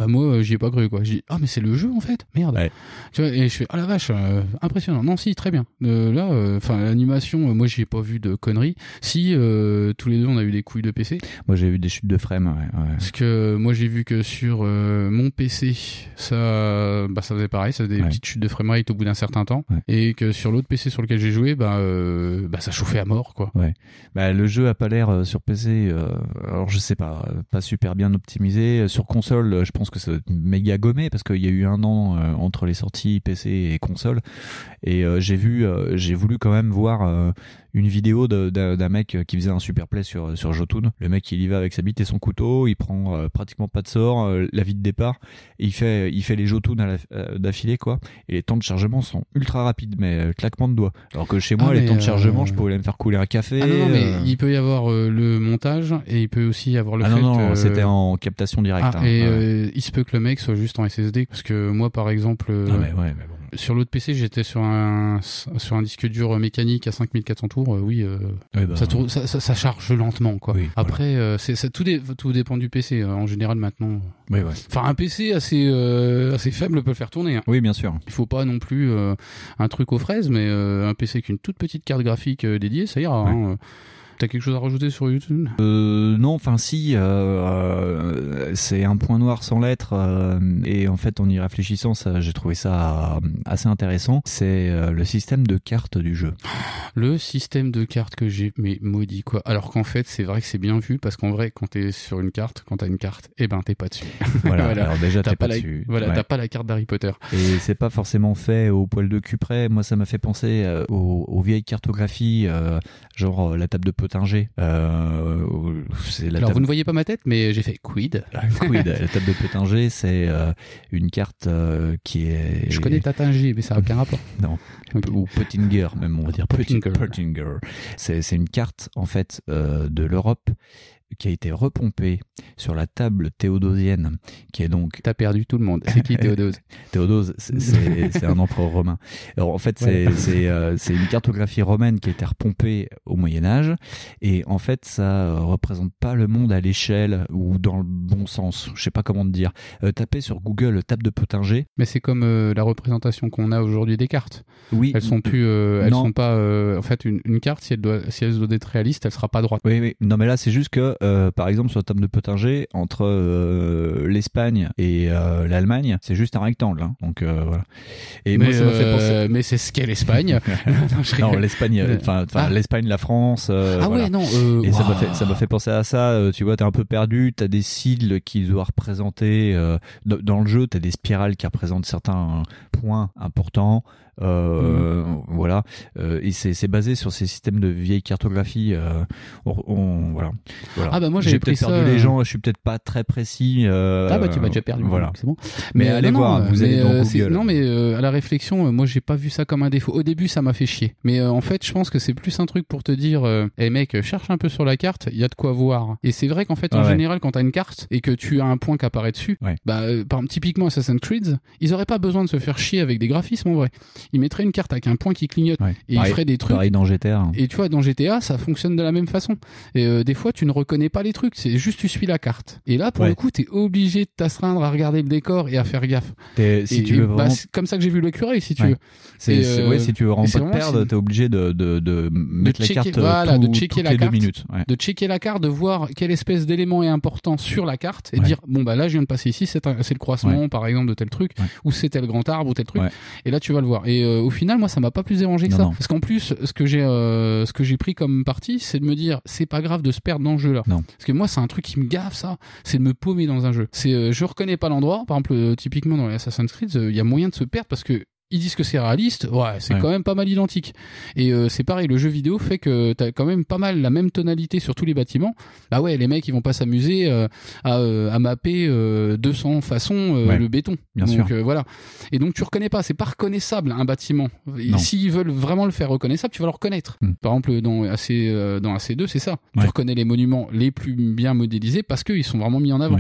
moi j'y ai pas cru, quoi. J'ai dit, ah mais c'est le jeu en fait, merde. Ouais. Tu vois, et je fais, ah la vache, impressionnant. Non si, très bien. L'animation, moi j'y ai pas vu de conneries. Si tous les deux on a eu des couilles de PC. Moi j'ai eu des chutes de frame. Ouais. Parce que moi j'ai vu que sur mon PC, ça faisait pareil, ça faisait des petites chutes de framerate au bout d'un certain temps, et que sur l'autre PC sur lequel j'ai joué, ça chauffait à mort, quoi. Ouais. Le jeu a pas l'air sur PC, alors je sais pas super bien optimisé. Sur console, je pense que ça doit être méga gommé parce qu'il y a eu un an entre les sorties PC et console. Et j'ai voulu quand même voir une vidéo d'un mec qui faisait un super play sur Jötun. Le mec, il y va avec sa bite et son couteau, il prend pratiquement pas de sort, la vie de départ, et il fait les Jötun d'affilée, quoi. Et les temps de chargement sont ultra rapides, mais claquement de doigts. Alors que chez moi, les temps de chargement, je pouvais aller me faire couler un café. Ah non, mais il peut y avoir le montage, et il peut aussi y avoir le fait... Non, c'était en captation directe. Il se peut que le mec soit juste en SSD, parce que moi, par exemple... Sur l'autre PC, j'étais sur un disque dur mécanique à 5400 tours. Ça charge lentement, quoi. Oui, après, tout dépend du PC. En général, maintenant. Oui, ouais. Enfin, un PC assez faible peut le faire tourner. Hein. Oui, bien sûr. Il faut pas non plus un truc aux fraises, mais un PC avec une toute petite carte graphique dédiée, ça ira. Ouais. Hein. T'as quelque chose à rajouter sur YouTube ? Non, enfin si, c'est un point noir sans lettre, et en fait en y réfléchissant, j'ai trouvé ça assez intéressant, c'est le système de cartes du jeu. Le système de cartes que j'ai, mais maudit, quoi. Alors qu'en fait, c'est vrai que c'est bien vu, parce qu'en vrai, quand t'as une carte, t'es pas dessus. Voilà. Alors déjà t'es pas dessus. T'as pas la carte d'Harry Potter. Et c'est pas forcément fait au poil de cul près, moi ça m'a fait penser aux vieilles cartographies, genre la table de Pottinger. Vous ne voyez pas ma tête, mais j'ai fait quid. La table de Pottinger, c'est une carte qui est... Je connais Tattinger, mais ça n'a aucun rapport. Non. Okay. Ou Pottinger, même, on va dire. Pottinger. C'est une carte, en fait, de l'Europe qui a été repompée sur la table théodosienne, qui est donc... T'as perdu tout le monde. C'est qui Théodose ? Théodose, c'est un empereur romain. Alors, en fait, c'est une cartographie romaine qui a été repompée au Moyen-Âge, et en fait, ça représente pas le monde à l'échelle ou dans le bon sens. Je sais pas comment te dire. Tapez sur Google table de Pottinger. Mais c'est comme la représentation qu'on a aujourd'hui des cartes. Oui. Elles sont plus... elles sont pas... en fait, une carte, si elle doit être réaliste, elle sera pas droite. Oui, mais là, c'est juste que par exemple sur le tome de Pottinger, entre l'Espagne et l'Allemagne, c'est juste un rectangle, hein. Donc voilà. Et mais moi ça m'a fait penser, mais c'est ce qu'est l'Espagne. Non, l'Espagne, enfin l'Espagne, la France, ah voilà. Ouais, non, et wow. ça m'a fait penser à ça, tu vois, t'es un peu perdu, t'as des sigles qui doivent représenter dans le jeu, t'as des spirales qui représentent certains points importants. Voilà, et c'est basé sur ces systèmes de vieille cartographie. Voilà. Ah bah moi j'ai peut-être perdu les gens, je suis peut-être pas très précis. Ah bah tu m'as déjà perdu. Voilà, c'est bon. Mais allez voir, vous allez dans Google. Non mais à la réflexion, moi j'ai pas vu ça comme un défaut. Au début ça m'a fait chier, mais en fait je pense que c'est plus un truc pour te dire, hey mec, cherche un peu sur la carte, il y a de quoi voir. Et c'est vrai qu'en fait en général quand t'as une carte et que tu as un point qui apparaît dessus, bah par exemple typiquement Assassin's Creed, ils auraient pas besoin de se faire chier avec des graphismes en vrai. Il mettrait une carte avec un point qui clignote et il ferait des trucs. Pareil dans GTA. Hein. Et tu vois, dans GTA, ça fonctionne de la même façon. Et des fois, tu ne reconnais pas les trucs, c'est juste tu suis la carte. Et là, pour le coup, t'es obligé de t'astreindre à regarder le décor et à faire gaffe. Si tu veux vraiment... c'est comme ça que j'ai vu le curé, si tu veux. Si tu veux vraiment pas te perdre, t'es obligé de mettre la carte toutes les 2 minutes. Ouais. De checker la carte, de voir quelle espèce d'élément est important sur la carte et de dire, bon, bah là, je viens de passer ici, c'est le croisement, par exemple, de tel truc, ou c'est tel grand arbre, ou tel truc. Et là, tu vas le voir. Et au final, moi, ça m'a pas plus dérangé que ça. Parce qu'en plus, ce que j'ai pris comme parti, c'est de me dire, c'est pas grave de se perdre dans le jeu là. Non. Parce que moi, c'est un truc qui me gave ça. C'est de me paumer dans un jeu. C'est, je reconnais pas l'endroit. Par exemple, typiquement dans les Assassin's Creed, il y a moyen de se perdre parce que ils disent que c'est réaliste, c'est quand même pas mal identique. Et c'est pareil, le jeu vidéo fait que t'as quand même pas mal la même tonalité sur tous les bâtiments. Bah ouais, les mecs ils vont pas s'amuser à mapper 200 façons le béton. Bien donc sûr. Voilà. Et donc tu reconnais pas, c'est pas reconnaissable un bâtiment. Et s'ils veulent vraiment le faire reconnaissable, tu vas le reconnaître. Par exemple dans AC2 c'est ça. Ouais. Tu reconnais les monuments les plus bien modélisés parce qu'ils sont vraiment mis en avant.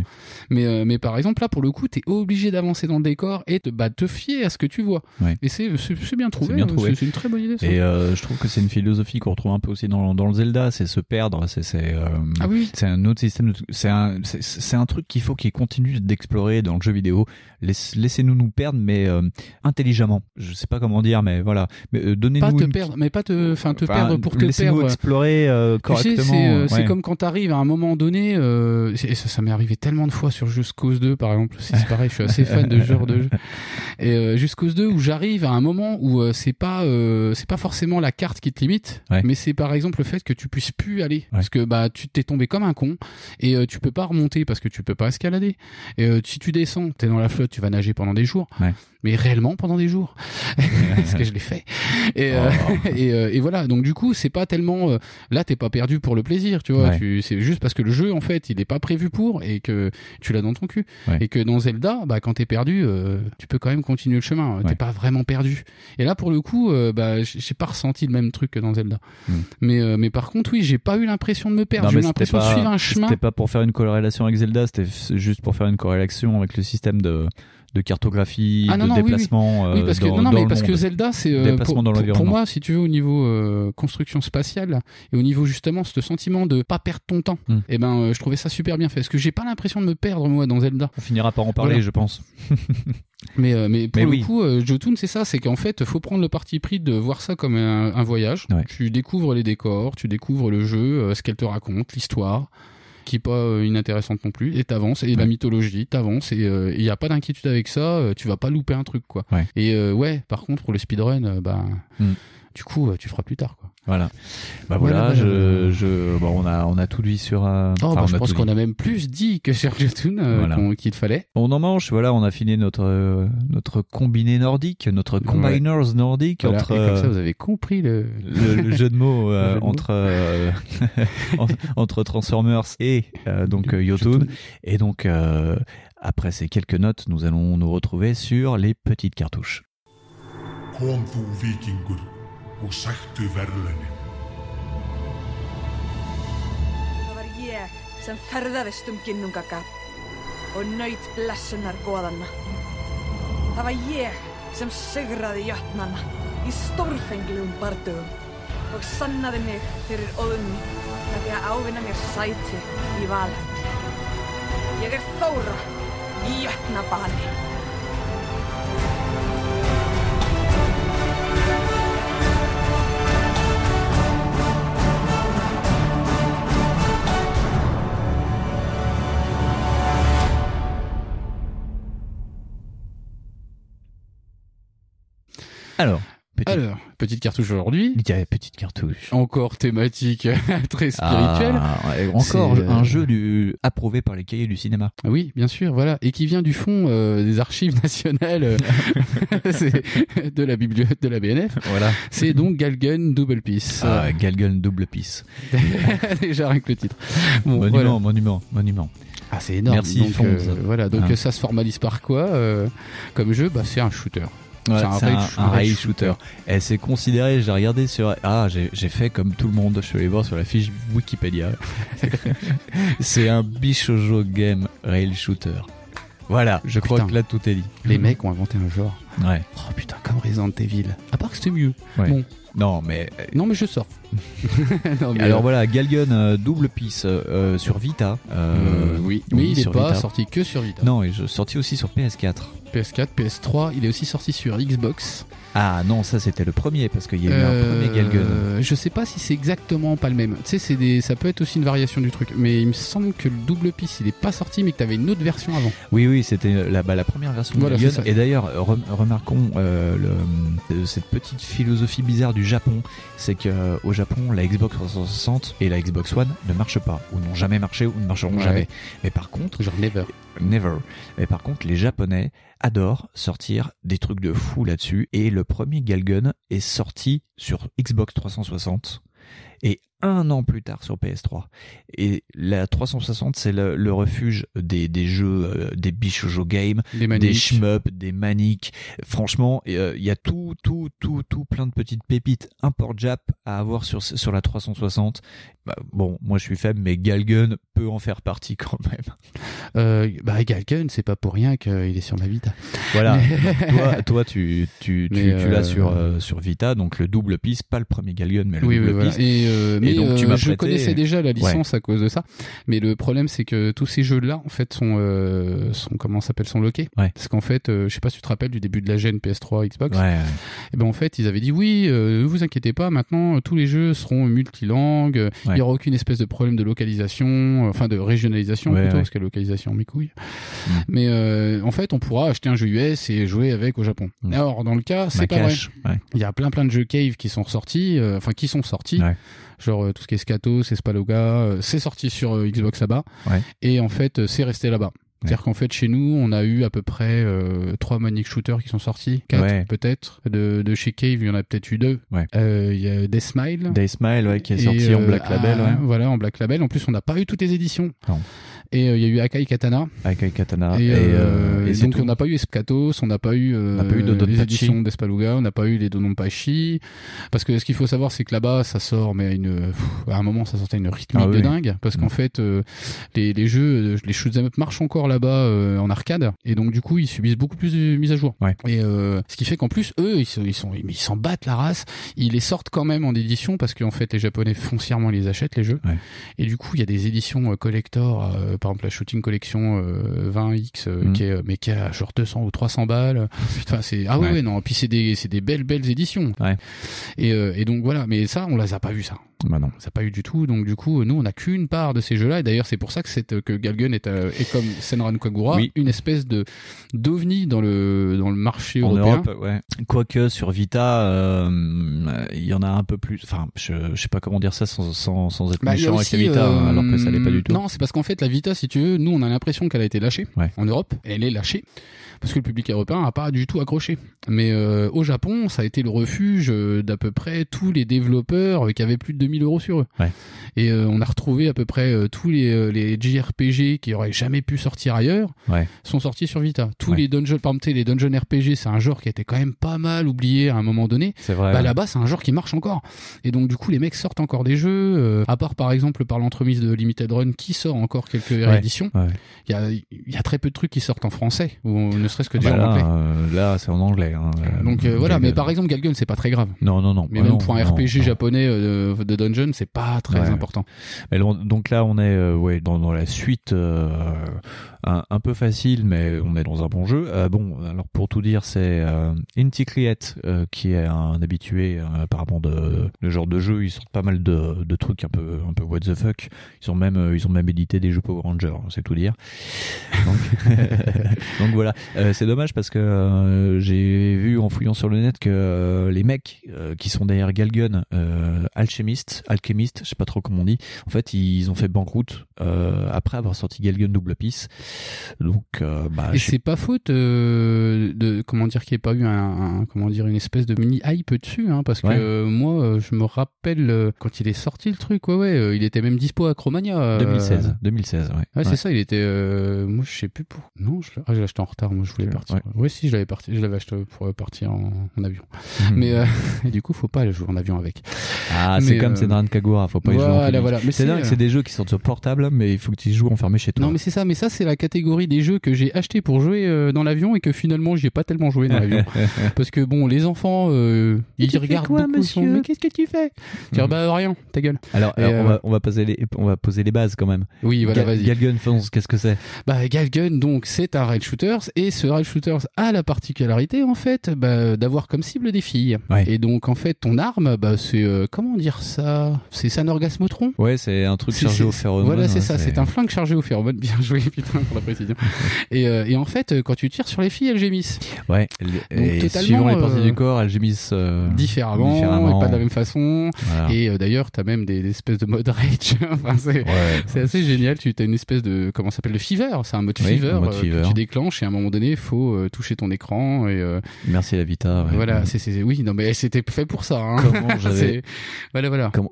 Ouais. Mais par exemple là pour le coup t'es obligé d'avancer dans le décor et te fier à ce que tu vois. Ouais. Et c'est bien trouvé, c'est une très bonne idée ça. Et je trouve que c'est une philosophie qu'on retrouve un peu aussi dans le Zelda, c'est se perdre, c'est un autre système, c'est un truc qu'il faut qu'ils continuent d'explorer dans le jeu vidéo. Laissez-nous nous perdre mais intelligemment. Je sais pas comment dire mais voilà, mais donnez-nous perdre pour te perdre. Laissez-nous explorer correctement. Tu sais, c'est comme quand t'arrives à un moment donné et ça m'est arrivé tellement de fois sur Just Cause 2 par exemple, c'est pareil, je suis assez fan de ce genre de jeu. Et Just Cause 2 où j'arrive à un moment où c'est pas forcément la carte qui te limite, mais c'est par exemple le fait que tu puisses plus aller parce que bah tu t'es tombé comme un con et tu peux pas remonter parce que tu peux pas escalader. Et si tu descends, t'es dans la flotte, tu vas nager pendant des jours. Ouais. Mais réellement pendant des jours parce que je l'ai fait et voilà, donc du coup c'est pas tellement là t'es pas perdu pour le plaisir, tu vois, c'est juste parce que le jeu en fait il est pas prévu pour et que tu l'as dans ton cul et que dans Zelda bah quand t'es perdu tu peux quand même continuer le chemin, t'es pas vraiment perdu et là pour le coup bah j'ai pas ressenti le même truc que dans Zelda mais par contre oui j'ai pas eu l'impression de me perdre, j'ai eu l'impression de suivre un chemin. C'était pas pour faire une corrélation avec Zelda, c'était juste pour faire une corrélation avec le système de cartographie, déplacement. Oui, parce que parce que Zelda, c'est pour moi, si tu veux, au niveau construction spatiale et au niveau justement ce sentiment de pas perdre ton temps. Et ben, je trouvais ça super bien fait. Parce que j'ai pas l'impression de me perdre moi dans Zelda. On finira par en parler, je pense. Mais pour le coup, Jotun, c'est ça, c'est qu'en fait, faut prendre le parti pris de voir ça comme un voyage. Ouais. Tu découvres les décors, tu découvres le jeu, ce qu'elle te raconte, l'histoire. Qui n'est pas inintéressante non plus, et t'avances, et la mythologie, t'avances, et il n'y a pas d'inquiétude avec ça, tu vas pas louper un truc, quoi. Ouais. Et par contre, pour le speedrun, du coup, tu feras plus tard, quoi. Voilà. On a tout dit sur. Je pense qu'on a même plus dit que sur Jötun qu'il fallait. On en mange. Voilà, on a fini notre combiné nordique, notre combiners nordique entre. Et comme ça, vous avez compris le jeu de mots entre Transformers et donc Jötun. Et donc après ces quelques notes, nous allons nous retrouver sur les petites cartouches. Og sættu verðlaunin. Það var ég sem ferðaðist Ginnungagap og naut blessunar goðanna. Það var ég sem sigraði jötnana í stórfenglegum bardögum og sannaði mig fyrir óðunni með því að ávinna mér sæti í Valhöll. Ég Thora í jötnabani. Alors, petite cartouche aujourd'hui. Petite cartouche. Encore thématique très spirituelle. Encore un jeu approuvé par les cahiers du cinéma. Oui, bien sûr, voilà. Et qui vient du fond des archives nationales de la bibliothèque de la BNF. Voilà. C'est donc Gal Gun Double Peace. Ah, Gal Gun Double Peace. Déjà rien que le titre. Bon, monument. Ah, c'est énorme. Merci. Donc, voilà. Donc ça se formalise par quoi comme jeu? Bah, c'est un shooter. Ouais, c'est un rail shooter. Et c'est considéré, j'ai regardé sur... Ah, j'ai fait comme tout le monde, je suis allé voir sur la fiche Wikipédia. C'est un Bishoujo Game Rail Shooter. Voilà, je crois que là tout est dit. Les mecs ont inventé un genre. Ouais. Oh putain, comme Resident Evil. À part que c'était mieux. Ouais. Bon. Non mais je sors. Alors voilà, Gal Gun Double Peace sur Vita. Oui, il n'est pas sorti que sur Vita. Non, il est sorti aussi sur PS4, PS3. Il est aussi sorti sur Xbox. Ah non, ça c'était le premier, parce qu'il y a eu un premier Gal Gun. Je sais pas si c'est exactement pas le même. Tu sais, ça peut être aussi une variation du truc. Mais il me semble que le Double Peace, il est pas sorti, mais que t'avais une autre version avant. Oui, c'était la première version de Gal Gun. Et d'ailleurs, remarquons cette petite philosophie bizarre du Japon. C'est qu'au Japon, la Xbox 360 et la Xbox One ne marchent pas, ou n'ont jamais marché, ou ne marcheront jamais. Mais par contre... Genre Never. Mais par contre, les Japonais adorent sortir des trucs de fou là-dessus. Et le premier Gal Gun est sorti sur Xbox 360 et un an plus tard sur PS3. Et la 360, c'est le refuge des jeux, des Bishoujo Games, des shmup, des maniques. Franchement, il y a tout plein de petites pépites import-jap à avoir sur la 360. Bah, bon, moi je suis faible, mais Gal Gun peut en faire partie quand même. Gal Gun, c'est pas pour rien qu'il est sur ma Vita. Voilà, toi tu l'as sur Vita, donc le Double Peace, pas le premier Gal Gun, mais le double Peace. Voilà. Et donc tu m'as prêté... Je connaissais déjà la licence à cause de ça, mais le problème c'est que tous ces jeux-là en fait sont comment s'appelle, sont loqués. Ouais. Parce qu'en fait, je sais pas si tu te rappelles du début de la gêne PS3 Xbox. Ouais. Et ben en fait ils avaient dit oui, ne vous inquiétez pas, maintenant tous les jeux seront multilangues, il y aura aucune espèce de problème de localisation, enfin de régionalisation plutôt, parce que localisation mes couilles. Mmh. Mais en fait on pourra acheter un jeu US et jouer avec au Japon. Mmh. Alors dans le cas c'est pas vrai. Ouais. Il y a plein de jeux cave qui sont sortis, genre tout ce qui est Scato, c'est Spaloga, c'est sorti sur Xbox là-bas et en fait c'est resté là-bas. C'est-à-dire qu'en fait chez nous on a eu à peu près 3 Manic Shooters qui sont sortis, 4 peut-être, de chez Cave il y en a peut-être eu 2, il y a Deathsmile qui est sorti en Black Label, voilà, en Black Label, en plus on n'a pas eu toutes les éditions. Non. Et il y a eu Akai Katana. Et donc on n'a pas eu Escatos, on n'a pas eu les éditions d'Espaluga, on n'a pas eu les Dononpachi. Parce que ce qu'il faut savoir, c'est que là-bas, ça sort, mais à un moment, ça sortait une rythmique de dingue. Parce qu'en fait, les jeux, les shoot'em up marchent encore là-bas en arcade. Et donc, du coup, ils subissent beaucoup plus de mises à jour. Ouais. Et ce qui fait qu'en plus, eux, ils s'en battent la race. Ils les sortent quand même en édition parce qu'en fait, les Japonais foncièrement les achètent, les jeux. Ouais. Et du coup, il y a des éditions collector. Par exemple la Shooting Collection 20X qui a genre 200 ou 300 balles. Enfin c'est puis c'est des belles éditions. Ouais. Et donc voilà, mais ça on les a pas vu ça. Bah non, ça n'a pas eu du tout. Donc du coup, nous, on n'a qu'une part de ces jeux-là. Et d'ailleurs, c'est pour ça que Gal Gun est comme Senran Kagura, une espèce d'ovni dans le marché européen. Europe, quoique sur Vita, il y en a un peu plus. Enfin, je sais pas comment dire ça sans être méchant avec la Vita, alors que ça l'est pas du tout. Non, c'est parce qu'en fait, la Vita, si tu veux, nous, on a l'impression qu'elle a été lâchée en Europe. Elle est lâchée parce que le public européen n'a pas du tout accroché. Mais au Japon, ça a été le refuge d'à peu près tous les développeurs qui avaient plus de 2000 € sur eux. Ouais. Et on a retrouvé à peu près tous les JRPG qui n'auraient jamais pu sortir ailleurs sont sortis sur Vita. Tous les dungeons, par exemple, les dungeons RPG, c'est un genre qui était quand même pas mal oublié à un moment donné. C'est vrai, là-bas, c'est un genre qui marche encore. Et donc, du coup, les mecs sortent encore des jeux, à part par exemple par l'entremise de Limited Run qui sort encore quelques rééditions. Il y a très peu de trucs qui sortent en français, ou ne serait-ce que des jeux en anglais. Là, c'est en anglais. Hein. Donc voilà, mais par exemple, Gal Gun, c'est pas très grave. Non. Mais même pour un RPG japonais de dungeon, c'est pas très important. important. Mais donc là, on est dans la suite un peu facile, mais on est dans un bon jeu. Alors pour tout dire, c'est Inticliette qui est un habitué apparemment de genre de jeu. Ils sortent pas mal de trucs un peu what the fuck. Ils ont même édité des jeux Power Rangers, c'est tout dire. Donc voilà, c'est dommage parce que j'ai vu en fouillant sur le net que les mecs qui sont derrière Gal Gun, Alchemist, je sais pas trop comment on dit, en fait ils ont fait banqueroute après avoir sorti Gal Gun Double Peace. Donc et c'est pas faute de qu'il n'y ait pas eu une espèce de mini hype dessus, hein, parce que moi je me rappelle quand il est sorti le truc, il était même dispo à Cromania 2016, c'est ça, il était moi je sais plus pour... non je, ah, je l'ai acheté en retard, moi je voulais partir si je l'avais acheté pour partir en avion. Mais et du coup faut pas jouer en avion avec. C'est comme Senran Kagura, faut pas y jouer en avion. Mais c'est dingue, c'est des jeux qui sortent sur portable mais il faut que tu y joues enfermé chez toi. Non mais c'est ça, c'est la catégorie des jeux que j'ai acheté pour jouer dans l'avion et que finalement j'ai pas tellement joué dans l'avion parce que bon, les enfants ils regardent quoi, beaucoup, monsieur, mais qu'est-ce que tu fais, tu dis bah rien, ta gueule. Alors on va poser les bases quand même. Oui voilà, vas-y. Gal Gun, qu'est-ce que c'est? Gal Gun, donc c'est un rail shooter, et ce rail shooter a la particularité en fait d'avoir comme cible des filles. Et donc en fait ton arme c'est comment dire ça, c'est un orgasmotron. C'est un truc chargé au phéromone. Voilà, c'est ça, c'est un flingue chargé au phéromone. Bien joué, putain, pour la précision. Et en fait quand tu tires sur les filles, elles gémissent. Donc, suivant les parties du corps, elles gémissent différemment et pas de la même façon. Et d'ailleurs t'as même des espèces de mode rage. C'est assez génial. Tu as une espèce de, comment ça s'appelle, le fever. C'est un mode fever que tu déclenches, et à un moment donné il faut toucher ton écran et merci la Vita. Voilà, c'est oui, non mais c'était fait pour ça, hein.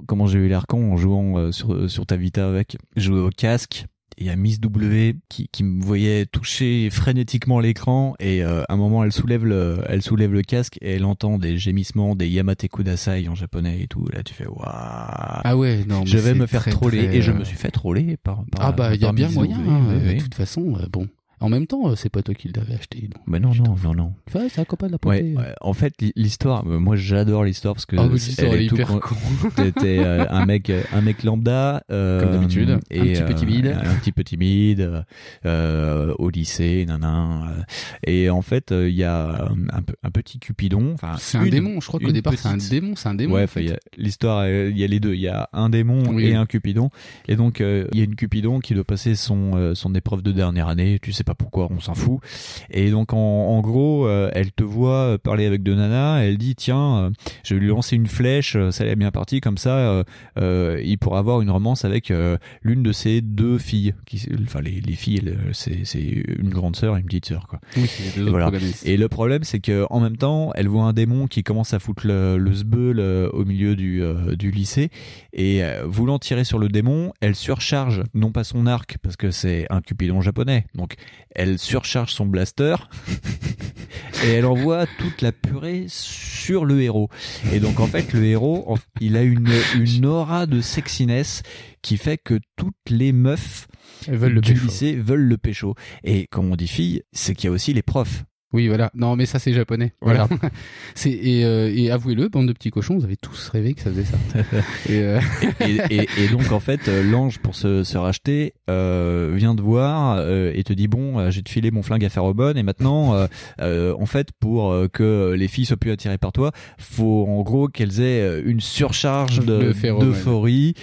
Comment j'ai eu l'air con en jouant sur ta Vita avec. Je jouais au casque. Il y a Miss W qui me voyait toucher frénétiquement l'écran, et à un moment elle soulève le casque et elle entend des gémissements, des Yamate Kudasai en japonais et tout. Là tu fais waouh. Ah ouais, non, je vais me faire troller, et je me suis fait troller par il y a bien moyen, de toute façon. Bon, en même temps, c'est pas toi qui l'avais acheté. Donc. Bah non. Ouais, c'est un copain de la potée. Ouais. En fait, l'histoire, moi j'adore l'histoire parce que elle est hyper con. T'étais un mec lambda, comme d'habitude, et un petit peu timide, au lycée, et en fait, il y a un petit Cupidon. Enfin, c'est un démon. Je crois qu'au départ, c'est un démon. Ouais, l'histoire, il y a les deux. Il y a un démon et un Cupidon. Et donc, il y a une Cupidon qui doit passer son épreuve de dernière année. Tu sais pas pourquoi, on s'en fout. Et donc en gros elle te voit parler avec deux nanas, elle dit tiens, je vais lui lancer une flèche, ça est bien parti, comme ça il pourra avoir une romance avec l'une de ces deux filles les filles, c'est une grande sœur et une petite sœur, quoi. Oui, c'est les deux autres programmistes. Et le problème c'est que en même temps elle voit un démon qui commence à foutre le zbeul au milieu du lycée, et voulant tirer sur le démon, elle surcharge non pas son arc parce que c'est un Cupidon japonais, donc elle surcharge son blaster et elle envoie toute la purée sur le héros. Et donc en fait le héros, il a une aura de sexiness qui fait que toutes les meufs du lycée veulent le pécho. Et comme on dit filles, c'est qu'il y a aussi les profs. Oui, voilà. Non, mais ça, c'est japonais. Voilà. Et avouez-le, bande de petits cochons, vous avez tous rêvé que ça faisait ça. Et donc, en fait, l'ange, pour se racheter, vient te voir et te dit, bon, j'ai te filé mon flingue à phéromone, et maintenant, en fait, pour que les filles soient plus attirées par toi, faut, en gros, qu'elles aient une surcharge d'euphorie.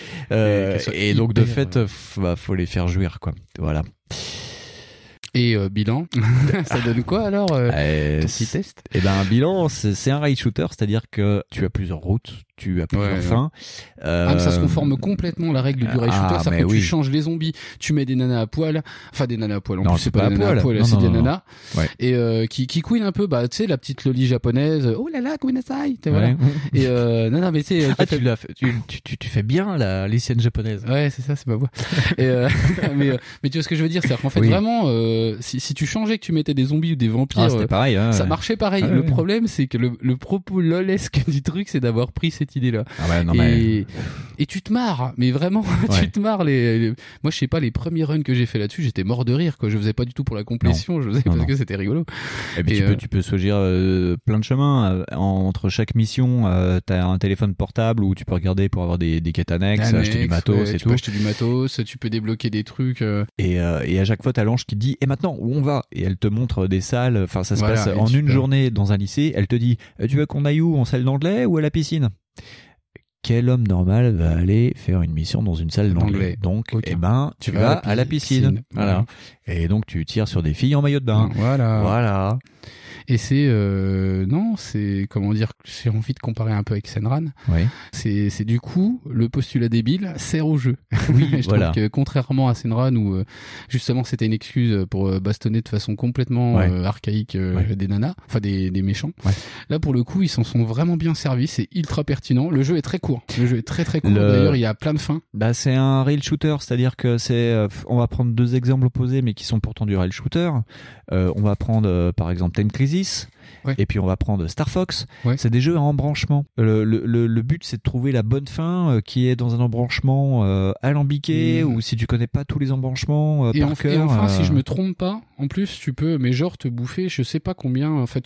Et donc, de fait, faut les faire jouir, quoi. Voilà. Et bilan, ça donne quoi alors ton petit test? Eh ben un bilan, c'est un rail shooter, c'est-à-dire que tu as plusieurs routes, tu as plusieurs fins. Mais ça se conforme complètement à la règle du rail shooter, c'est-à-dire que tu changes les zombies, tu mets des nanas à poil, en plus c'est pas des nanas à poil, c'est des nanas, et qui couinent un peu, tu sais la petite loli japonaise, oh là là, kuinasai, voilà. Et mais tu sais, tu fais bien la lycéenne japonaise. Ouais, c'est ça, c'est ma voix. Mais tu vois ce que je veux dire, c'est qu'en fait vraiment si tu changeais, que tu mettais des zombies ou des vampires, pareil, ça marchait pareil. Le problème c'est que le propos lolesque du truc, c'est d'avoir pris cette cette idée-là. Ah bah, non, et tu te marres, mais vraiment, ouais. Tu te marres. Moi, je sais pas, les premiers runs que j'ai fait là-dessus, j'étais mort de rire, quoi. Je faisais pas du tout pour la complétion, je faisais parce que c'était rigolo. Et puis tu peux choisir plein de chemins. Entre chaque mission, t'as un téléphone portable où tu peux regarder pour avoir des quêtes annexes, acheter du matos et tout. Tu peux acheter du matos, tu peux débloquer des trucs. Et à chaque fois, t'as l'ange qui dit « Et maintenant, où on va ?» Et elle te montre des salles. Enfin, ça se passe en une journée dans un lycée. Elle te dit « Tu veux qu'on aille où ? En salle d'anglais ou à la piscine ?» Quel homme normal va aller faire une mission dans une salle d'anglais? Donc, okay. Tu vas à la piscine. Voilà. Et donc, tu tires sur des filles en maillot de bain. Voilà. Et c'est comment dire, j'ai envie de comparer un peu avec Senran. Oui. C'est du coup le postulat débile sert au jeu. Oui, je trouve que contrairement à Senran où justement c'était une excuse pour bastonner de façon complètement archaïque des nanas, enfin des méchants. Ouais. Là pour le coup, ils s'en sont vraiment bien servis, c'est ultra pertinent. Le jeu est très court. Le jeu est très très court. D'ailleurs, il y a plein de fins. Bah c'est un rail shooter, c'est-à-dire que on va prendre deux exemples opposés mais qui sont pourtant du rail shooter. On va prendre par exemple Ten Crisis. Ouais. Et puis on va prendre Star Fox. Ouais. C'est des jeux à embranchement. Le but c'est de trouver la bonne fin qui est dans un embranchement alambiqué ou si tu connais pas tous les embranchements par cœur. Et enfin si je me trompe pas, en plus tu peux te bouffer je sais pas combien. Enfin,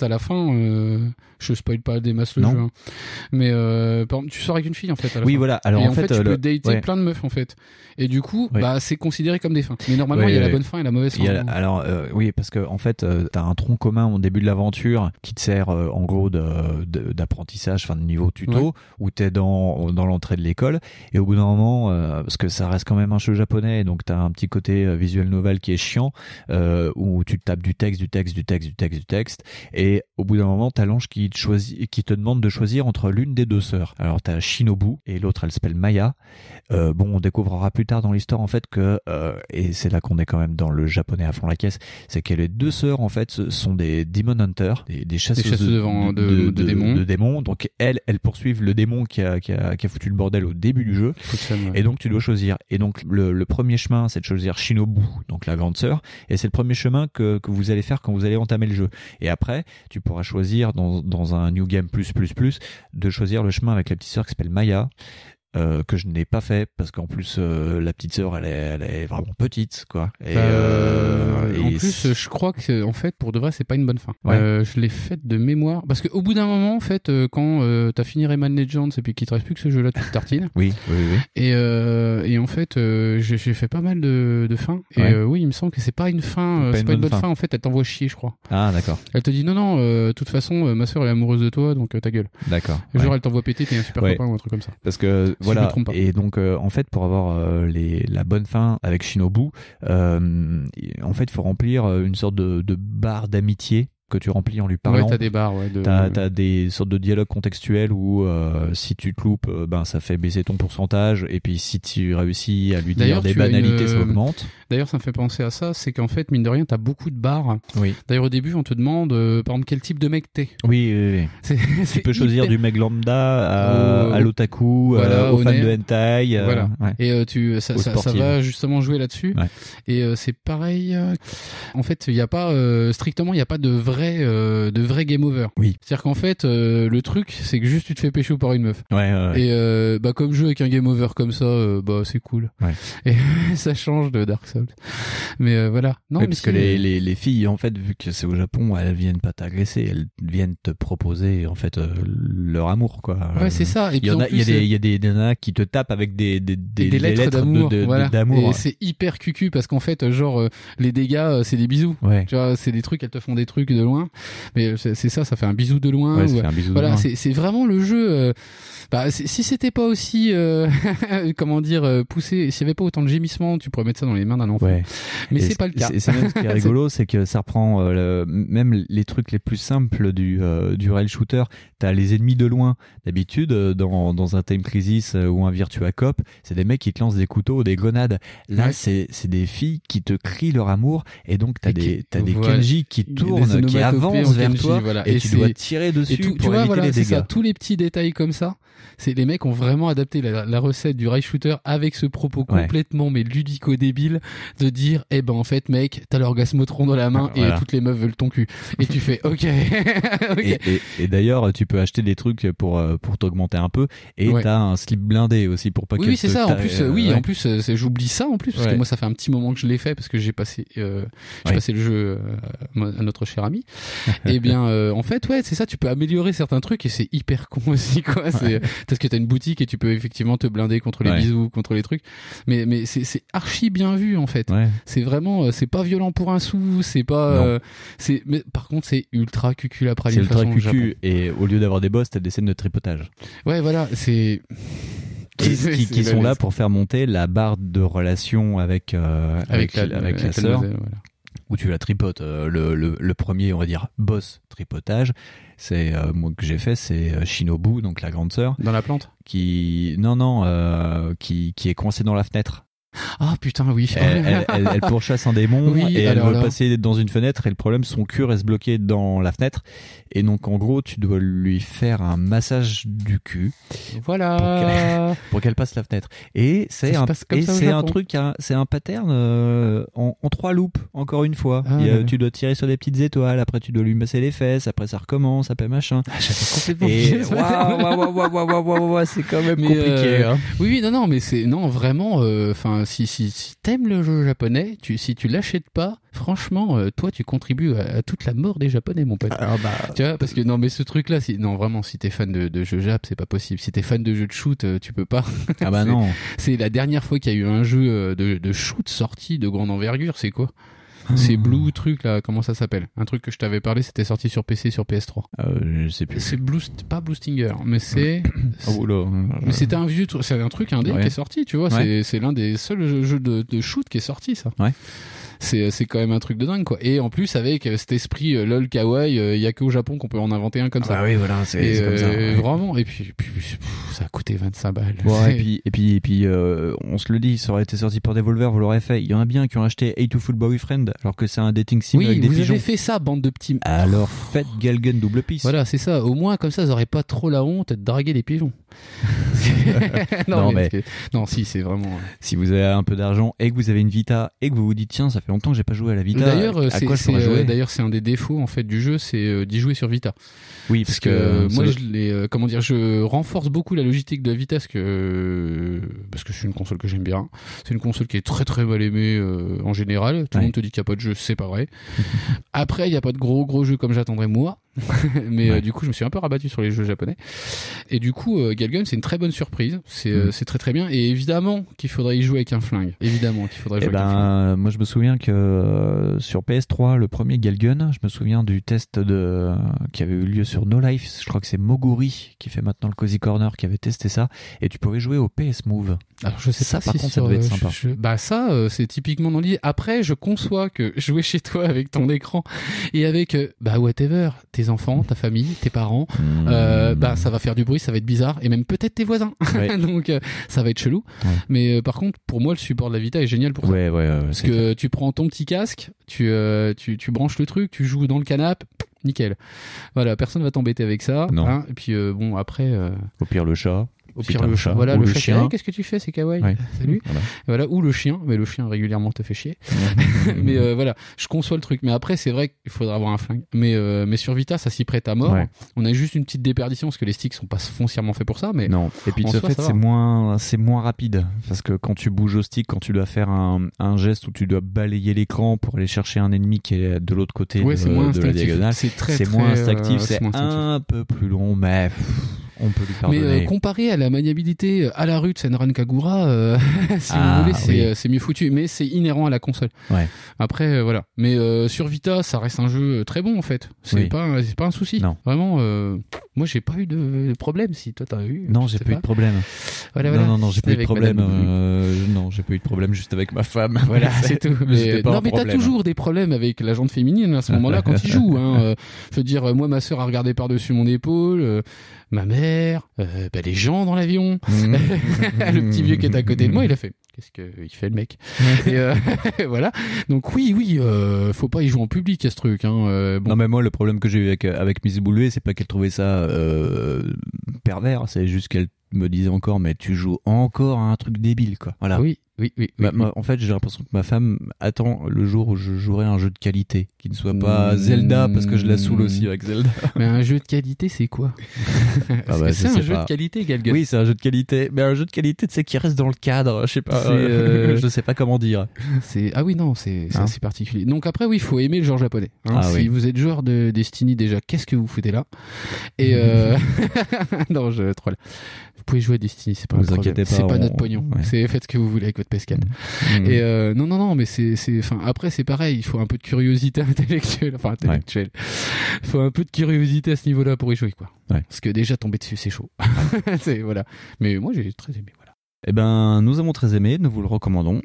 à la fin je spoil pas des masses le jeu. Hein. Mais tu sors avec une fille en fait. À la fin. Voilà. Alors en fait tu peux dater plein de meufs en fait. Et du coup c'est considéré comme des fins. Mais normalement il y a la bonne fin et la mauvaise fin. Parce que en fait t'as un tronc commun au début de l'aventure qui te sert en gros d'apprentissage, de niveau tuto où t'es dans l'entrée de l'école et au bout d'un moment parce que ça reste quand même un jeu japonais donc t'as un petit côté visuel novel qui est chiant où tu te tapes du texte et au bout d'un moment t'as l'ange qui te demande de choisir entre l'une des deux sœurs. Alors t'as Shinobu et l'autre elle s'appelle Maya. On découvrira plus tard dans l'histoire en fait que et c'est là qu'on est quand même dans le japonais à fond la caisse, c'est que les deux sœurs en fait sont des Demon Hunter, des chasseuses de démons. Donc elles poursuivent le démon qui a foutu le bordel au début du jeu. Et donc tu dois choisir. Et donc le premier chemin c'est de choisir Shinobu, donc la grande sœur. Et c'est le premier chemin que vous allez faire quand vous allez entamer le jeu. Et après tu pourras choisir dans un New Game plus de choisir le chemin avec la petite sœur qui s'appelle Maya. Que je n'ai pas fait parce qu'en plus la petite sœur elle est vraiment petite quoi. Et, en plus je crois que en fait pour de vrai c'est pas une bonne fin. Ouais. Je l'ai faite de mémoire parce qu'au bout d'un moment en fait quand t'as fini Rayman Legends et puis qu'il te reste plus que ce jeu là tu te tartines. oui. Et en fait j'ai fait pas mal de fins et il me semble que c'est pas une fin, c'est pas une bonne fin en fait, elle t'envoie chier je crois. Ah d'accord. Elle te dit non de toute façon ma sœur elle est amoureuse de toi donc ta gueule. D'accord. Genre elle t'envoie péter, t'es un super copain ou un truc comme ça. Parce que et donc en fait pour avoir la bonne fin avec Shinobu en fait il faut remplir une sorte de barre d'amitié que tu remplis en lui parlant. Ouais, t'as des barres. Ouais, t'as des sortes de dialogues contextuels où si tu te loupes, ça fait baisser ton pourcentage. Et puis si tu réussis à lui dire des banalités, ça augmente. D'ailleurs, ça me fait penser à ça. C'est qu'en fait, mine de rien, t'as beaucoup de barres. Oui. D'ailleurs, au début, on te demande, par exemple, quel type de mec t'es. Oui. Tu peux choisir du mec lambda à l'otaku, aux fans de hentai. Et ça va justement jouer là-dessus. Ouais. Et c'est pareil. En fait, il n'y a pas strictement, il n'y a pas de vrai game over. Oui. C'est-à-dire qu'en fait, le truc, c'est que juste tu te fais pécho par une meuf. Ouais. Et comme jouer avec un game over comme ça, c'est cool. Ouais. Et ça change de Dark Souls. Mais voilà. Non, mais parce que les filles, en fait, vu que c'est au Japon, elles viennent pas t'agresser, elles viennent te proposer en fait leur amour, quoi. Ouais, c'est ça. Et puis il y a des nanas qui te tapent avec des lettres d'amour. D'amour. Et c'est hyper cucu parce qu'en fait, les dégâts, c'est des bisous. Ouais. Tu vois, c'est des trucs, elles te font des trucs de loin, mais c'est ça fait un bisou de loin. Ouais, voilà, c'est vraiment le jeu. Si c'était pas aussi poussé, s'il y avait pas autant de gémissements, tu pourrais mettre ça dans les mains d'un enfant. Ouais. Mais c'est pas le cas. C'est même ce qui est rigolo, c'est que ça reprend même les trucs les plus simples du rail shooter. T'as les ennemis de loin. D'habitude, dans un Time Crisis ou un Virtua Cop, c'est des mecs qui te lancent des couteaux ou des grenades. Là, c'est des filles qui te crient leur amour et donc t'as des Kenji qui tournent, qui qui avance vers toi et tu dois tirer dessus pour éviter les dégâts. Tous les petits détails comme ça, les mecs ont vraiment adapté la recette du rail shooter avec ce propos complètement mais ludico-débile de dire eh ben en fait mec, t'as l'orgasmotron dans la main et toutes les meufs veulent ton cul. Et tu fais ok. Et d'ailleurs, tu peux acheter des trucs pour t'augmenter un peu et t'as un slip blindé aussi pour pas que... Oui, c'est ça. En plus, j'oublie ça en plus parce que moi ça fait un petit moment que je l'ai fait parce que j'ai passé le jeu à notre cher ami. Et bien en fait c'est ça, tu peux améliorer certains trucs et c'est hyper con aussi quoi, c'est parce que t'as une boutique et tu peux effectivement te blinder contre les bisous, contre les trucs, mais c'est archi bien vu en fait. C'est vraiment, c'est pas violent pour un sou, c'est pas c'est, mais par contre c'est ultra cucu la praline, c'est ultra cucu et au lieu d'avoir des boss t'as des scènes de tripotage. Ouais voilà, c'est... qui sont là pour faire monter la barre de relation avec la sœur, où tu la tripotes. Le premier, on va dire, boss tripotage, c'est moi que j'ai fait, c'est Shinobu, donc la grande sœur. Dans la plante ? Qui est coincée dans la fenêtre. Ah putain oui. Elle pourchasse un démon et elle veut passer dans une fenêtre et le problème, son cul reste bloqué dans la fenêtre et donc en gros tu dois lui faire un massage du cul. Voilà. Pour qu'elle passe la fenêtre. Et c'est un pattern en trois loops encore une fois. Tu dois tirer sur des petites étoiles, après tu dois lui masser les fesses, après ça recommence, après machin. Waouh, c'est quand même compliqué. Oui non mais c'est vraiment si t'aimes le jeu japonais, si tu l'achètes pas, franchement, toi tu contribues à toute la mort des japonais, mon pote. Tu vois, parce que non, mais ce truc-là, vraiment, si t'es fan de jeux jap, c'est pas possible. Si t'es fan de jeux de shoot, tu peux pas. Ah bah non. C'est la dernière fois qu'il y a eu un jeu de shoot sorti de grande envergure, c'est quoi ? C'est Blue truc là, comment ça s'appelle ? Un truc que je t'avais parlé, c'était sorti sur PC, sur PS3. Je sais plus. C'est pas Blue Stinger, mais mais c'était un vieux truc, c'est un truc indé qui est sorti, tu vois. C'est l'un des seuls jeux de shoot qui est sorti, ça. Ouais. C'est quand même un truc de dingue quoi. Et en plus avec cet esprit lol kawaii, y a qu'au Japon qu'on peut en inventer un comme ça. Ah oui voilà, c'est comme ça. Vraiment. Et puis ça a coûté 25 balles. Ouais, et puis on se le dit, ça aurait été sorti par Devolver, vous l'aurez fait. Il y en a bien qui ont acheté Hey to Football Boyfriend alors que c'est un dating sim avec des pigeons. Oui, vous avez fait ça bande de petits. Alors faites Gal Gun Double Peace. Voilà, c'est ça. Au moins comme ça, ils auraient pas trop la honte de draguer des pigeons. Non, c'est vraiment... Si vous avez un peu d'argent et que vous avez une Vita et que vous vous dites tiens, ça fait longtemps que j'ai pas joué à la Vita. D'ailleurs, c'est un des défauts en fait du jeu, c'est d'y jouer sur Vita. Oui, parce que moi je renforce beaucoup la logistique de la Vita parce que c'est une console que j'aime bien. C'est une console qui est très très mal aimée en général. Tout le monde te dit qu'il y a pas de jeu, c'est pas vrai. Après, il y a pas de gros jeux comme j'attendrais moi. Mais du coup je me suis un peu rabattu sur les jeux japonais et du coup Gal Gun c'est une très bonne surprise, c'est très très bien et évidemment qu'il faudrait y jouer avec un flingue, moi je me souviens que sur PS3 le premier Gal Gun, je me souviens du test qui avait eu lieu sur No Life, je crois que c'est Moguri qui fait maintenant le Cozy Corner qui avait testé ça et tu pouvais jouer au PS Move. Alors je sais ça, pas par si contre ça devait être sympa. C'est typiquement dans l'idée. Après je conçois que jouer chez toi avec ton écran et avec whatever, tes enfants, ta famille, tes parents, ça va faire du bruit, ça va être bizarre et même peut-être tes voisins. Ouais. Donc ça va être chelou. Ouais. Mais par contre, pour moi, le support de la Vita est génial pour ça. Parce que tu prends ton petit casque, tu branches le truc, tu joues dans le canapé. Nickel. Voilà, personne va t'embêter avec ça. Non. Hein, et puis après. Au pire le chat. Voilà, ou le chat chien. Qu'est-ce que tu fais, c'est kawaii. Ouais. Salut. Voilà, ou le chien, mais le chien régulièrement te fait chier. Mais voilà, je conçois le truc. Mais après, c'est vrai qu'il faudra avoir un flingue. Mais sur Vita, ça s'y prête à mort. Ouais. On a juste une petite déperdition parce que les sticks sont pas foncièrement faits pour ça. Mais non. Et puis c'est moins rapide parce que quand tu bouges au stick, quand tu dois faire un geste où tu dois balayer l'écran pour aller chercher un ennemi qui est de l'autre côté de la diagonale, c'est moins instinctif, c'est un peu plus long, mais. On peut lui pardonner. Mais comparé à la maniabilité à la rue de Senran Kagura, si vous voulez, c'est mieux foutu. Mais c'est inhérent à la console. Ouais. Après, voilà. Mais sur Vita, ça reste un jeu très bon en fait. C'est pas un souci. Non. Vraiment, moi j'ai pas eu de problème. Si toi t'as eu. Non, j'ai pas eu de problème. Voilà. Non, j'ai pas eu de problème. Non, j'ai pas eu de problème juste avec ma femme. Voilà, c'est tout. Mais t'as toujours des problèmes avec la gente féminine à ce moment-là quand ils jouent. Je veux dire, moi ma sœur a regardé par-dessus mon épaule. Ma mère, les gens dans l'avion, le petit vieux qui est à côté de moi, il a fait qu'est-ce qu'il fait le mec. Voilà. Donc oui, faut pas y jouer en public à ce truc. Bon. Non mais moi le problème que j'ai eu avec Miss Boulet, c'est pas qu'elle trouvait ça pervers, c'est juste qu'elle me disait encore mais tu joues encore à un truc débile quoi. Voilà. Oui. En fait, j'ai l'impression que ma femme attend le jour où je jouerai un jeu de qualité, qui ne soit pas Zelda, parce que je la saoule aussi avec Zelda. Mais un jeu de qualité, c'est quoi? C'est un jeu de qualité, Gal Gun. Oui, c'est un jeu de qualité. Mais un jeu de qualité, tu sais, qui reste dans le cadre. Je sais pas. Je sais pas comment dire. C'est assez particulier. Donc après, oui, il faut aimer le genre japonais. Vous êtes joueur de Destiny déjà, qu'est-ce que vous foutez là? Et non, je troll. Vous pouvez jouer à Destiny, c'est pas un problème. Pas, c'est pas notre pognon. Ouais. Faites ce que vous voulez avec votre PS4. Et non, mais enfin, après c'est pareil, il faut un peu de curiosité intellectuelle, Il faut un peu de curiosité à ce niveau-là pour y jouer, quoi. Ouais. Parce que déjà tomber dessus, c'est chaud. Voilà. Mais moi, j'ai très aimé. Voilà. Eh ben, nous avons très aimé, nous vous le recommandons.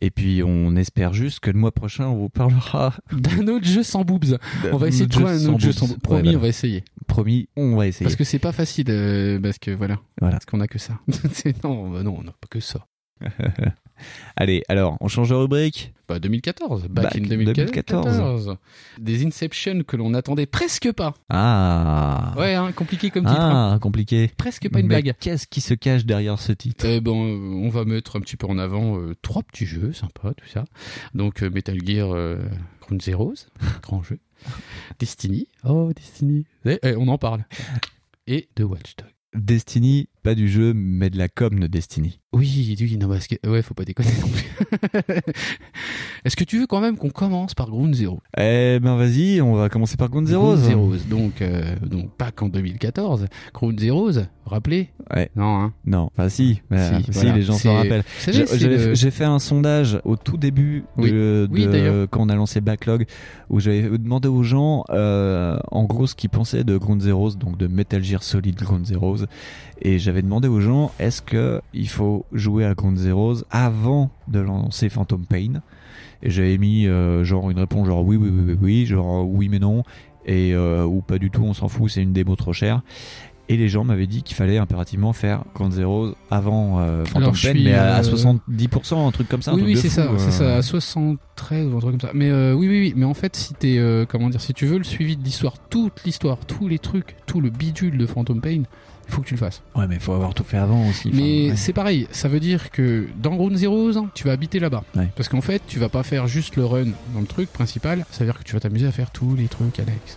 Et puis, on espère juste que le mois prochain, on vous parlera d'un autre jeu sans boobs. On va essayer de jouer un autre jeu sans boobs. Promis, on va essayer. Promis, on va essayer. Parce que c'est pas facile, parce que voilà. Parce qu'on a que ça. Non, on n'a pas que ça. Allez, alors, on change de rubrique. 2014, back in 2014. Des Inception que l'on n'attendait presque pas. Compliqué comme titre. Compliqué. Presque pas une blague. Qu'est-ce qui se cache derrière ce titre? On va mettre un petit peu en avant trois petits jeux sympas, tout ça. Donc Metal Gear Ground Zeroes, grand jeu. Destiny. On en parle. Et de Watch Dogs. Destiny, pas du jeu, mais de la com de Destiny. Oui, non, parce que... Ouais, faut pas déconner non plus. Est-ce que tu veux quand même qu'on commence par Ground Zero? Vas-y, on va commencer par Ground Zeroes. Donc pas qu'en 2014. Ground Zeroes, rappelez? Ouais. Non, hein. Non, enfin si. Si, les gens s'en rappellent. J'ai fait un sondage au tout début quand on a lancé Backlog, où j'avais demandé aux gens, en gros, ce qu'ils pensaient de Ground Zeroes, donc de Metal Gear Solid Ground Zeroes. Et j'avais demandé aux gens, est-ce qu'il faut jouer à Ground Zeroes avant de lancer Phantom Pain? Et j'avais mis une réponse genre oui, genre oui mais non, et ou pas du tout, on s'en fout, c'est une démo trop chère. Et les gens m'avaient dit qu'il fallait impérativement faire Ground Zeroes avant Phantom Pain, mais à 70%, un truc comme ça. Oui, c'est ça, à 73 ou un truc comme ça. Mais oui, mais en fait, si t'es, si tu veux le suivi de l'histoire, toute l'histoire, tous les trucs, tout le bidule de Phantom Pain, il faut que tu le fasses. Ouais, mais il faut avoir tout fait avant aussi. Mais c'est pareil, ça veut dire que dans Ground Zeroes, tu vas habiter là-bas. Ouais. Parce qu'en fait, tu vas pas faire juste le run dans le truc principal, ça veut dire que tu vas t'amuser à faire tous les trucs annexes.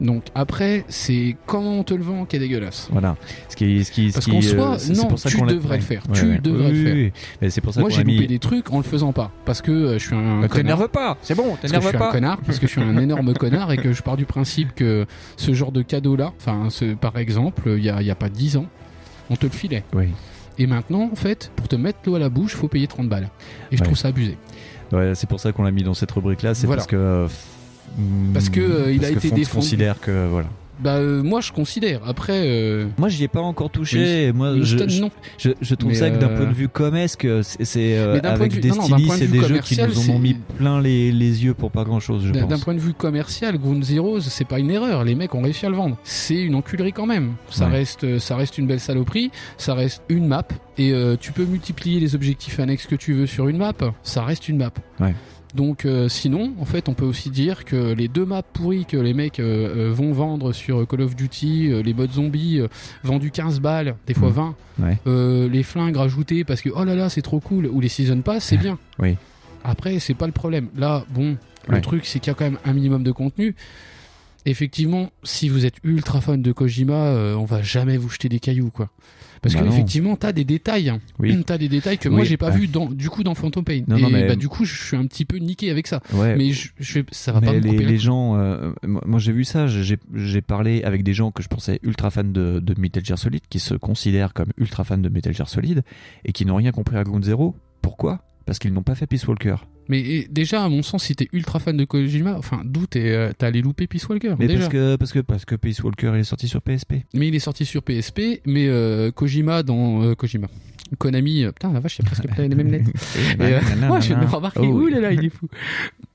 Donc après, c'est comment on te le vend qui est dégueulasse. Voilà. Parce qu'en soi, tu devrais le faire. Tu devrais le faire. Mais c'est pour ça j'ai loupé des trucs en le faisant pas. Parce que je suis un connard. T'énerve pas, c'est bon, t'énerve pas. Parce que je suis un énorme connard et que je pars du principe que ce genre de cadeau-là, par exemple, il y a pas 10 ans, on te le filait. Oui. Et maintenant, en fait, pour te mettre l'eau à la bouche, faut payer 30 balles. Et je trouve ça abusé. Ouais, c'est pour ça qu'on l'a mis dans cette rubrique-là. C'est parce que... il a été défendu. Considère que voilà. Moi je considère. Après, moi j'y ai pas encore touché. Oui. Moi je trouve ça que d'un point de vue comesque, avec Destiny, c'est des jeux qui nous en ont mis plein les yeux pour pas grand chose. D'un point de vue commercial, Ground Zeroes, c'est pas une erreur. Les mecs ont réussi à le vendre. C'est une enculerie quand même. Ça reste une belle saloperie. Ça reste une map et tu peux multiplier les objectifs annexes que tu veux sur une map. Ça reste une map. Ouais. Donc sinon, en fait, on peut aussi dire que les deux maps pourries que les mecs vont vendre sur Call of Duty, les modes zombies vendus 15 balles, des fois 20, les flingues rajoutées parce que oh là là, c'est trop cool, ou les season pass, c'est bien. Oui. Après, c'est pas le problème. Là, le truc, c'est qu'il y a quand même un minimum de contenu. Effectivement, si vous êtes ultra fan de Kojima, on va jamais vous jeter des cailloux, quoi. Parce que effectivement, t'as des détails. Oui. T'as des détails que moi j'ai pas vu dans Phantom Pain. Du coup, je suis un petit peu niqué avec ça. Ouais. Mais ça va pas me couper. Les gens, moi j'ai vu ça. J'ai parlé avec des gens que je pensais ultra fans de Metal Gear Solid, qui se considèrent comme ultra fans de Metal Gear Solid et qui n'ont rien compris à Ground Zero. Pourquoi ? Parce qu'ils n'ont pas fait Peace Walker. Mais déjà, à mon sens, si t'es ultra fan de Kojima, d'où t'as allé louper Peace Walker. Mais déjà. Parce que Peace Walker il est sorti sur PSP. Mais il est sorti sur PSP, mais Kojima dans Konami, putain la vache, j'ai presque les mêmes lettres. Moi, je me remarque, il est fou.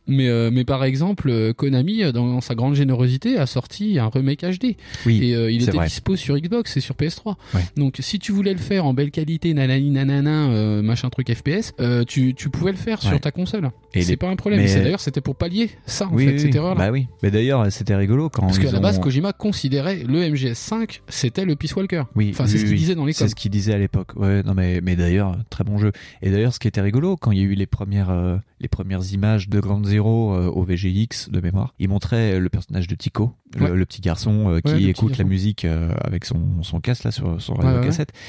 Mais par exemple, Konami, dans sa grande générosité, a sorti un remake HD. Oui, et il était dispo sur Xbox et sur PS3. Ouais. Donc si tu voulais le faire en belle qualité, nanani nanana, machin truc FPS, tu pouvais le faire sur ta console. Et c'est pas un problème. Mais... D'ailleurs, c'était pour pallier ça, en fait, cette erreur-là. Bah oui. Mais d'ailleurs, c'était rigolo quand. Parce qu'à la base, Kojima considérait le MGS5, c'était le Peace Walker. Oui, enfin, c'est ce qu'il disait dans les codes. C'est ce qu'il disait à l'époque. Ouais, non, mais d'ailleurs, très bon jeu. Et d'ailleurs, ce qui était rigolo, quand il y a eu les premières images de Ground Zero au VGX de mémoire, il montrait le personnage de Tico, le petit garçon qui écoute la musique avec son casque là, sur son radio-cassette. Ouais.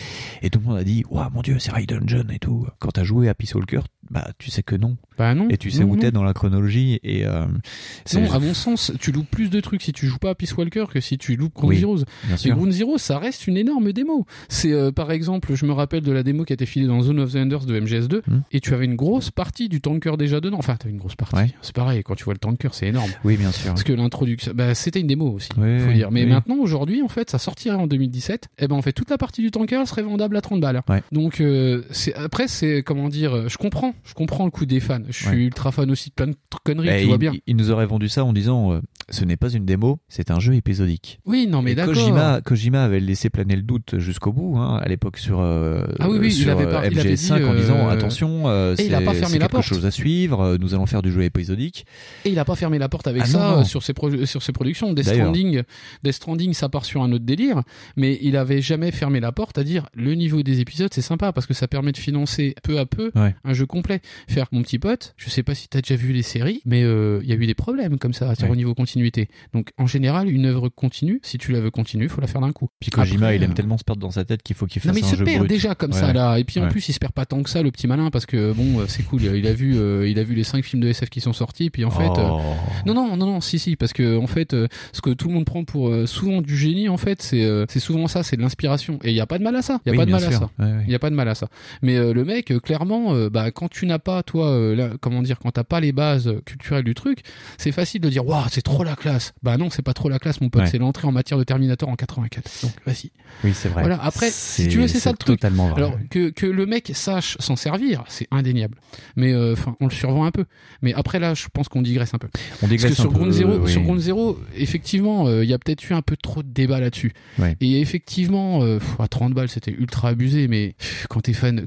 Et tout le monde a dit « Waouh, mon Dieu, c'est Raiden John et tout ». Quand t'as joué à Peace Walker, bah, tu sais que non. Bah non. Et tu sais où t'es dans la chronologie. Et, non, à mon sens, tu loupes plus de trucs si tu joues pas à Peace Walker que si tu loupes Ground Zeroes. Et Ground Zeroes, ça reste une énorme démo. C'est, par exemple, je me rappelle de la démo qui a été filée dans Zone of the Enders de MGS2, et tu avais une grosse partie du tanker déjà dedans. Enfin, t'as une grosse partie. Ouais. C'est pareil, quand tu vois le tanker, c'est énorme. Oui, bien sûr. Parce que l'introduction, bah, c'était une démo aussi, faut dire. Mais maintenant, aujourd'hui, en fait, ça sortirait en 2017. Et ben, en fait, toute la partie du tanker serait vendable à 30 balles. Ouais. Donc, après, c'est, comment dire, je comprends le coup des fans. Je suis ultra fan aussi de plein de conneries, tu vois bien. Ils nous auraient vendu ça en disant ce n'est pas une démo, c'est un jeu épisodique. Oui, non, mais d'accord. Kojima avait laissé planer le doute jusqu'au bout, à l'époque sur MGS5 en disant attention, c'est quelque chose à suivre, nous allons faire du jeu épisodique. Et il n'a pas fermé la porte avec sur ses productions. Death Stranding, ça part sur un autre délire, mais il n'avait jamais fermé la porte à dire le niveau des épisodes, c'est sympa parce que ça permet de financer peu à peu un jeu complet. Faire mon petit pote, je sais pas si t'as déjà vu les séries, mais y a eu des problèmes comme ça au niveau continuité. Donc en général, une œuvre continue, si tu la veux continue, faut la faire d'un coup. Puis Kojima, il aime tellement se perdre dans sa tête qu'il faut qu'il fasse un jeu brut. Non, mais il se perd déjà comme ça là, et puis en plus il se perd pas tant que ça, le petit malin, parce que bon, c'est cool, il a vu les 5 films de SF qui sont sortis, puis en fait non, parce que en fait ce que tout le monde prend pour souvent du génie, en fait c'est souvent ça, c'est de l'inspiration, et il y a pas de mal à ça, il y a pas de mal à ça. Mais le mec clairement, quand tu n'as pas toi quand t'as pas les bases culturelles du truc, c'est facile de dire waouh, c'est trop la classe. Bah non, c'est pas trop la classe, mon pote, c'est l'entrée en matière de Terminator en 84. Donc vas-y. Oui, c'est vrai. Voilà, après si tu veux, c'est ça le truc. Vrai. Alors que le mec sache s'en servir, c'est indéniable. Mais enfin, on le survend un peu. Mais après là, je pense qu'on digresse un peu. Sur Ground Zero, effectivement, il y a peut-être eu un peu trop de débat là-dessus. Ouais. Et effectivement, à 30 balles, c'était ultra abusé, mais quand t'es fan, et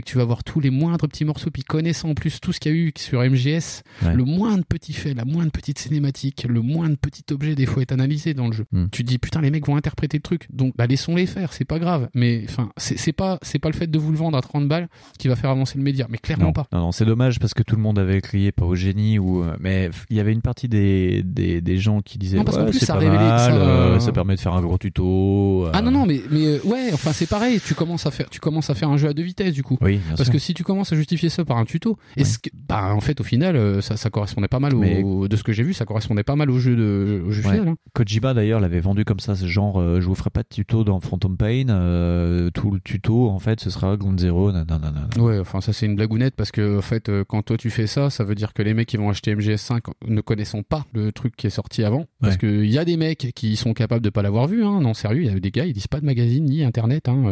que tu vas voir tous les moindres petits morceaux, puis connaissant en plus tout ce qu'il y a eu sur MGS, le moindre petit fait, la moindre petite cinématique, le moindre petit objet des fois est analysé dans le jeu. Tu te dis putain, les mecs vont interpréter le truc, donc bah laissons-les faire, c'est pas grave. Mais enfin, c'est pas le fait de vous le vendre à 30 balles qui va faire avancer le média, mais clairement non, pas. Non, c'est dommage parce que tout le monde avait crié pas au génie mais il y avait une partie des gens qui disaient non, parce qu'en plus, c'est ça pas mal, ça permet de faire un gros tuto. Ah non mais enfin c'est pareil, tu commences à faire un jeu à deux vitesses du coup. Oui, parce que si tu commences à justifier ça par un tuto, est-ce que en fait au final ça correspondait pas mal de ce que j'ai vu, ça correspondait pas mal au jeu final. Kojima d'ailleurs l'avait vendu comme ça, ce genre je vous ferai pas de tuto dans Phantom Pain, tout le tuto en fait ce sera Ground Zero. Ouais, enfin ça c'est une blagounette parce que en fait quand toi tu fais ça veut dire que les mecs qui vont acheter MGS5 ne connaissons pas le truc qui est sorti avant, parce que il y a des mecs qui sont capables de pas l'avoir vu, non sérieux, il y a des gars ils lisent pas de magazine ni internet, vont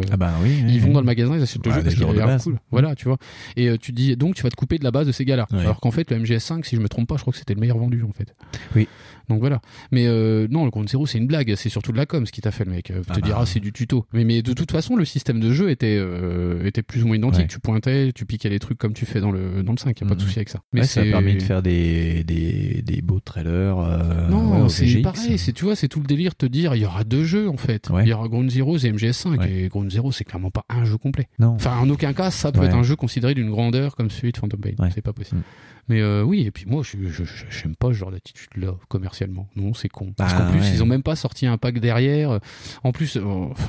dans le magasin, ils achètent le jeu parce qu'il a l'air cool, voilà tu vois, et tu dis donc tu vas te couper de la base de ces gars-là. Alors qu'en fait, le MGS5, si je me trompe pas, je crois que c'était le meilleur vendu en fait. Oui. Donc voilà. Mais non, le Ground Zero, c'est une blague. C'est surtout de la com, ce qui t'a fait le mec. Te dira, c'est du tuto. Mais de toute façon, le système de jeu était plus ou moins identique. Ouais. Tu pointais, tu piquais les trucs comme tu fais dans le 5. Il n'y a pas de souci avec ça. Mais ça a permis de faire des beaux trailers. Non, c'est pareil. Tu vois, c'est tout le délire de te dire, il y aura deux jeux en fait. Il y aura Ground Zero et MGS5. Et Ground Zero, c'est clairement pas un jeu complet. Non. Enfin, en aucun cas, ça peut être un jeu considéré d'une grandeur comme celui de Phantom Pain. C'est pas possible. Mais oui, et puis moi, je n'aime pas ce genre d'attitude-là, commercialement. Non, c'est con. Parce qu'en plus, ils n'ont même pas sorti un pack derrière. En plus,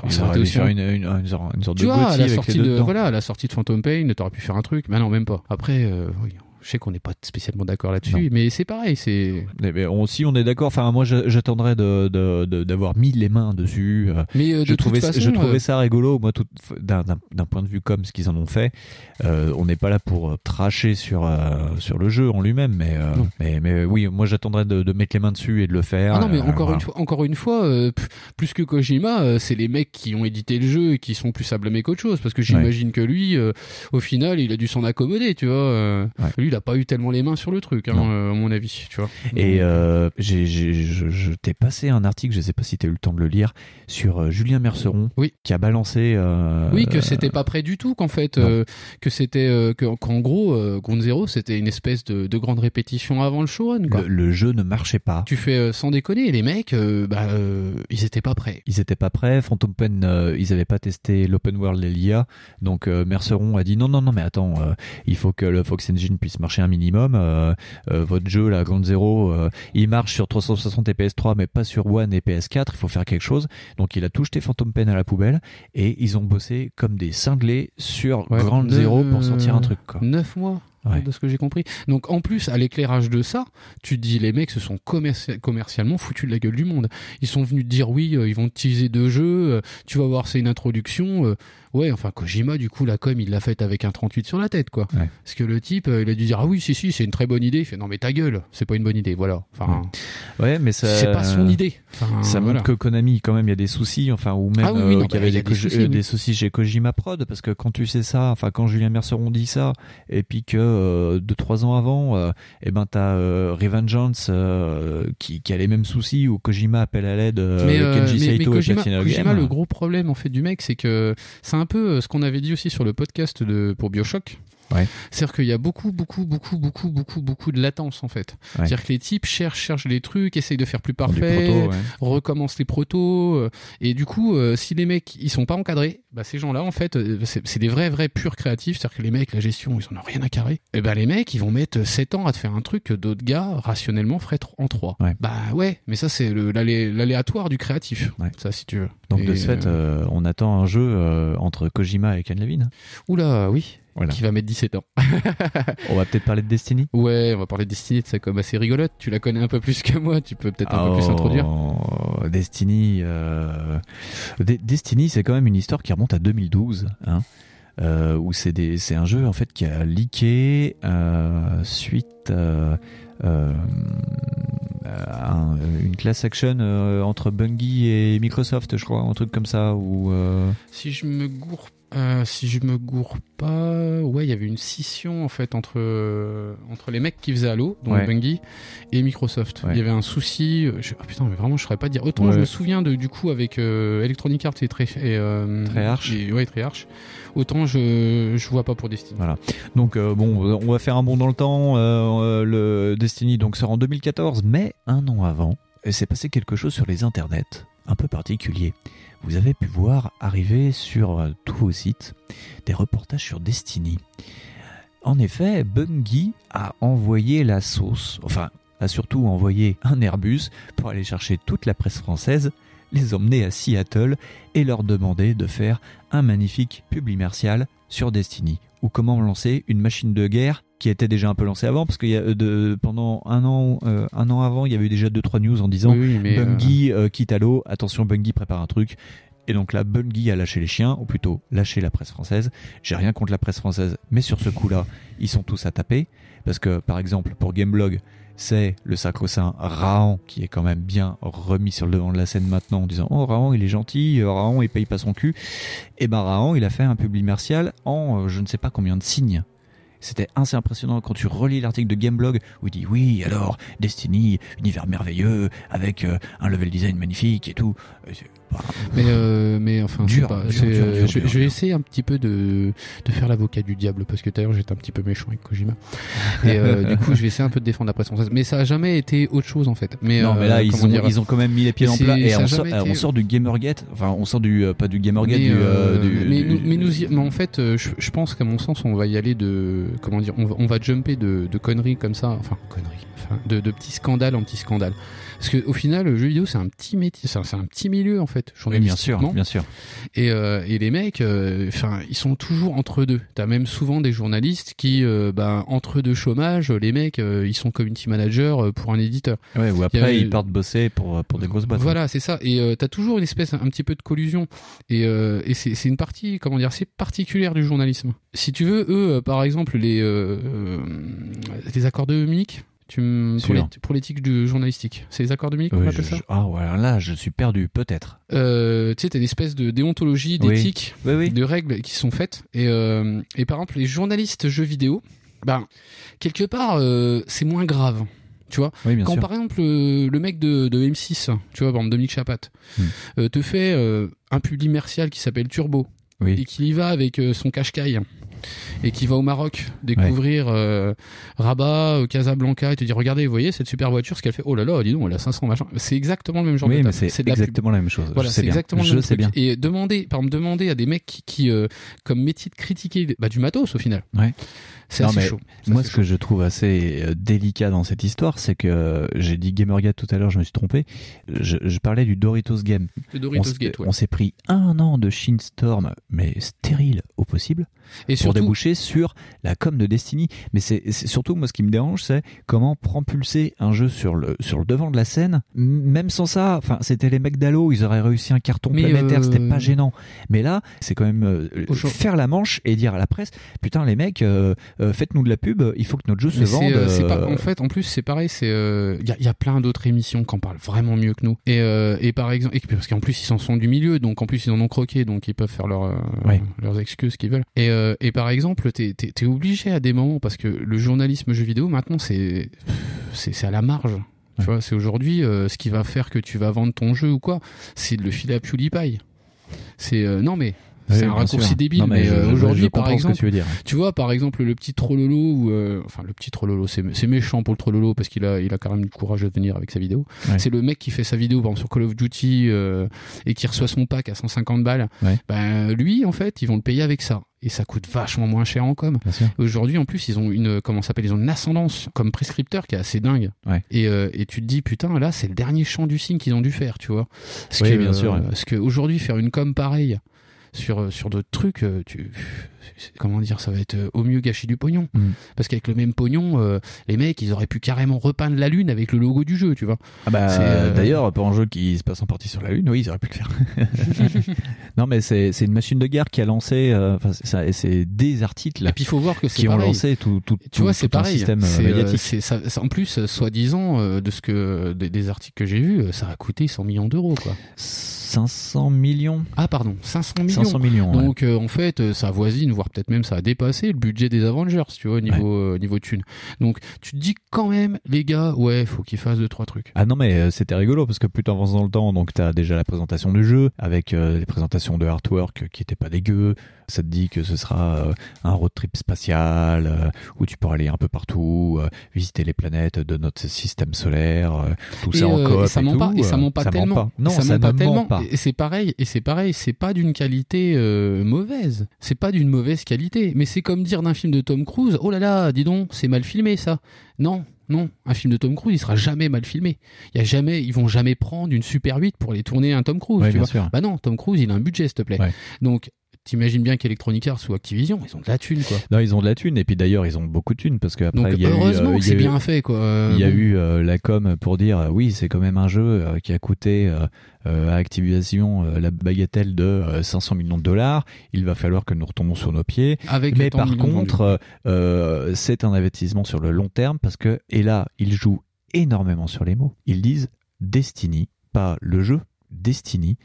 ça aurait pu faire une sorte de gothi avec les deux dedans. Voilà, à la sortie de Phantom Pain, t'aurais pu faire un truc. Mais non, même pas. Après, oui. Je sais qu'on n'est pas spécialement d'accord là-dessus, mais c'est pareil. Si on est d'accord, enfin, moi j'attendrais d'avoir mis les mains dessus. Mais je trouvais ça rigolo, moi, d'un point de vue comme ce qu'ils en ont fait. On n'est pas là pour tracher sur le jeu en lui-même, mais oui, moi j'attendrais de mettre les mains dessus et de le faire. Ah non, mais encore une fois, plus que Kojima, c'est les mecs qui ont édité le jeu et qui sont plus à blâmer qu'autre chose, parce que j'imagine que lui, au final, il a dû s'en accommoder, tu vois. Lui, il a pas eu tellement les mains sur le truc, hein, à mon avis, tu vois. Et je t'ai passé un article, je sais pas si t'as eu le temps de le lire, sur Julien Merceron, oui, qui a balancé. Oui, que c'était pas prêt du tout, qu'en fait, que c'était, qu'en gros, Ground Zero, c'était une espèce de grande répétition avant le showrun, quoi. Le jeu ne marchait pas. Tu fais sans déconner, les mecs, ils étaient pas prêts. Ils étaient pas prêts. Phantom Pain, ils avaient pas testé l'open world et l'IA, donc Merceron a dit non, mais attends, il faut que le Fox Engine puisse marcher un minimum. Votre jeu, là, Ground Zero, il marche sur 360 et PS3, mais pas sur One et PS4. Il faut faire quelque chose. Donc, il a tout jeté Phantom Pain à la poubelle et ils ont bossé comme des cinglés sur Ground Zero pour sortir un truc, quoi. 9 mois. Ouais. De ce que j'ai compris. Donc en plus, à l'éclairage de ça, tu te dis les mecs se sont commercialement foutus de la gueule du monde. Ils sont venus te dire oui, ils vont utiliser deux jeux, tu vas voir, c'est une introduction. Ouais, enfin Kojima, du coup, la com, il l'a faite avec un 38 sur la tête, quoi. Ouais. Parce que le type, il a dû dire ah oui, si, c'est une très bonne idée. Il fait non, mais ta gueule, c'est pas une bonne idée, voilà. Enfin, ouais, mais ça, c'est pas son idée. Enfin, ça montre que Konami, quand même, il y a des soucis, enfin, ou même qu'il y avait des soucis chez Kojima Prod, parce que quand tu sais ça, enfin, quand Julien Merceron dit ça, et puis que 2-3 ans avant, t'as Revengeance qui a les mêmes soucis, où Kojima appelle à l'aide Kenji Saito mais Kojima, et Platinum Games. Kojima, le gros problème en fait du mec, c'est que c'est un peu ce qu'on avait dit aussi sur le podcast pour BioShock. Ouais. C'est-à-dire qu'il y a beaucoup de latence en fait. Ouais. C'est-à-dire que les types cherchent les trucs, essayent de faire plus parfait, recommencent les protos, et du coup, si les mecs ils sont pas encadrés, bah ces gens-là en fait, c'est des vrais purs créatifs. C'est-à-dire que les mecs, la gestion, ils en ont rien à carrer. Et ben les mecs, ils vont mettre 7 ans à te faire un truc que d'autres gars rationnellement feraient en 3. Ouais. Bah ouais, mais ça c'est l'aléatoire du créatif. Ouais. Ça si tu veux. Donc et de ce fait, on attend un jeu entre Kojima et Ken Levine. Oula, oui. Voilà. Qui va mettre 17 ans. On va peut-être parler de Destiny. Ouais, on va parler de Destiny, de sa com assez rigolote. Tu la connais un peu plus que moi, tu peux peut-être un peu plus introduire. Destiny, Destiny, c'est quand même une histoire qui remonte à 2012, hein, où c'est un jeu en fait qui a leaké suite une class action entre Bungie et Microsoft, je crois, un truc comme ça. Où, si je me gourre pas, ouais, il y avait une scission en fait entre les mecs qui faisaient Halo, donc Bungie et Microsoft. Il y avait un souci. Putain, mais vraiment, je saurais pas dire. Autant je me souviens du coup avec Electronic Arts et Treyarch. Treyarch. Autant je vois pas pour Destiny. Voilà. Donc on va faire un bond dans le temps. Le Destiny donc sort en 2014, mais un an avant, s'est passé quelque chose sur les internets un peu particulier. Vous avez pu voir arriver sur tous vos sites des reportages sur Destiny. En effet, Bungie a envoyé la sauce, enfin, a surtout envoyé un Airbus pour aller chercher toute la presse française, les emmener à Seattle et leur demander de faire un magnifique publi-mercial sur Destiny, ou comment lancer une machine de guerre qui était déjà un peu lancé avant, parce que pendant un an avant, il y avait eu déjà 2-3 news en disant Bungie quitte Halo, attention Bungie prépare un truc. Et donc là, Bungie a lâché les chiens, ou plutôt lâché la presse française. J'ai rien contre la presse française, mais sur ce coup-là, ils sont tous à taper. Parce que, par exemple, pour Gameblog, c'est le sacro-saint Rahan qui est quand même bien remis sur le devant de la scène maintenant en disant « Oh, Rahan, il est gentil, Rahan, il paye pas son cul. » Et ben Rahan, il a fait un publi-mercial en je ne sais pas combien de signes. C'était assez impressionnant quand tu relis l'article de Gameblog où il dit oui alors Destiny, univers merveilleux avec un level design magnifique et tout. Mais enfin dur. Je vais essayer un petit peu de faire l'avocat du diable parce que d'ailleurs j'étais un petit peu méchant avec Kojima et du coup je vais essayer un peu de défendre la presse française, mais ça a jamais été autre chose en fait. Mais non, mais là ils ont quand même mis les pieds en plat et on sort du Gamergate, enfin on sort du pas du Gamergate mais en fait je pense qu'à mon sens on va y aller de comment dire, on va jumper de conneries comme ça, de petits scandales en petits scandales, parce que au final le jeu vidéo c'est un petit métier, c'est un petit milieu en fait, journalistiquement. Oui, bien sûr. Et les mecs, ils sont toujours entre deux. T'as même souvent des journalistes qui, entre deux chômages, les mecs, ils sont community manager pour un éditeur. Ouais, ou après ils partent bosser pour des grosses boîtes. Voilà, c'est ça. Et t'as toujours une espèce un petit peu de collusion. Et c'est une partie, comment dire, c'est particulière du journalisme. Si tu veux, eux, par exemple, les accords de Munich. Pour l'éthique du journalistique, c'est les accords de Munich qu'on appelle ça ? Ah ouais, là je suis perdu peut-être. Tu sais, t'as une espèce de déontologie, d'éthique, de règles qui sont faites et par exemple les journalistes jeux vidéo ben, quelque part, c'est moins grave. Tu vois, oui, quand sûr. Par exemple le mec de M6, tu vois, par exemple Dominique Chapat, te fait un publi mercial qui s'appelle Turbo, oui. et qui y va avec son cache-caille, et qui va au Maroc découvrir ouais. Rabat, Casablanca, et te dit regardez, vous voyez cette super voiture, ce qu'elle fait, oh là là, dis donc, elle a 500 machin. C'est exactement le même genre oui, de mais c'est exactement la même chose. Voilà, c'est exactement le même truc. Bien. Et demander, par exemple, demander à des mecs qui comme métier de critiquer bah, du matos au final. Ouais. C'est non, assez chaud. C'est moi, assez ce chaud. Que je trouve assez délicat dans cette histoire, c'est que j'ai dit Gamergate tout à l'heure, je me suis trompé. Je parlais du Doritos Game. Le Doritos Gate, ouais. On s'est pris un an de shitstorm, mais stérile au possible, et pour surtout, déboucher sur la com de Destiny. Mais c'est surtout, moi, ce qui me dérange, c'est comment propulser un jeu sur le devant de la scène. Même sans ça, enfin, c'était les mecs d'Halo, ils auraient réussi un carton planétaire, c'était pas gênant. Mais là, c'est quand même faire la manche et dire à la presse, putain, les mecs... faites-nous de la pub, il faut que notre jeu se vende. C'est pas, en fait, en plus, c'est pareil. Il y a plein d'autres émissions qui en parlent vraiment mieux que nous. Et par exemple, parce qu'en plus, ils s'en sont du milieu, donc en plus, ils en ont croqué, donc ils peuvent faire leurs excuses qu'ils veulent. Et par exemple, t'es obligé à des moments, parce que le journalisme jeu vidéo, maintenant, c'est à la marge. Tu vois, c'est aujourd'hui ce qui va faire que tu vas vendre ton jeu ou quoi, c'est de le filer à PewDiePie. C'est non, mais. C'est un raccourci sûr. Débile, non, mais aujourd'hui, par exemple, tu vois, par exemple, le petit Trollolo, enfin le petit Trollolo, c'est méchant pour le Trollolo parce qu'il a quand même le courage de venir avec sa vidéo. Ouais. C'est le mec qui fait sa vidéo par exemple, sur Call of Duty et qui reçoit son pack à 150 balles. Ouais. Ben, lui, en fait, ils vont le payer avec ça. Et ça coûte vachement moins cher en com. Aujourd'hui, en plus, ils ont une ascendance comme prescripteur qui est assez dingue. Ouais. Et tu te dis, putain, là, c'est le dernier champ du signe qu'ils ont dû faire, tu vois. Parce oui, que, bien sûr. Parce qu'aujourd'hui, faire une com pareille, sur d'autres trucs, comment dire, ça va être au mieux gâcher du pognon. Parce qu'avec le même pognon, les mecs, ils auraient pu carrément repeindre la Lune avec le logo du jeu, tu vois. Ah bah, d'ailleurs, pour un jeu qui se passe en partie sur la Lune, oui, ils auraient pu le faire. Non, mais c'est une machine de guerre qui a lancé, c'est des articles là, et puis, faut voir que c'est qui pareil. Ont lancé tout un système médiatique. En plus, soi-disant, de ce que, des articles que j'ai vus, ça a coûté 100 millions d'euros, quoi. 500 millions. Ah, pardon, 500 millions. Donc, ouais. En fait, ça avoisine, voire peut-être même ça a dépassé le budget des Avengers, tu vois, niveau thunes. Donc, tu te dis quand même, les gars, ouais, faut qu'ils fassent 2-3 trucs. Ah non, mais c'était rigolo parce que plus t'avances dans le temps, donc t'as déjà la présentation du jeu avec les présentations de artwork qui étaient pas dégueu. Ça te dit que ce sera un road trip spatial où tu pourras aller un peu partout, visiter les planètes de notre système solaire, tout et ça en coop. Et ça ment pas tellement. Non, ça ment pas tellement. Et c'est pareil, c'est pas d'une qualité mauvaise, c'est pas d'une mauvaise qualité, mais c'est comme dire d'un film de Tom Cruise, oh là là, dis donc, c'est mal filmé ça. Non, un film de Tom Cruise, il sera jamais mal filmé. Ils vont jamais prendre une Super 8 pour aller tourner un Tom Cruise, ouais, tu vois. Sûr. Bah non, Tom Cruise, il a un budget, s'il te plaît. Ouais. Donc t'imagines bien qu'Electronic Arts ou Activision, ils ont de la thune, quoi. Non, ils ont de la thune, et puis d'ailleurs, ils ont beaucoup de thune, parce que après, il y a eu la com pour dire, oui, c'est quand même un jeu qui a coûté à Activision la bagatelle de 500 millions de dollars, il va falloir que nous retombons sur nos pieds, mais par contre, c'est un investissement sur le long terme, parce que, et là, ils jouent énormément sur les mots, ils disent Destiny, pas le jeu, Destiny,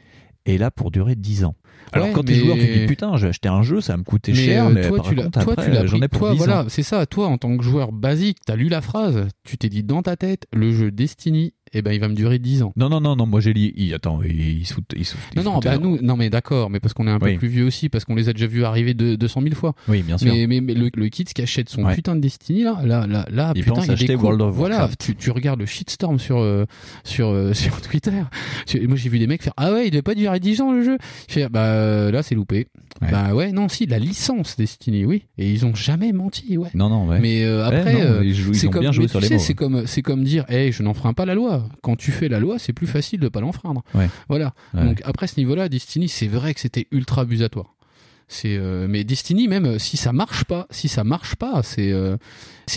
et là pour durer 10 ans. Alors quand t'es joueur, tu te dis putain, j'ai acheté un jeu, ça va me coûter cher, mais toi, par contre, après, j'en ai pour 10 ans. Voilà, c'est ça, toi en tant que joueur basique, t'as lu la phrase, tu t'es dit dans ta tête, le jeu Destiny, eh ben, il va me durer 10 ans. Non, moi j'ai lu, attends, ils se foutent. Non, mais d'accord, mais parce qu'on est un peu plus vieux aussi, parce qu'on les a déjà vus arriver 200 000 fois. Oui, bien sûr. Mais le kid qui achète son putain de Destiny, là, il putain, il découvre. World of Warcraft. Voilà, tu regardes le shitstorm sur Twitter. Moi j'ai vu des mecs faire, ah ouais, il devait pas durer 10 ans le jeu. Je fais, bah là c'est loupé. Ouais. Bah ouais, non, si, la licence Destiny, oui. Et ils ont jamais menti, ouais. Non, ouais. Mais après, c'est comme dire, hey, je n'enfreins pas la loi. Quand tu fais la loi, c'est plus facile de pas l'enfreindre. Ouais. Voilà. Ouais. Donc après ce niveau-là, Destiny, c'est vrai que c'était ultra abusatoire. Mais Destiny, même si ça marche pas, c'est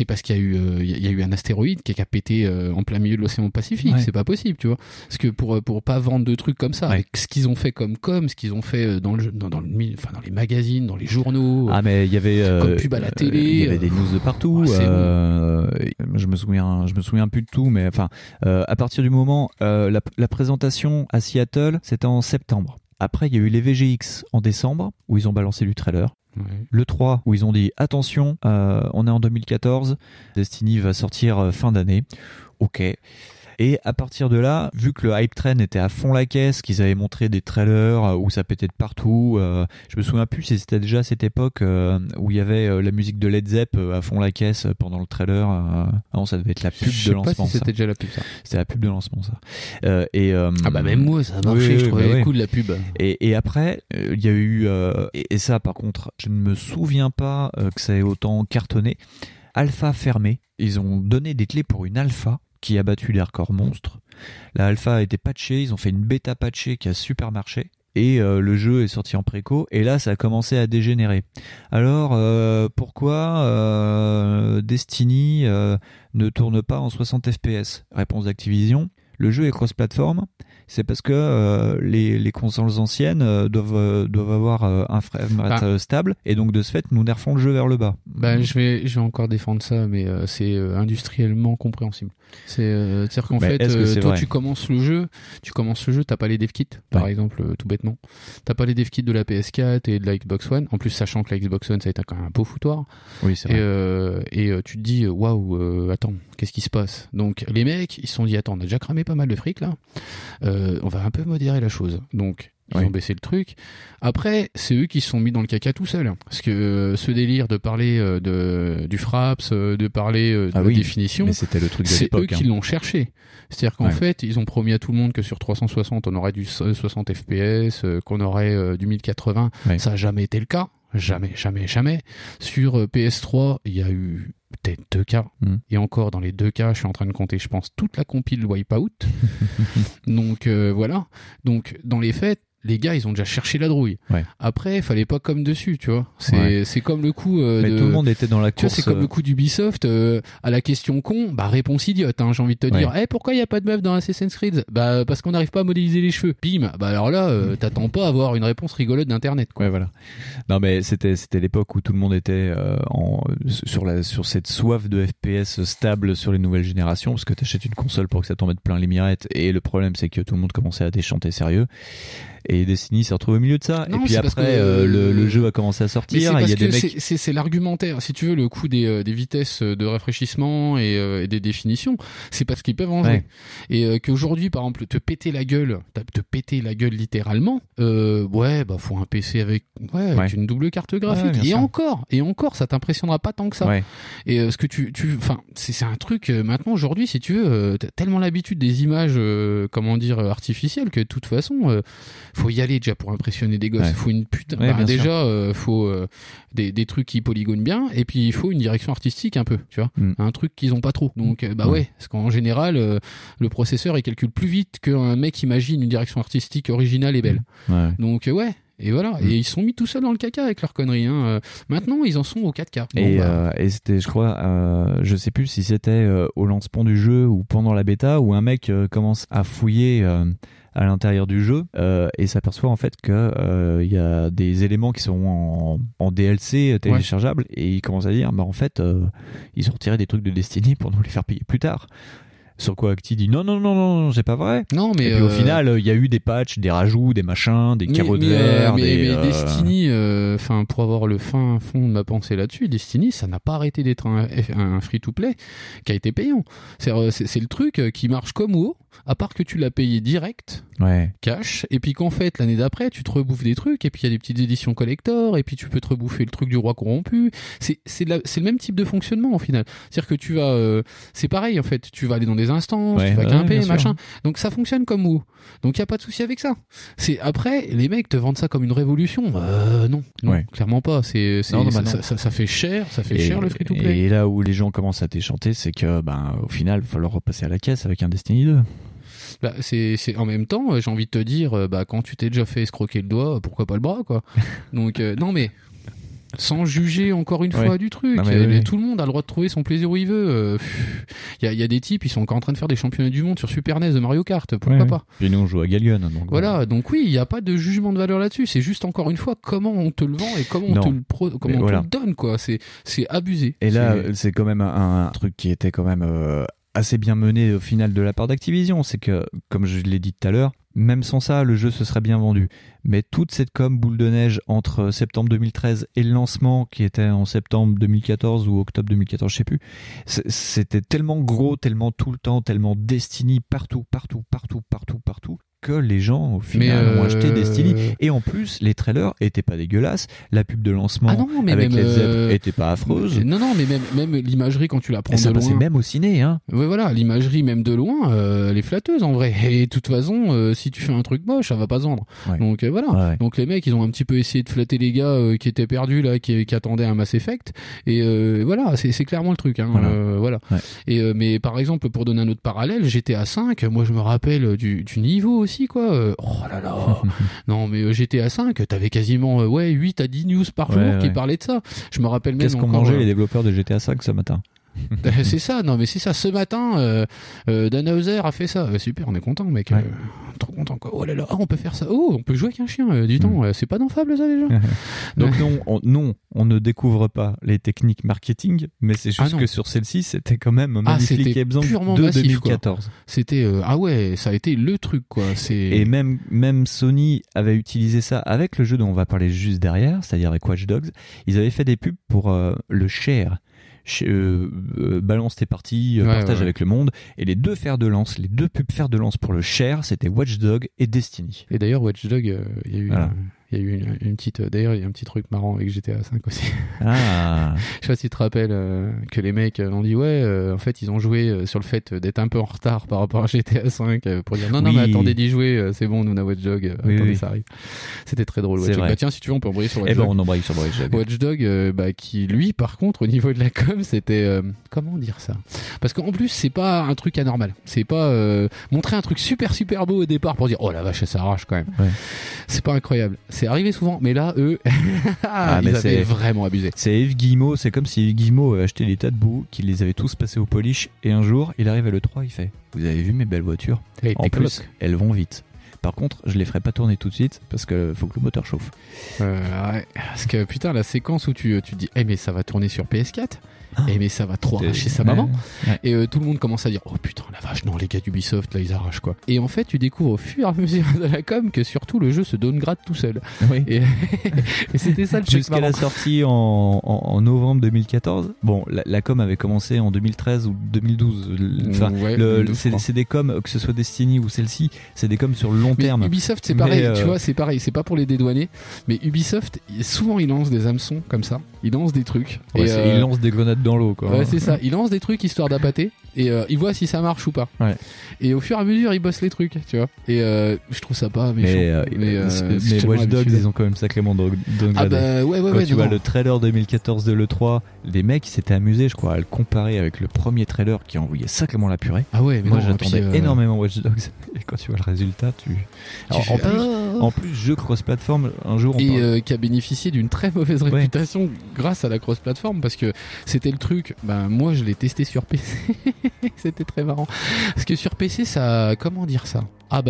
parce qu'il y a eu un astéroïde qui a pété en plein milieu de l'océan Pacifique. Ouais. C'est pas possible, tu vois. Parce que pour pas vendre de trucs comme ça, ouais, avec ce qu'ils ont fait comme ce qu'ils ont fait dans le jeu, dans les magazines, dans les journaux. Ah mais il y avait comme pub à la télé. Il y avait des news de partout. Ouais, je me souviens plus de tout, mais enfin à partir du moment la présentation à Seattle, c'était en septembre. Après, il y a eu les VGX en décembre, où ils ont balancé du trailer. Ouais. Le 3 où ils ont dit attention, on est en 2014, Destiny va sortir fin d'année. Ok. Et à partir de là, vu que le hype train était à fond la caisse, qu'ils avaient montré des trailers où ça pétait de partout, je me souviens plus si c'était déjà à cette époque où il y avait la musique de Led Zepp à fond la caisse pendant le trailer. Non, ça devait être la pub de lancement. Je sais pas si c'était déjà la pub, ça. C'était la pub de lancement, ça. Même moi, ça a marché, oui, je trouvais cool la pub. Et après, il y a eu... et ça, par contre, je ne me souviens pas que ça ait autant cartonné. Alpha fermée. Ils ont donné des clés pour une alpha qui a battu des records monstres. La alpha a été patchée, ils ont fait une bêta patchée qui a super marché, et le jeu est sorti en préco, et là ça a commencé à dégénérer. Alors pourquoi Destiny ne tourne pas en 60 FPS ? Réponse d'Activision, le jeu est cross-platform, c'est parce que les consoles anciennes doivent avoir un framerate stable, et donc de ce fait nous nerfons le jeu vers le bas. Je vais encore défendre ça, mais c'est industriellement compréhensible. C'est-à-dire qu'en fait, toi tu commences le jeu, t'as pas les dev kits, par exemple, tout bêtement. T'as pas les dev kits de la PS4 et de la Xbox One, en plus sachant que la Xbox One ça a été quand même un beau foutoir. Oui, c'est vrai. Et tu te dis, waouh, attends, qu'est-ce qui se passe ? Donc les mecs, ils se sont dit, attends, on a déjà cramé pas mal de fric là, on va un peu modérer la chose. Donc ils ont baissé le truc. Après, c'est eux qui se sont mis dans le caca tout seuls. Parce que ce délire de parler du Fraps, de parler de définition, c'est eux qui l'ont cherché. C'est-à-dire qu'en fait, ils ont promis à tout le monde que sur 360, on aurait du 60 FPS, qu'on aurait du 1080. Ouais. Ça n'a jamais été le cas. Jamais, jamais, jamais. Sur PS3, il y a eu peut-être 2 cas. Et encore, dans les 2 cas, je suis en train de compter, je pense, toute la compile Wipeout. Donc, voilà. Donc, dans les faits, les gars, ils ont déjà cherché la drouille. Ouais. Après, il fallait pas comme dessus, tu vois. C'est comme le coup. Tout le monde était dans la course. Tu vois, c'est comme le coup d'Ubisoft à la question con. Bah réponse idiote. Hein, j'ai envie de te dire. Pourquoi il y a pas de meuf dans Assassin's Creed ? Bah parce qu'on n'arrive pas à modéliser les cheveux. Bim. Bah alors là, t'attends pas à avoir une réponse rigolote d'internet. Quoi. Ouais, voilà. Non mais c'était l'époque où tout le monde était sur cette soif de FPS stable sur les nouvelles générations, parce que t'achètes une console pour que ça t'en mette plein les mirettes. Et le problème, c'est que tout le monde commençait à déchanter sérieux. Et Destiny s'est retrouvé au milieu de ça. Non, et puis après, le jeu a commencé à sortir. Mais c'est l'argumentaire. Si tu veux, le coup des vitesses de rafraîchissement et des définitions, c'est parce qu'ils peuvent en jouer. Ouais. Et qu'aujourd'hui, par exemple, te péter la gueule littéralement, faut un PC avec une double carte graphique. Ouais, et encore, ça t'impressionnera pas tant que ça. Ouais. Et ce que c'est un truc, maintenant, aujourd'hui, si tu veux, t'as tellement l'habitude des images, artificielles, que de toute façon, faut y aller déjà pour impressionner des gosses. Faut une putain. Ouais, bah, déjà, faut des trucs qui polygonent bien, et puis il faut une direction artistique un peu, tu vois, un truc qu'ils ont pas trop. Donc parce qu'en général, le processeur il calcule plus vite qu'un mec imagine une direction artistique originale et belle. Ouais. Donc Et voilà, et ils sont mis tout seuls dans le caca avec leurs conneries. Hein. Maintenant, ils en sont au 4K. Et c'était, je crois, je sais plus si c'était au lancement du jeu ou pendant la bêta, où un mec commence à fouiller à l'intérieur du jeu et s'aperçoit en fait qu'il y a des éléments qui sont en DLC téléchargeables, et il commence à dire, en fait, ils ont retiré des trucs de Destiny pour nous les faire payer plus tard. Sur quoi Acti dit non, c'est pas vrai. Non, mais et puis au final, il y a eu des patchs, des rajouts, des machins, des carreaux de verre. Mais Destiny, pour avoir le fond de ma pensée là-dessus, Destiny, ça n'a pas arrêté d'être un free-to-play qui a été payant. C'est le truc qui marche comme WoW, à part que tu l'as payé direct, cash, et puis qu'en fait, l'année d'après, tu te rebouffes des trucs, et puis il y a des petites éditions collector, et puis tu peux te rebouffer le truc du roi corrompu. C'est le même type de fonctionnement, au final. C'est-à-dire que tu vas... c'est pareil, en fait. Tu vas aller dans des instances, tu vas grimper, machin. Donc ça fonctionne comme où. Donc il n'y a pas de souci avec ça. Après, les mecs te vendent ça comme une révolution. Non, clairement pas. Ça fait cher, le free-to-play. Et là où les gens commencent à déchanter, c'est que au final, il va falloir repasser à la caisse avec un Destiny 2. Là, c'est en même temps, j'ai envie de te dire, quand tu t'es déjà fait escroquer le doigt, pourquoi pas le bras, quoi. Donc non mais... sans juger encore une fois du truc. Tout le monde a le droit de trouver son plaisir où il veut. Il y a des types, ils sont encore en train de faire des championnats du monde sur Super NES de Mario Kart, pourquoi pas. Et nous on joue à Gal Gun, donc voilà. Donc oui, il n'y a pas de jugement de valeur là-dessus, c'est juste encore une fois comment on te le vend et comment on te le donne, quoi. C'est abusé. Et là c'est quand même un truc qui était quand même assez bien mené au final de la part d'Activision. C'est que, comme je l'ai dit tout à l'heure, Même sans ça, le jeu se serait bien vendu. Mais toute cette com boule de neige entre septembre 2013 et le lancement, qui était en septembre 2014 ou octobre 2014, je sais plus, c'était tellement gros, tellement tout le temps, tellement Destiny partout, que les gens, au final, ont acheté Destiny. Et en plus, les trailers étaient pas dégueulasses. La pub de lancement avec les Zep était pas affreuse. Non, mais même l'imagerie, quand tu la prends de loin... Ça passait même au ciné, hein. Ouais, voilà, l'imagerie, même de loin, elle est flatteuse, en vrai. Et de toute façon, si tu fais un truc moche, ça va pas se vendre. Ouais. Donc, voilà. Ouais, ouais. Donc, les mecs, ils ont un petit peu essayé de flatter les gars qui étaient perdus, là, qui attendaient un Mass Effect. Et voilà, c'est clairement le truc, hein. Voilà. Ouais. Et, mais par exemple, pour donner un autre parallèle, GTA V, moi, je me rappelle du niveau aussi. Quoi. Oh là là. Non, mais GTA 5, t'avais quasiment 8 à 10 news par jour qui parlaient de ça. Je me rappelle même. Qu'est-ce qu'on mangeait les développeurs de GTA 5 ce matin? C'est ça, non mais c'est ça. Ce matin, Dan Hauser a fait ça. Super, on est content, mec. Ouais. Trop content, quoi. Oh là là, on peut faire ça. Oh, on peut jouer avec un chien. Dis donc, c'est pas dans Fable, ça, déjà. Donc non, on ne découvre pas les techniques marketing, mais c'est juste que sur celle-ci, c'était quand même magnifique et absent de massif, 2014. Quoi. C'était ça a été le truc, quoi. Et même Sony avait utilisé ça avec le jeu dont on va parler juste derrière, c'est-à-dire avec Watch Dogs. Ils avaient fait des pubs pour le share. Balance tes parties, partage avec le monde, et les deux fers de lance, les deux pubs fers de lance pour le share, c'était Watch Dogs et Destiny. Et d'ailleurs Watch Dogs, il y a eu une petite, d'ailleurs il y a un petit truc marrant avec GTA V aussi. Je sais pas si tu te rappelles que les mecs ont dit en fait ils ont joué sur le fait d'être un peu en retard par rapport à GTA V pour dire non mais attendez d'y jouer, c'est bon, nous on a Watch Dogs, ça arrive. C'était très drôle. Watch Dogs. Bah, tiens, si tu veux on peut embrayer sur Watch Dogs. On embraye sur Watch Dogs. Watch Dogs qui lui par contre au niveau de la com c'était comment dire ça, parce qu'en plus c'est pas un truc anormal, c'est pas montrer un truc super beau au départ pour dire oh la vache ça arrache quand même, c'est pas incroyable. C'est arrivé souvent, mais là, eux, ils avaient vraiment abusé. C'est Yves Guillemot, c'est comme si Yves Guillemot avait acheté des tas de bouts, qu'il les avait tous passés au polish, et un jour, il arrive à l'E3, il fait « Vous avez vu mes belles voitures ? En plus, elles vont vite. » Par contre, je les ferai pas tourner tout de suite parce que faut que le moteur chauffe. Parce que putain, la séquence où tu te dis, mais ça va tourner sur PS4, mais ça va trop arracher sa maman. Et tout le monde commence à dire, oh putain, la vache, non, les gars d'Ubisoft, là, ils arrachent quoi. Et en fait, tu découvres au fur et à mesure de la com que surtout le jeu se downgrade tout seul. Oui. Et c'était ça le truc. Jusqu'à la sortie en novembre 2014, bon, la com avait commencé en 2013 ou 2012. Enfin, c'est des coms, que ce soit Destiny ou celle-ci, c'est des coms sur le long terme. Ubisoft c'est pareil, tu vois, c'est pareil, c'est pas pour les dédouaner, mais Ubisoft souvent ils lancent des hameçons comme ça, ils lancent des trucs ils lancent des grenades dans l'eau quoi. C'est ça, ils lancent des trucs histoire d'appâter et ils voient si ça marche ou pas. Et au fur et à mesure ils bossent les trucs, tu vois. Et je trouve ça pas méchant, mais Watch Dogs ils ont quand même sacrément downgradé. Tu vois le trailer 2014 de l'E3, les mecs ils s'étaient amusés je crois à le comparer avec le premier trailer qui envoyait sacrément la purée. Moi j'attendais énormément Watch Dogs et quand tu vois le résultat tu... Alors, en plus jeu cross-platform un jour qui a bénéficié d'une très mauvaise réputation grâce à la cross-platform, parce que c'était le truc, moi je l'ai testé sur PC. C'était très marrant parce que sur PC ça, comment dire ça,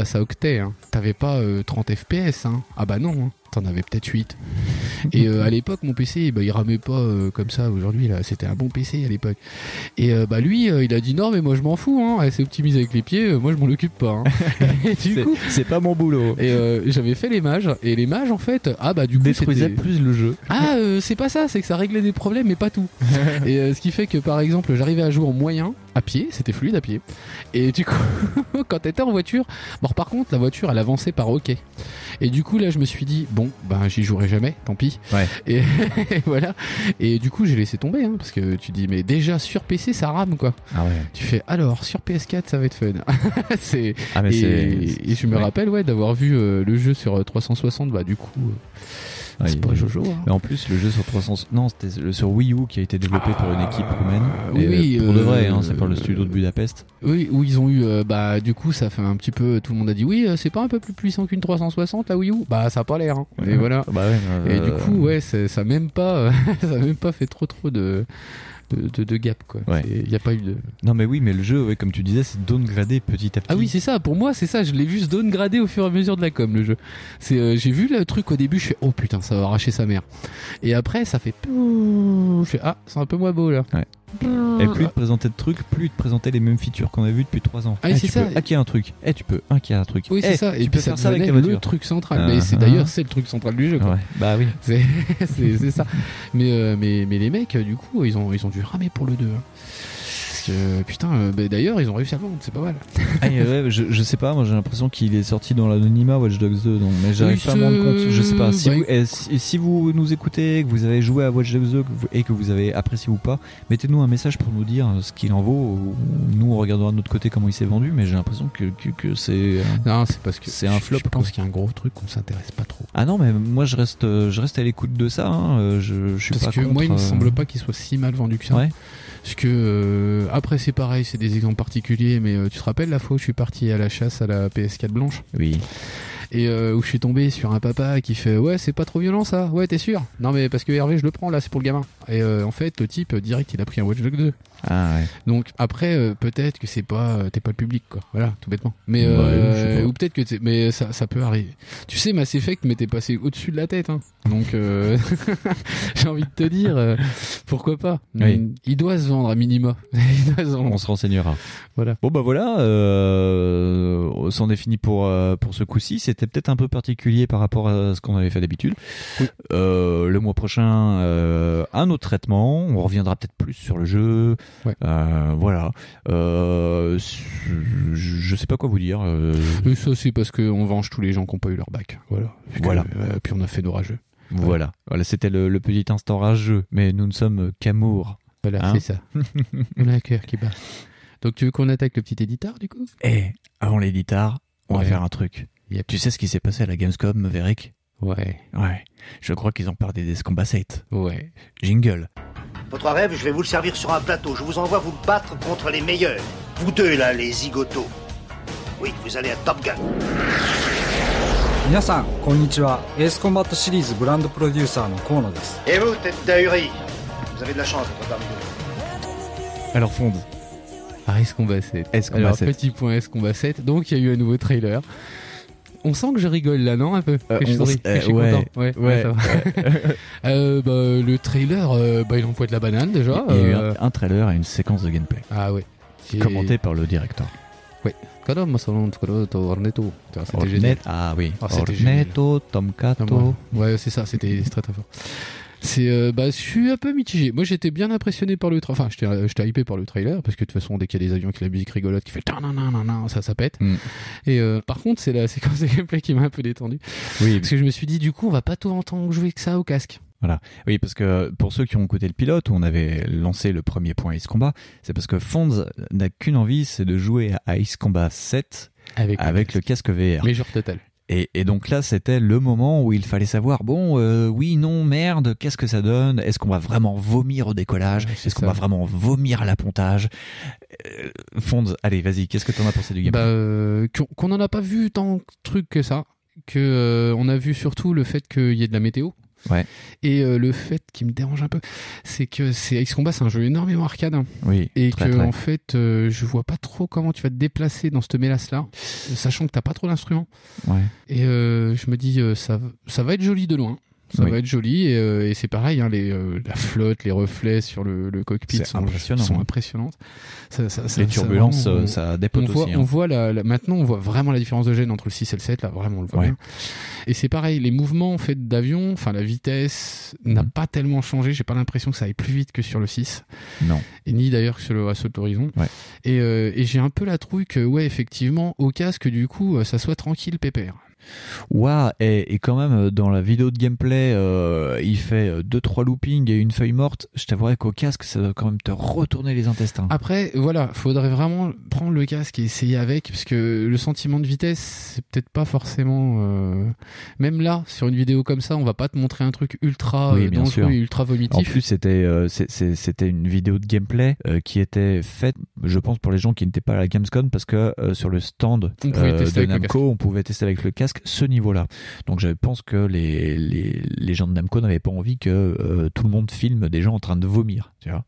ça octait, hein. T'avais pas 30 FPS, hein. T'en avais peut-être 8. Et à l'époque, mon PC, il ramait pas comme ça aujourd'hui. Là, c'était un bon PC à l'époque. Et lui, il a dit non, mais moi je m'en fous. Hein. Elle s'est optimisée avec les pieds. Moi, je m'en occupe pas. Hein. Et du coup, c'est pas mon boulot. Et j'avais fait les mages. Et les mages, en fait, du coup, détruisaient plus le jeu. C'est pas ça. C'est que ça réglait des problèmes, mais pas tout. Et ce qui fait que, par exemple, j'arrivais à jouer en moyen. À pied, c'était fluide à pied. Et du coup, quand t'étais en voiture, par contre, la voiture, elle avançait par hockey. Et du coup, là, je me suis dit, j'y jouerai jamais, tant pis. Et voilà. Et du coup, j'ai laissé tomber, hein, parce que tu dis, mais déjà, sur PC, ça rame, quoi. Tu fais, alors, sur PS4, ça va être fun. Et je me rappelle, d'avoir vu le jeu sur 360, du coup... c'est pas Jojo. Mais en plus, le jeu sur 360, non, c'était sur Wii U qui a été développé par une équipe roumaine. Pour de vrai, c'est par le studio de Budapest. Oui, où ils ont eu, du coup, ça fait un petit peu. Tout le monde a dit, oui, c'est pas un peu plus puissant qu'une 360 la Wii U ? Ça a pas l'air. Hein. Et voilà. Et du coup, ça même pas, ça a même pas fait trop de gap quoi. Il n'y a pas eu de... Non mais oui, mais le jeu comme tu disais c'est downgradé petit à petit. Ah oui c'est ça, pour moi c'est ça, je l'ai vu se downgradé au fur et à mesure de la com le jeu. J'ai vu le truc au début, je fais oh putain ça va arracher sa mère. Et après, ça fait... Je fais, ah, c'est un peu moins beau, là. Ouais. Et plus il te présentait de trucs, plus il te présentait les mêmes features qu'on avait vues depuis 3 ans. Ah, c'est ça. Hacker un truc. Eh, tu peux hacker un truc. Oui, c'est ça. Et puis ça devenait le truc central. Mais c'est d'ailleurs, c'est le truc central du jeu, quoi. Ouais. Bah oui. C'est ça. Mais les mecs, du coup, ils ont dû ramer pour le 2. Hein. Putain, bah d'ailleurs ils ont réussi à le vendre, c'est pas mal. Ah, ouais, je sais pas, moi j'ai l'impression qu'il est sorti dans l'anonymat Watch Dogs 2, donc, mais j'arrive pas à me rendre compte. Je sais pas, si, si vous nous écoutez, que vous avez joué à Watch Dogs 2 et que vous avez apprécié ou pas, mettez-nous un message pour nous dire ce qu'il en vaut. Nous on regardera de notre côté comment il s'est vendu, mais j'ai l'impression que c'est. Non, c'est parce que c'est un flop. Je pense qu'il y a un gros truc qu'on s'intéresse pas trop. Ah non, mais moi je reste à l'écoute de ça. Hein. Je suis parce pas que contre, moi il me semble pas qu'il soit si mal vendu que ça. Ouais. Parce que après c'est pareil, c'est des exemples particuliers, mais tu te rappelles la fois où je suis parti à la chasse à la PS4 blanche ? Oui. Et où je suis tombé sur un papa qui fait ouais c'est pas trop violent ça, ouais t'es sûr ? Non mais parce que Hervé je le prends là, c'est pour le gamin. Et en fait le type direct il a pris un Watch Dogs 2. Ah ouais. Donc après peut-être que c'est pas t'es pas le public quoi, voilà tout bêtement. Mais ouais, ou peut-être que mais ça peut arriver. Tu sais Mass Effect m'était passé au-dessus de la tête hein. Donc j'ai envie de te dire pourquoi pas. Oui. Il doit se vendre à minima. On se renseignera. Voilà. Bon bah voilà, c'en est fini pour ce coup-ci. C'était peut-être un peu particulier par rapport à ce qu'on avait fait d'habitude. Oui. Le mois prochain, un autre traitement. On reviendra peut-être plus sur le jeu. Ouais. Voilà. Je sais pas quoi vous dire. Et ça c'est parce qu'on venge tous les gens qui n'ont pas eu leur bac. Voilà. Puis on a fait nos rageux. Voilà. Voilà. C'était le petit instant rageux. Mais nous ne sommes qu'amour. Voilà, hein, c'est ça. On a un cœur qui bat. Donc tu veux qu'on attaque le petit éditar du coup ? Avant l'éditar, on va faire un truc. Yep. Tu sais ce qui s'est passé à la Gamescom, Maverick ? Ouais. Je crois qu'ils ont parlé des Ace Combat 7. Ouais. Jingle. Votre rêve, je vais vous le servir sur un plateau. Je vous envoie vous battre contre les meilleurs. Vous deux là, les zigotos. Oui, vous allez à Top Gun. Minasan, konnichiwa. Ace Combat Series Brand Producer no Kono desu. Et vous, tête d'ahuri, vous avez de la chance d'être parmi nous. Alors fonde. Ace Combat 7. Alors, petit point Ace Combat 7. Donc, il y a eu un nouveau trailer. On sent que je rigole là, non ? Un peu. Je suis content. Ouais, ça va. Le trailer, il envoie de la banane déjà. Il y a eu un trailer et une séquence de gameplay. Ah ouais. Commenté par le directeur. Ouais. C'était génial. Ah oui. Orneto, Tomcato. Ouais, c'est ça, c'était très très fort. Je suis un peu mitigé. Moi, j'étais bien impressionné par le trailer. Enfin, j'étais hypé par le trailer parce que de toute façon, dès qu'il y a des avions qui la musique rigolote qui fait ça pète. Et par contre, c'est la séquence de gameplay qui m'a un peu détendu. Oui. Parce que je me suis dit, du coup, on va pas tout entendre jouer que ça au casque. Voilà. Oui, parce que pour ceux qui ont écouté le pilote, on avait lancé le premier point Ace Combat. C'est parce que Fonz n'a qu'une envie, c'est de jouer à Ace Combat 7 avec le casque VR. Mais genre total. Et donc là, c'était le moment où il fallait savoir, oui, non, merde, qu'est-ce que ça donne ? Est-ce qu'on va vraiment vomir au décollage ? Est-ce qu'on va vraiment vomir à l'appontage ? Fonz, allez, vas-y, qu'est-ce que t'en as pensé du gameplay ? Qu'on n'en a pas vu tant de trucs que ça, on a vu surtout le fait qu'il y ait de la météo. Ouais. Et le fait qui me dérange un peu, c'est que Ace Combat, c'est un jeu énormément arcade. Hein. Oui. Et en fait, je vois pas trop comment tu vas te déplacer dans cette mélasse-là, sachant que t'as pas trop d'instruments. Ouais. Et je me dis, ça va être joli de loin. Ça va être joli et c'est pareil, hein, la flotte, les reflets sur le cockpit sont impressionnantes. Ça, les turbulences, ça dépote aussi. On voit maintenant, on voit vraiment la différence de gêne entre le 6 et le 7, là, vraiment, on le voit bien. Et c'est pareil, les mouvements en fait, d'avion, enfin la vitesse n'a pas tellement changé, j'ai pas l'impression que ça aille plus vite que sur le 6. Non. Et ni d'ailleurs que sur le Assault Horizon. Ouais. Et j'ai un peu la trouille que, effectivement, au casque, du coup, ça soit tranquille, pépère. Waouh, et quand même dans la vidéo de gameplay il fait 2-3 loopings et une feuille morte. Je t'avouerais qu'au casque ça doit quand même te retourner les intestins. Après voilà, faudrait vraiment prendre le casque et essayer avec, parce que le sentiment de vitesse c'est peut-être pas forcément même là sur une vidéo comme ça on va pas te montrer un truc ultra dangereux et ultra vomitif. En plus c'était une vidéo de gameplay qui était faite je pense pour les gens qui n'étaient pas à la Gamescom, parce que sur le stand de Namco on pouvait tester avec le casque. presque ce niveau-là. Donc je pense que les gens de Namco n'avaient pas envie que tout le monde filme des gens en train de vomir, tu vois.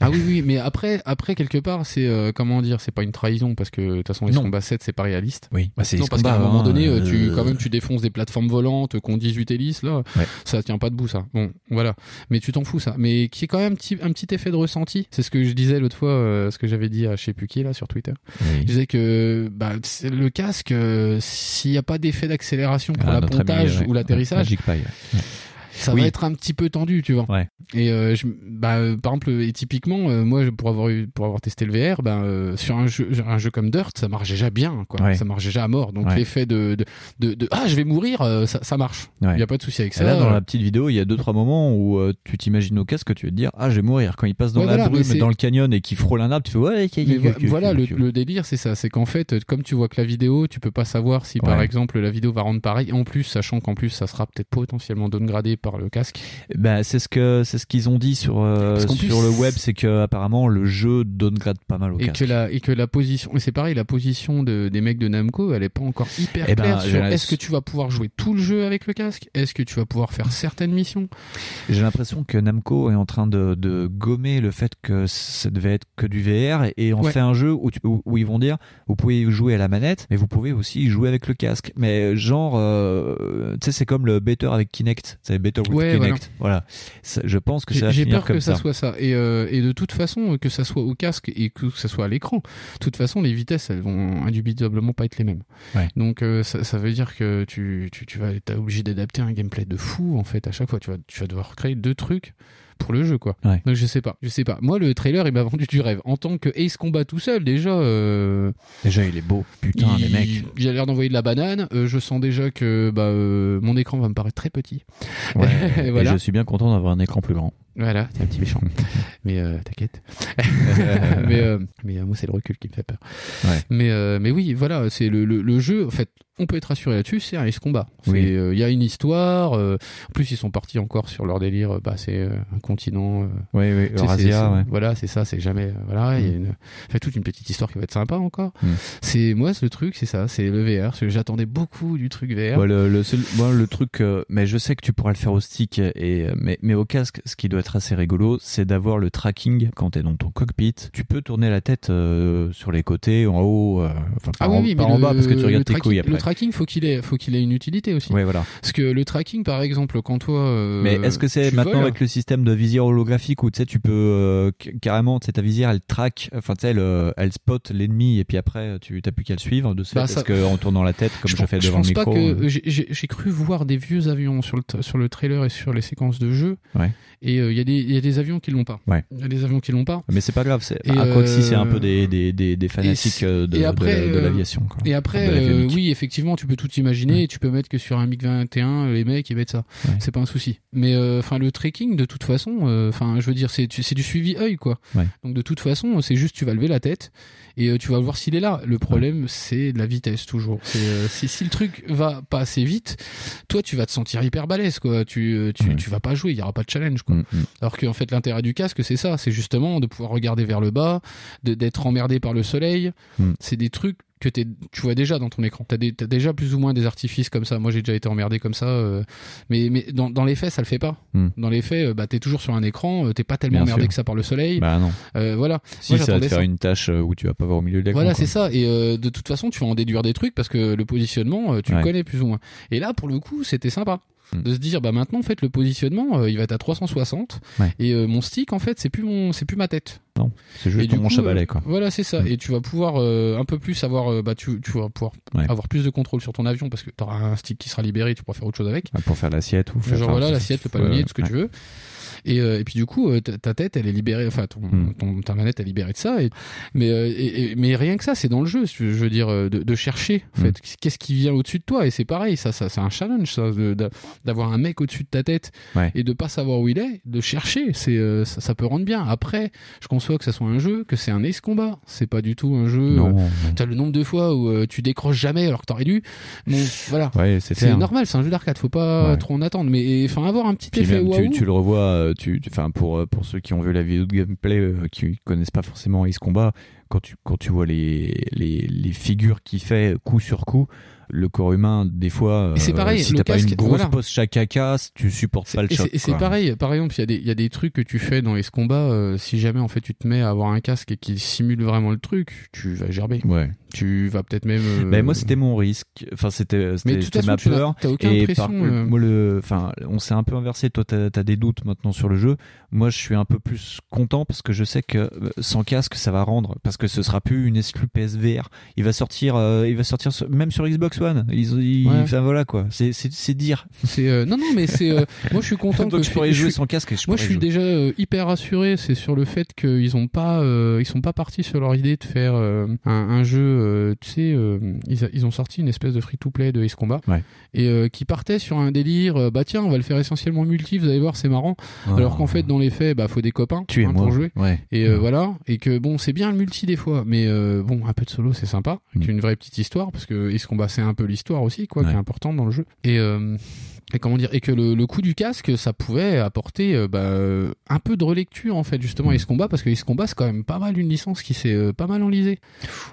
Ah oui, oui, mais après quelque part, c'est comment dire, c'est pas une trahison parce que de toute façon, Ace Combat 7, c'est pas réaliste. Oui, bah, c'est non, parce qu'à un moment donné, tu défonces des plateformes volantes qui ont 18 hélices, là, ouais. Ça tient pas debout, ça. Bon, voilà. Mais tu t'en fous, ça. Mais qui est quand même un petit effet de ressenti. C'est ce que je disais l'autre fois, ce que j'avais dit à je sais plus qui, là, sur Twitter. Oui. Je disais que le casque, s'il n'y a pas d'effet d'accélération pour l'appontage ou l'atterrissage, Magic Pie, ça va être un petit peu tendu, tu vois. Ouais. Et par exemple, et typiquement, moi, pour avoir testé le VR, sur un jeu comme Dirt, ça marche déjà bien, quoi. Ouais. Ça marche déjà à mort. Donc l'effet de ah, je vais mourir, ça marche. Il n'y a pas de souci avec ça. Là, dans la petite vidéo, il y a 2-3 moments où tu t'imagines au casque que tu vas te dire, ah, je vais mourir. Quand il passe dans la brume, dans le canyon et qu'il frôle un arbre, tu fais ouais. Voilà, le délire, c'est ça. C'est qu'en fait, comme tu vois que la vidéo, tu peux pas savoir si par exemple la vidéo va rendre pareil. En plus, sachant qu'en plus, ça sera peut-être potentiellement downgradé par le casque. C'est ce qu'ils ont dit sur le web, c'est que apparemment le jeu downgrade pas mal au casque. Et que la position, c'est pareil, la position des mecs de Namco, elle est pas encore hyper claire sur est-ce que tu vas pouvoir jouer tout le jeu avec le casque, est-ce que tu vas pouvoir faire certaines missions. J'ai l'impression que Namco est en train de gommer le fait que ça devait être que du VR et on fait un jeu où ils vont dire vous pouvez jouer à la manette mais vous pouvez aussi jouer avec le casque. Mais genre tu sais, c'est comme le Better avec Kinect, c'est Better Ouais, Kinect. Voilà. Ça, je pense que ça va finir comme ça. J'ai peur que ça soit ça. Et de toute façon, que ça soit au casque et que ça soit à l'écran, de toute façon, les vitesses, elles vont indubitablement pas être les mêmes. Ouais. Donc, ça veut dire que tu vas être obligé d'adapter un gameplay de fou, en fait, à chaque fois. Tu vas devoir créer 2 trucs pour le jeu, quoi. Ouais. Donc je sais pas. Moi, le trailer, il m'a vendu du rêve. En tant que Ace Combat tout seul, déjà il est beau. Putain, les mecs. Il a l'air d'envoyer de la banane. Je sens déjà que mon écran va me paraître très petit. Ouais. Et voilà. Et je suis bien content d'avoir un écran plus grand. Voilà, t'es un petit méchant. Mais t'inquiète. mais moi, c'est le recul qui me fait peur. Ouais. Mais oui, voilà, c'est le jeu. En fait, on peut être rassuré là-dessus, c'est un Ace Combat. Il y a une histoire. En plus, ils sont partis encore sur leur délire. C'est un continent. Eurasia. Voilà, c'est ça. C'est jamais. Voilà, il y a toute une petite histoire qui va être sympa encore. C'est moi, ce truc, c'est ça. C'est le VR. J'attendais beaucoup du truc VR. Ouais, le truc. Mais je sais que tu pourras le faire au stick mais au casque, ce qui doit être assez rigolo, c'est d'avoir le tracking quand t'es dans ton cockpit. Tu peux tourner la tête sur les côtés, en haut, en bas, parce que tu regardes tes couilles après. Le tracking, faut qu'il ait une utilité aussi. Ouais, voilà. Parce que le tracking, par exemple, quand toi. Mais est-ce que c'est maintenant avec le système de visière holographique où tu peux carrément, ta visière, elle traque, elle spot l'ennemi et puis après, tu n'as plus qu'à le suivre de ce fait, parce qu'en tournant la tête, comme je fais devant le micro. Je pense pas que j'ai cru voir des vieux avions sur le trailer et sur les séquences de jeu. Ouais. Et il y a des avions qui l'ont pas. Ouais. Il y a des avions qui l'ont pas. Mais c'est pas grave. Quoi que si, c'est un peu des fanatiques de l'aviation. Quoi. Et après, oui, effectivement, tu peux tout imaginer. Ouais. Et tu peux mettre que sur un MiG-21, les mecs, ils mettent ça. Ouais. C'est pas un souci. Mais le tracking, de toute façon, je veux dire, c'est du suivi œil, quoi. Ouais. Donc de toute façon, c'est juste tu vas lever la tête et tu vas voir s'il est là. Le problème, c'est de la vitesse toujours. Si le truc va pas assez vite, toi, tu vas te sentir hyper balèze, quoi. Tu vas pas jouer. Il y aura pas de challenge, quoi. Alors que en fait l'intérêt du casque c'est ça, c'est justement de pouvoir regarder vers le bas, d'être emmerdé par le soleil. C'est des trucs que tu vois déjà dans ton écran. T'as déjà plus ou moins des artifices comme ça. Moi, j'ai déjà été emmerdé comme ça. Mais dans les faits, ça le fait pas. Dans les faits, t'es toujours sur un écran. T'es pas tellement emmerdé que ça par le soleil. Bah non. Voilà. Si ça va te faire une tâche où tu vas pas voir au milieu de l'écran. Voilà, c'est ça. Et de toute façon, tu vas en déduire des trucs parce que le positionnement, tu le connais plus ou moins. Et là, pour le coup, c'était sympa de se dire maintenant, en fait, le positionnement, il va être à 360. Et mon stick, en fait, c'est plus ma tête. Non, c'est juste mon chabalet, quoi. Voilà, c'est ça. Et tu vas pouvoir un peu plus avoir, tu vas pouvoir avoir plus de contrôle sur ton avion parce que t'auras un stick qui sera libéré, tu pourras faire autre chose avec. Pour faire l'assiette ou faire. Genre voilà, l'assiette, le palmier, tout ce que tu veux. Et puis du coup, ta tête, elle est libérée. Enfin, ta manette est libérée de ça. Mais rien que ça, c'est dans le jeu. Je veux dire, de chercher, en fait, qu'est-ce qui vient au-dessus de toi. Et c'est pareil, ça, c'est un challenge, ça, d'avoir un mec au-dessus de ta tête et de pas savoir où il est, de chercher. Ça peut rendre bien. Après, je conçois que ça soit un jeu, que c'est un Ace Combat. C'est pas du tout un jeu. Non. T'as le nombre de fois où tu décroches jamais alors que t'aurais dû. Bon, voilà. Ouais, c'est normal. C'est un jeu d'arcade. Faut pas trop en attendre. Mais enfin, avoir un petit effet. Tu le revois. Pour ceux qui ont vu la vidéo de gameplay qui connaissent pas forcément Ace Combat, quand tu vois les figures qu'il fait coup sur coup, le corps humain, des fois, c'est pareil, si t'as pas une grosse pose shakaka, tu supportes pas le choc. C'est pareil, par exemple, il y a des trucs que tu fais dans les combats, si jamais en fait tu te mets à avoir un casque et qu'il simule vraiment le truc, tu vas gerber. Ouais. Tu vas peut-être même. Ben moi c'était mon risque, enfin c'était ma peur. Et par contre, moi on s'est un peu inversé. Toi t'as des doutes maintenant sur le jeu. Moi je suis un peu plus content parce que je sais que sans casque ça va rendre, parce que ce sera plus une exclue PSVR. Il va sortir même sur Xbox One. Enfin voilà quoi. C'est dire. Moi je suis content que je pourrais jouer sans casque. Moi je suis déjà hyper rassuré. C'est sur le fait qu'ils ont pas, ils sont pas partis sur leur idée de faire un jeu. Ils ont sorti une espèce de free-to-play de Ace Combat, ouais. Et qui partait sur un délire, bah tiens, on va le faire essentiellement multi, vous allez voir, c'est marrant. Oh. Alors qu'en fait, dans les faits, bah faut des copains pour jouer. Ouais. Et voilà, et que bon, c'est bien le multi des fois, mais un peu de solo, c'est sympa. Avec une vraie petite histoire, parce que Ace Combat, c'est un peu l'histoire aussi, quoi, qui est importante dans le jeu. Et comment dire, et que le coup du casque, ça pouvait apporter un peu de relecture en fait justement à Ace Combat, parce que Ace Combat c'est quand même pas mal une licence qui s'est pas mal enlisée.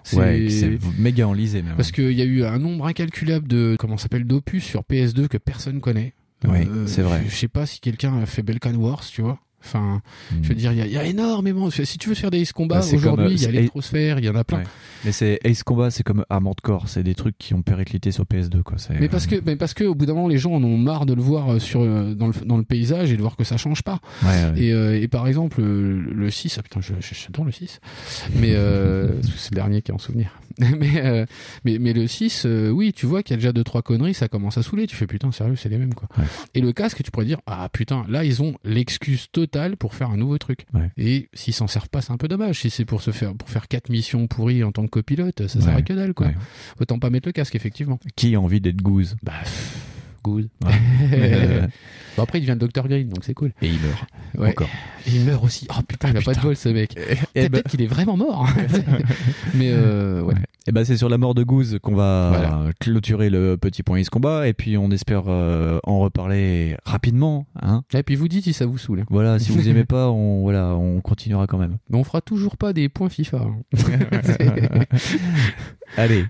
C'est méga enlisé même. Parce qu'il y a eu un nombre incalculable de d'opus sur PS2 que personne connaît. Oui, c'est vrai. Je sais pas si quelqu'un a fait Balkan Wars, tu vois. Enfin, je veux dire, il y a énormément. Si tu veux faire des Ace Combat aujourd'hui, il y a l'électrosphère, il y en a plein. Ouais. Mais c'est Ace Combat, c'est comme Armored Core, c'est des trucs qui ont périclité sur PS2 quoi. C'est, parce que au bout d'un moment, les gens en ont marre de le voir dans le paysage et de voir que ça change pas. Ouais, ouais. Et par exemple le 6, j'adore le 6, mais c'est le dernier qui est en souvenir. mais le 6, oui, tu vois qu'il y a déjà 2-3 conneries, ça commence à saouler. Tu fais putain sérieux, c'est les mêmes quoi. Ouais. Et le casque, tu pourrais dire ah putain, là ils ont l'excuse totale pour faire un nouveau truc. Ouais. Et s'ils s'en servent pas, c'est un peu dommage. Si c'est pour faire 4 missions pourries en tant que copilote, ça sert à que dalle quoi. Ouais. Autant pas mettre le casque effectivement. Qui a envie d'être Goose ? Bah Goose. Ouais. Bon, après il devient le Dr Green donc c'est cool. Et il meurt. Ouais. Encore. Et il meurt aussi. Oh putain, il a pas de bol ce mec. Peut-être qu'il est vraiment mort. Mais ouais. Et c'est sur la mort de Goose qu'on va clôturer le petit point Ace Combat, et puis on espère en reparler rapidement, hein. Et puis vous dites si ça vous saoule. Voilà, si vous aimez pas, on continuera quand même. Mais on fera toujours pas des points FIFA. Hein. Allez.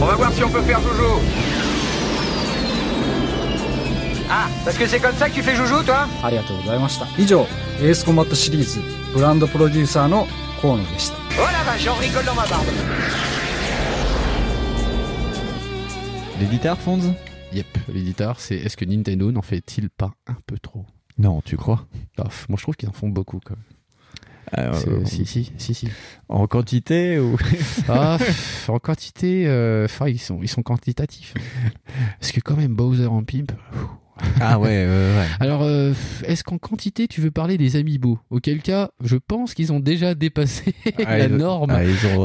On va voir si on peut faire toujours. Ah, parce que c'est comme ça que tu fais joujou, toi? Ace Combat Series, Brand Producer no Kono deshita. Oh la vache, j'en rigole dans ma barbe. Les guitares, Fonz? Yep, les guitares, c'est est-ce que Nintendo n'en fait-il pas un peu trop? Non, tu crois? Moi, je trouve qu'ils en font beaucoup, quand même. Alors, si. En quantité ou en quantité, ils sont quantitatifs. Parce que quand même, Bowser en pimp... Ah ouais. Alors, est-ce qu'en quantité, tu veux parler des amiibo ? Auquel cas, je pense qu'ils ont déjà dépassé la norme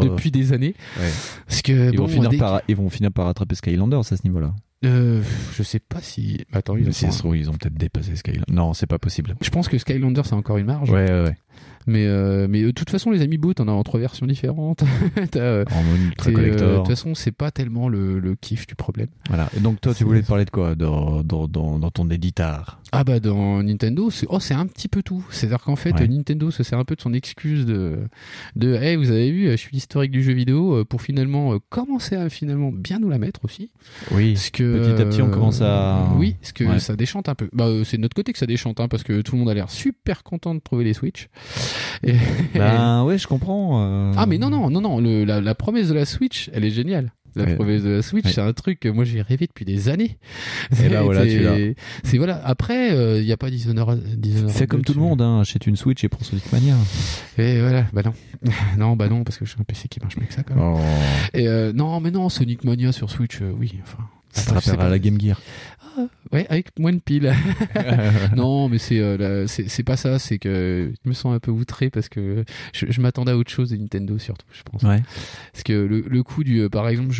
depuis des années. Ouais. Parce que, ils vont finir par rattraper Skylanders à ce niveau-là. Je sais pas si... Attends, ils ont peut-être dépassé Skylanders. Non, c'est pas possible. Je pense que Skylanders, c'est encore une marge. Ouais. Mais de toute façon, les amiibo, t'en as en 3 versions différentes. En mode ultra collector. De toute façon, c'est pas tellement le kiff du problème. Voilà. Et donc, toi, tu voulais te parler de quoi dans ton éditeur? Ah, bah, dans Nintendo, c'est un petit peu tout. C'est-à-dire qu'en fait, Nintendo se sert un peu de son excuse de hey, vous avez vu, je suis l'historique du jeu vidéo, pour finalement commencer à bien nous la mettre aussi. Oui. Parce que, petit à petit, on commence à. Oui, parce que ça déchante un peu. Bah, c'est de notre côté que ça déchante, hein, parce que tout le monde a l'air super content de trouver les Switch. Et... Ben ouais, je comprends. Ah mais non, la promesse de la Switch, elle est géniale. La promesse de la Switch, c'est un truc que moi j'ai rêvé depuis des années. Et là voilà, tu l'as. C'est voilà. Après, il n'y a pas Dishonored. C'est comme tout le monde, hein. Achète une Switch et prends Sonic Mania. Et voilà, bah non. Non, bah non, parce que je suis un PC qui marche mieux que ça quand même. Oh. Et non, mais non, Sonic Mania sur Switch, oui, enfin. Ça te rappellera la Game Gear. Ouais, avec moins de piles. Non, mais c'est pas ça. C'est que je me sens un peu outré parce que je m'attendais à autre chose de Nintendo surtout, je pense. Ouais. Parce que le coup du, par exemple,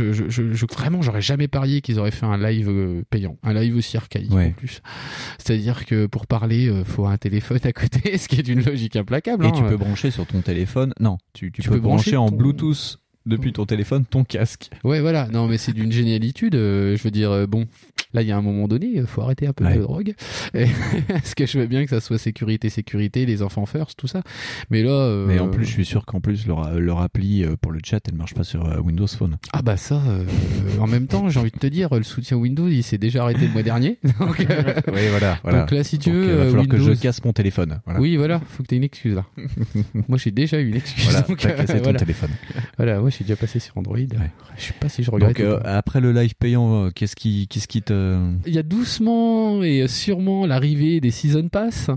vraiment, j'aurais jamais parié qu'ils auraient fait un live payant, un live aussi archaïque en plus. C'est-à-dire que pour parler, faut un téléphone à côté, ce qui est d'une logique implacable. Et tu peux brancher sur ton téléphone. Non, tu peux brancher en Bluetooth. Depuis ton téléphone, ton casque. Ouais, voilà. Non, mais c'est d'une génialitude. Je veux dire, bon, Là, il y a un moment donné, il faut arrêter un peu de drogue. Et, parce que je veux bien que ça soit sécurité, les enfants first, tout ça. Mais là... Mais en plus, je suis sûr qu'en plus, leur appli pour le chat, elle marche pas sur Windows Phone. Ah bah ça, en même temps, j'ai envie de te dire, le soutien Windows, il s'est déjà arrêté le mois dernier. Donc, oui, voilà. Donc là, si tu veux... il va falloir Windows... que je casse mon téléphone. Voilà. Oui, voilà, faut que tu aies une excuse là. Moi, j'ai déjà eu une excuse. Voilà, donc, t'as cassé ton téléphone. Voilà, moi, je suis déjà passé sur Android. Ouais. Je sais pas si je regrette. Donc, après le live payant, qu'est-ce qui te... Il y a doucement et sûrement l'arrivée des Season Pass.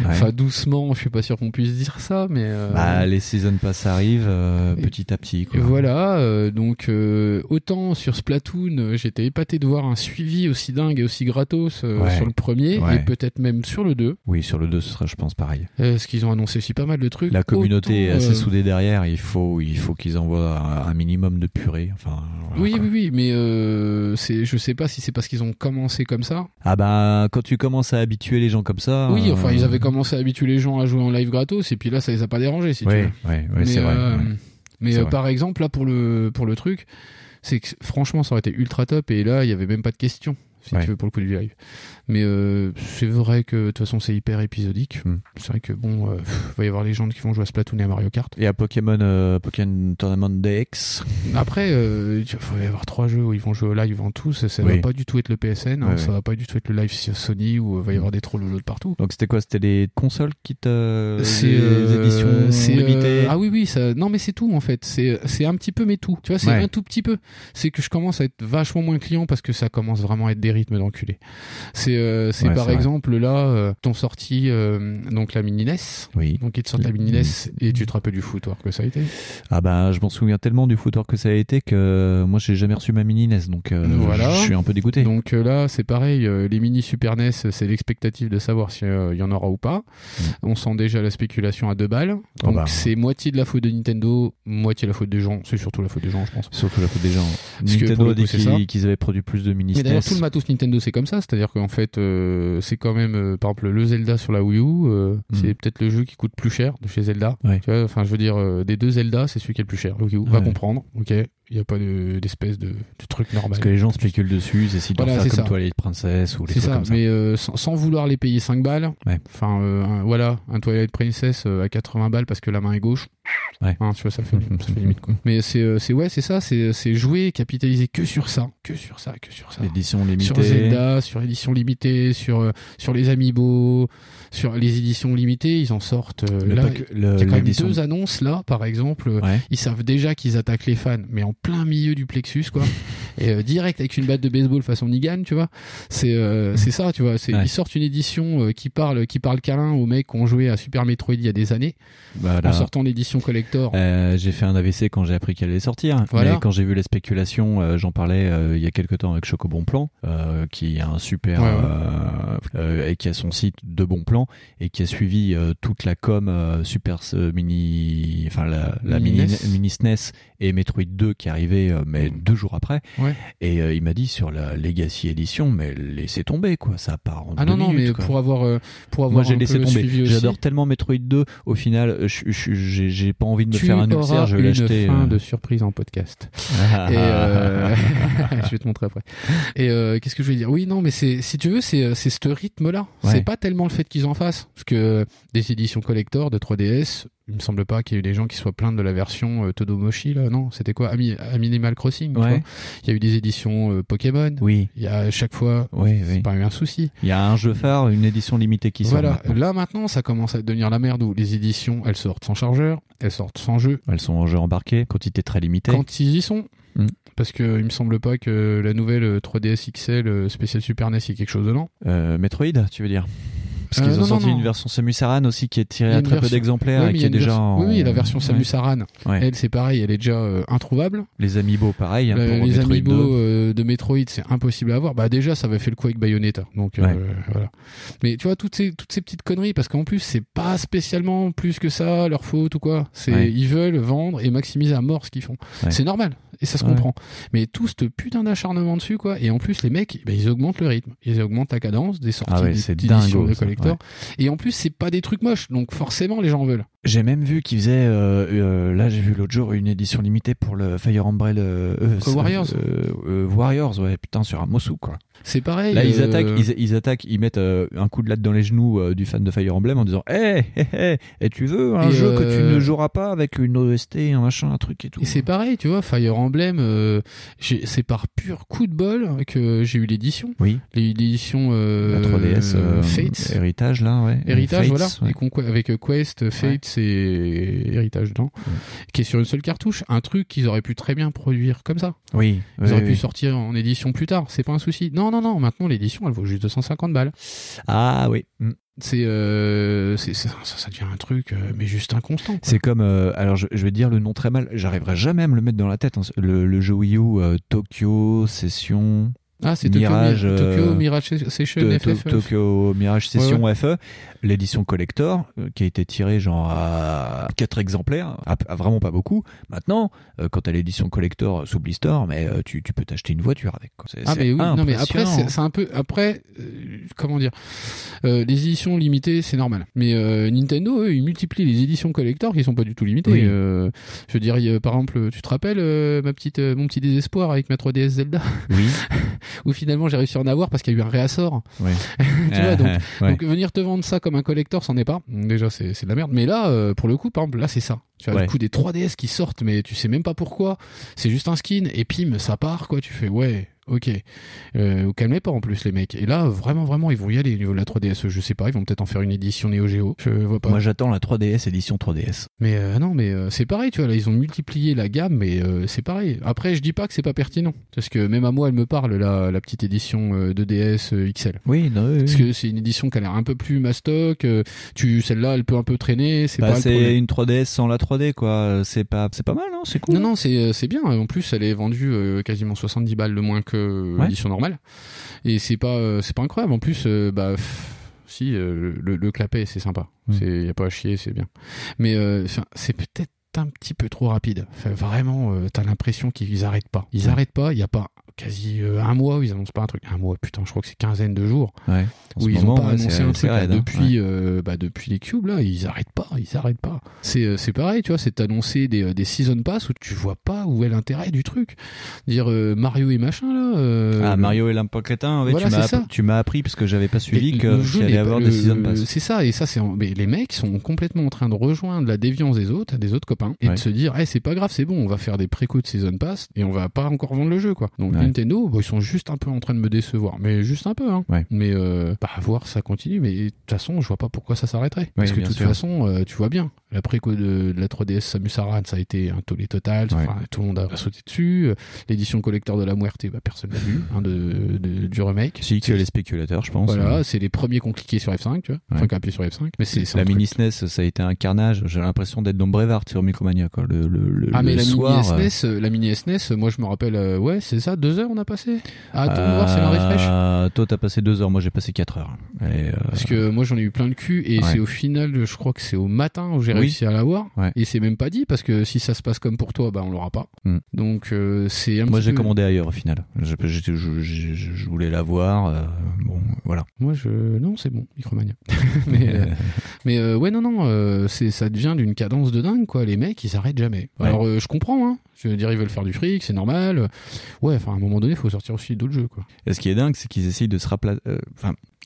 Ouais. Enfin, doucement, je suis pas sûr qu'on puisse dire ça, mais... Bah, les Season Pass arrivent petit à petit, quoi. Voilà, donc autant sur Splatoon, j'étais épaté de voir un suivi aussi dingue et aussi gratos sur le premier, et peut-être même sur le 2. Oui, sur le 2, ce sera, je pense, pareil. Parce qu'ils ont annoncé aussi pas mal de trucs. La communauté est assez soudée derrière, il faut qu'ils envoient un minimum de purée. Enfin, voilà, oui, mais je sais pas si c'est parce qu'ils ont commencé comme ça. Ah bah, quand tu commences à habituer les gens comme ça... Oui, enfin, ils avaient commencé à habituer les gens à jouer en live gratos, et puis là, ça les a pas dérangés, si tu veux. Oui, c'est vrai. Mais c'est vrai. Par exemple, là, pour le truc, c'est que franchement, ça aurait été ultra top, et là, il y avait même pas de question. Si tu veux, pour le coup du live. Mais c'est vrai que de toute façon c'est hyper épisodique. C'est vrai que bon, va y avoir les gens qui vont jouer à Splatoon et à Mario Kart et à Pokémon Tournament DX. Après il va y avoir 3 jeux où ils vont jouer au live en tous, ça va pas du tout être le PSN, ça va pas du tout être le live Sony où va y avoir des trolls de partout. Donc c'était quoi ? C'était les consoles qui te... C'est les éditions limitées. Ah oui, ça... non mais c'est tout en fait, c'est un petit peu mais tout. Tu vois, c'est un tout petit peu. C'est que je commence à être vachement moins client parce que ça commence vraiment à être des rythmes d'enculé. C'est par exemple là t'ont sorti donc la mini NES. Oui. Donc ils te sortent la mini NES et tu te rappelles du footwork que ça a été. Ah bah je m'en souviens tellement du footwork que ça a été que moi j'ai jamais reçu ma mini NES donc voilà. Je suis un peu dégoûté. Donc là c'est pareil, les mini Super NES c'est l'expectative de savoir si y en aura ou pas. On sent déjà la spéculation à 2 balles. Donc c'est moitié de la faute de Nintendo, moitié de la faute des gens, c'est surtout la faute des gens je pense. Surtout la faute des gens. Parce Nintendo a dit qu'ils avaient produit plus de mini NES. Tous Nintendo c'est comme ça, c'est-à-dire qu'en fait c'est quand même par exemple le Zelda sur la Wii U c'est peut-être le jeu qui coûte plus cher de chez Zelda, tu vois, enfin je veux dire des 2 Zelda c'est celui qui est le plus cher, ok, va comprendre, ok. Il n'y a pas d'espèce de truc normal. Parce que les gens spéculent dessus, ils essaient de faire comme Twilight Princess ou les trucs comme ça. Mais sans vouloir les payer 5 balles, enfin un Twilight Princess à 80 balles parce que la main est gauche, hein, tu vois, ça fait limite quoi. Mais c'est jouer, capitaliser que sur ça. L'édition limitée. Sur Zelda, sur édition limitée, sur les Amiibo, sur les éditions limitées, ils en sortent. Là, il y a quand même 2 annonces là, par exemple. Ouais. Ils savent déjà qu'ils attaquent les fans, mais en plein milieu du plexus quoi et direct avec une batte de baseball façon Negan, tu vois, c'est ça, tu vois, ils sortent une édition qui parle câlin aux mecs qui ont joué à Super Metroid il y a des années, en sortant l'édition collector. J'ai fait un AVC quand j'ai appris qu'elle allait sortir, mais quand j'ai vu les spéculations, j'en parlais il y a quelques temps avec Choco Bon Plan qui a un super et qui a son site de Bon Plan et qui a suivi toute la com super mini, enfin la mini SNES et Metroid 2 qui arrivait mais 2 jours après. Et il m'a dit sur la Legacy Edition, mais laissez tomber quoi, ça part en 2 minutes. Mais quoi. Pour avoir moi j'ai laissé tomber. J'adore tellement Metroid 2. Au final, j'ai pas envie de me faire un ulcère. Je vais l'acheter. Fin de surprise en podcast. Et je vais te montrer après. Et qu'est-ce que je voulais dire ? Oui, non, mais si tu veux, c'est ce rythme-là. Ouais. C'est pas tellement le fait qu'ils en fassent, parce que des éditions collector de 3DS. Il me semble pas qu'il y ait eu des gens qui soient plaints de la version Todomochi là, non, c'était quoi, Animal Crossing, il y a eu des éditions Pokémon, il y a à chaque fois c'est pas eu un souci, il y a un jeu phare, une édition limitée qui sort maintenant. Là maintenant ça commence à devenir la merde où les éditions elles sortent sans chargeur, elles sortent sans jeu, elles sont en jeu embarqué, quantité très limitée quand ils y sont. Parce qu'il me semble pas que la nouvelle 3DS XL spéciale Super NES il y a quelque chose dedans. Metroid tu veux dire? Parce qu'ils ont sorti une version Samus Aran aussi qui est tirée à très peu d'exemplaires et qui est déjà en... Oui, la version Samus Aran, elle c'est pareil, elle est déjà introuvable. Les Amiibo pareil. Les Amiibo de Metroid c'est impossible à avoir. Bah déjà ça avait fait le coup avec Bayonetta. Donc voilà. Mais tu vois toutes ces petites conneries, parce qu'en plus c'est pas spécialement plus que ça leur faute ou quoi. C'est ils veulent vendre et maximiser à mort ce qu'ils font. C'est normal et ça se comprend. Mais tout ce putain d'acharnement dessus quoi. Et en plus les mecs ils augmentent le rythme, ils augmentent la cadence des sorties de collecteurs. Ouais. Et en plus c'est pas des trucs moches donc forcément les gens veulent. J'ai même vu qu'ils faisaient là j'ai vu l'autre jour une édition limitée pour le Fire Emblem Warriors, ouais putain sur un Mosu quoi. C'est pareil. Là, ils attaquent, ils mettent un coup de latte dans les genoux du fan de Fire Emblem en disant hey, tu veux un jeu que tu ne joueras pas avec une OST, un machin, un truc et tout. Et c'est pareil, tu vois, Fire Emblem, c'est par pur coup de bol que j'ai eu l'édition. Oui. L'édition la 3DS Fates. Héritage, là, ouais. Héritage, Fates, voilà. Ouais. Avec Quest, Fates et Héritage dedans. Ouais. Qui est sur une seule cartouche. Un truc qu'ils auraient pu très bien produire comme ça. Oui. Ils auraient pu sortir en édition plus tard. C'est pas un souci. Non, maintenant l'édition elle vaut juste 250 balles. Ah oui. Ça devient un truc mais juste inconstant, quoi. C'est comme alors je vais dire le nom très mal, j'arriverai jamais à me le mettre dans la tête, hein. Le jeu Wii U Tokyo Session. Ah, c'est Tokyo Mirage Session FE. Tokyo Mirage Session FE, l'édition collector qui a été tirée genre à 4 exemplaires, à vraiment pas beaucoup. Maintenant, quand t'as l'édition collector sous blister, mais tu peux t'acheter une voiture avec, quoi. Après, les éditions limitées, c'est normal. Mais Nintendo, eux, ils multiplient les éditions collector qui sont pas du tout limitées. Oui. Je veux dire, par exemple, tu te rappelles mon petit désespoir avec ma 3DS Zelda. Oui. Où finalement j'ai réussi à en avoir parce qu'il y a eu un réassort. Oui. Donc venir te vendre ça comme un collector, c'en est pas. Déjà c'est de la merde. Mais là, pour le coup, par exemple, là c'est ça. Tu as du coup des 3DS qui sortent, mais tu sais même pas pourquoi. C'est juste un skin et pim, ça part, quoi. Tu fais ok. Calmez pas en plus les mecs. Et là, vraiment, ils vont y aller au niveau de la 3DS. Je sais pas, ils vont peut-être en faire une édition Neo Geo. Je vois pas. Moi j'attends la 3DS édition 3DS. Mais non, c'est pareil, tu vois. Là, ils ont multiplié la gamme, mais c'est pareil. Après, je dis pas que c'est pas pertinent, parce que même à moi, elle me parle la petite édition 2DS XL. Oui, non. Parce que c'est une édition qui a l'air un peu plus mastoc. Celle-là, elle peut un peu traîner. C'est une 3DS sans la 3D, quoi. C'est pas mal, hein. C'est cool. Non, c'est bien. En plus, elle est vendue quasiment 70 balles de moins que édition normale, et c'est pas incroyable en plus. Le clapet c'est sympa, il y a pas à chier, c'est bien, mais c'est peut-être un petit peu trop rapide. Enfin, vraiment, t'as l'impression qu'ils arrêtent pas. Il y a pas quasi un mois où ils annoncent pas un truc. Un mois, putain, je crois que c'est quinzaine de jours où ils n'ont pas annoncé un truc raide, depuis depuis les cubes là. Ils arrêtent pas. C'est pareil, tu vois, c'est annoncé des season pass où tu vois pas où est l'intérêt du truc. Dire Mario et machin là. Mario et l'impact crétin. Ouais, voilà, tu m'as appris parce que j'avais pas suivi qu'il allait avoir des season pass. C'est ça, et ça c'est. Mais les mecs sont complètement en train de rejoindre la déviance des autres copains et de se dire, c'est pas grave, c'est bon, on va faire des préco de season pass et on va pas encore vendre le jeu, quoi. Donc Nintendo, ils sont juste un peu en train de me décevoir, mais juste un peu, hein. Ouais. Mais à voir, ça continue, mais de toute façon je vois pas pourquoi ça s'arrêterait, parce que de toute façon tu vois bien, la préco de la 3DS Samus Aran, ça a été un tollé total, tout le monde a sauté dessus. L'édition collector de la Muerte, personne l'a vu, hein, du remake. C'est les spéculateurs, je pense. Voilà, c'est les premiers qui ont cliqué sur F5, tu vois, qui ont appuyé sur F5. Mais c'est la mini SNES, ça a été un carnage, j'ai l'impression d'être dans Brevard sur Micromania, quoi. La mini SNES, moi je me rappelle, c'est ça, 2 heures on a passé à attendre voir si elle en refresh. Toi t'as passé 2 heures, moi j'ai passé 4 heures. Parce que moi j'en ai eu plein le cul et c'est au final, je crois que c'est au matin où j'ai réussi à l'avoir, et c'est même pas dit, parce que si ça se passe comme pour toi, on l'aura pas. Donc c'est un moi j'ai commandé ailleurs au final. Je voulais l'avoir, bon voilà. Moi non, c'est bon, Micromania. Ça devient d'une cadence de dingue, quoi. Les mecs ils arrêtent jamais. Alors je comprends, hein. Je veux dire, ils veulent faire du fric, c'est normal. À un moment donné, il faut sortir aussi d'autres jeux, quoi. Et ce qui est dingue, c'est qu'ils essayent de se rappeler.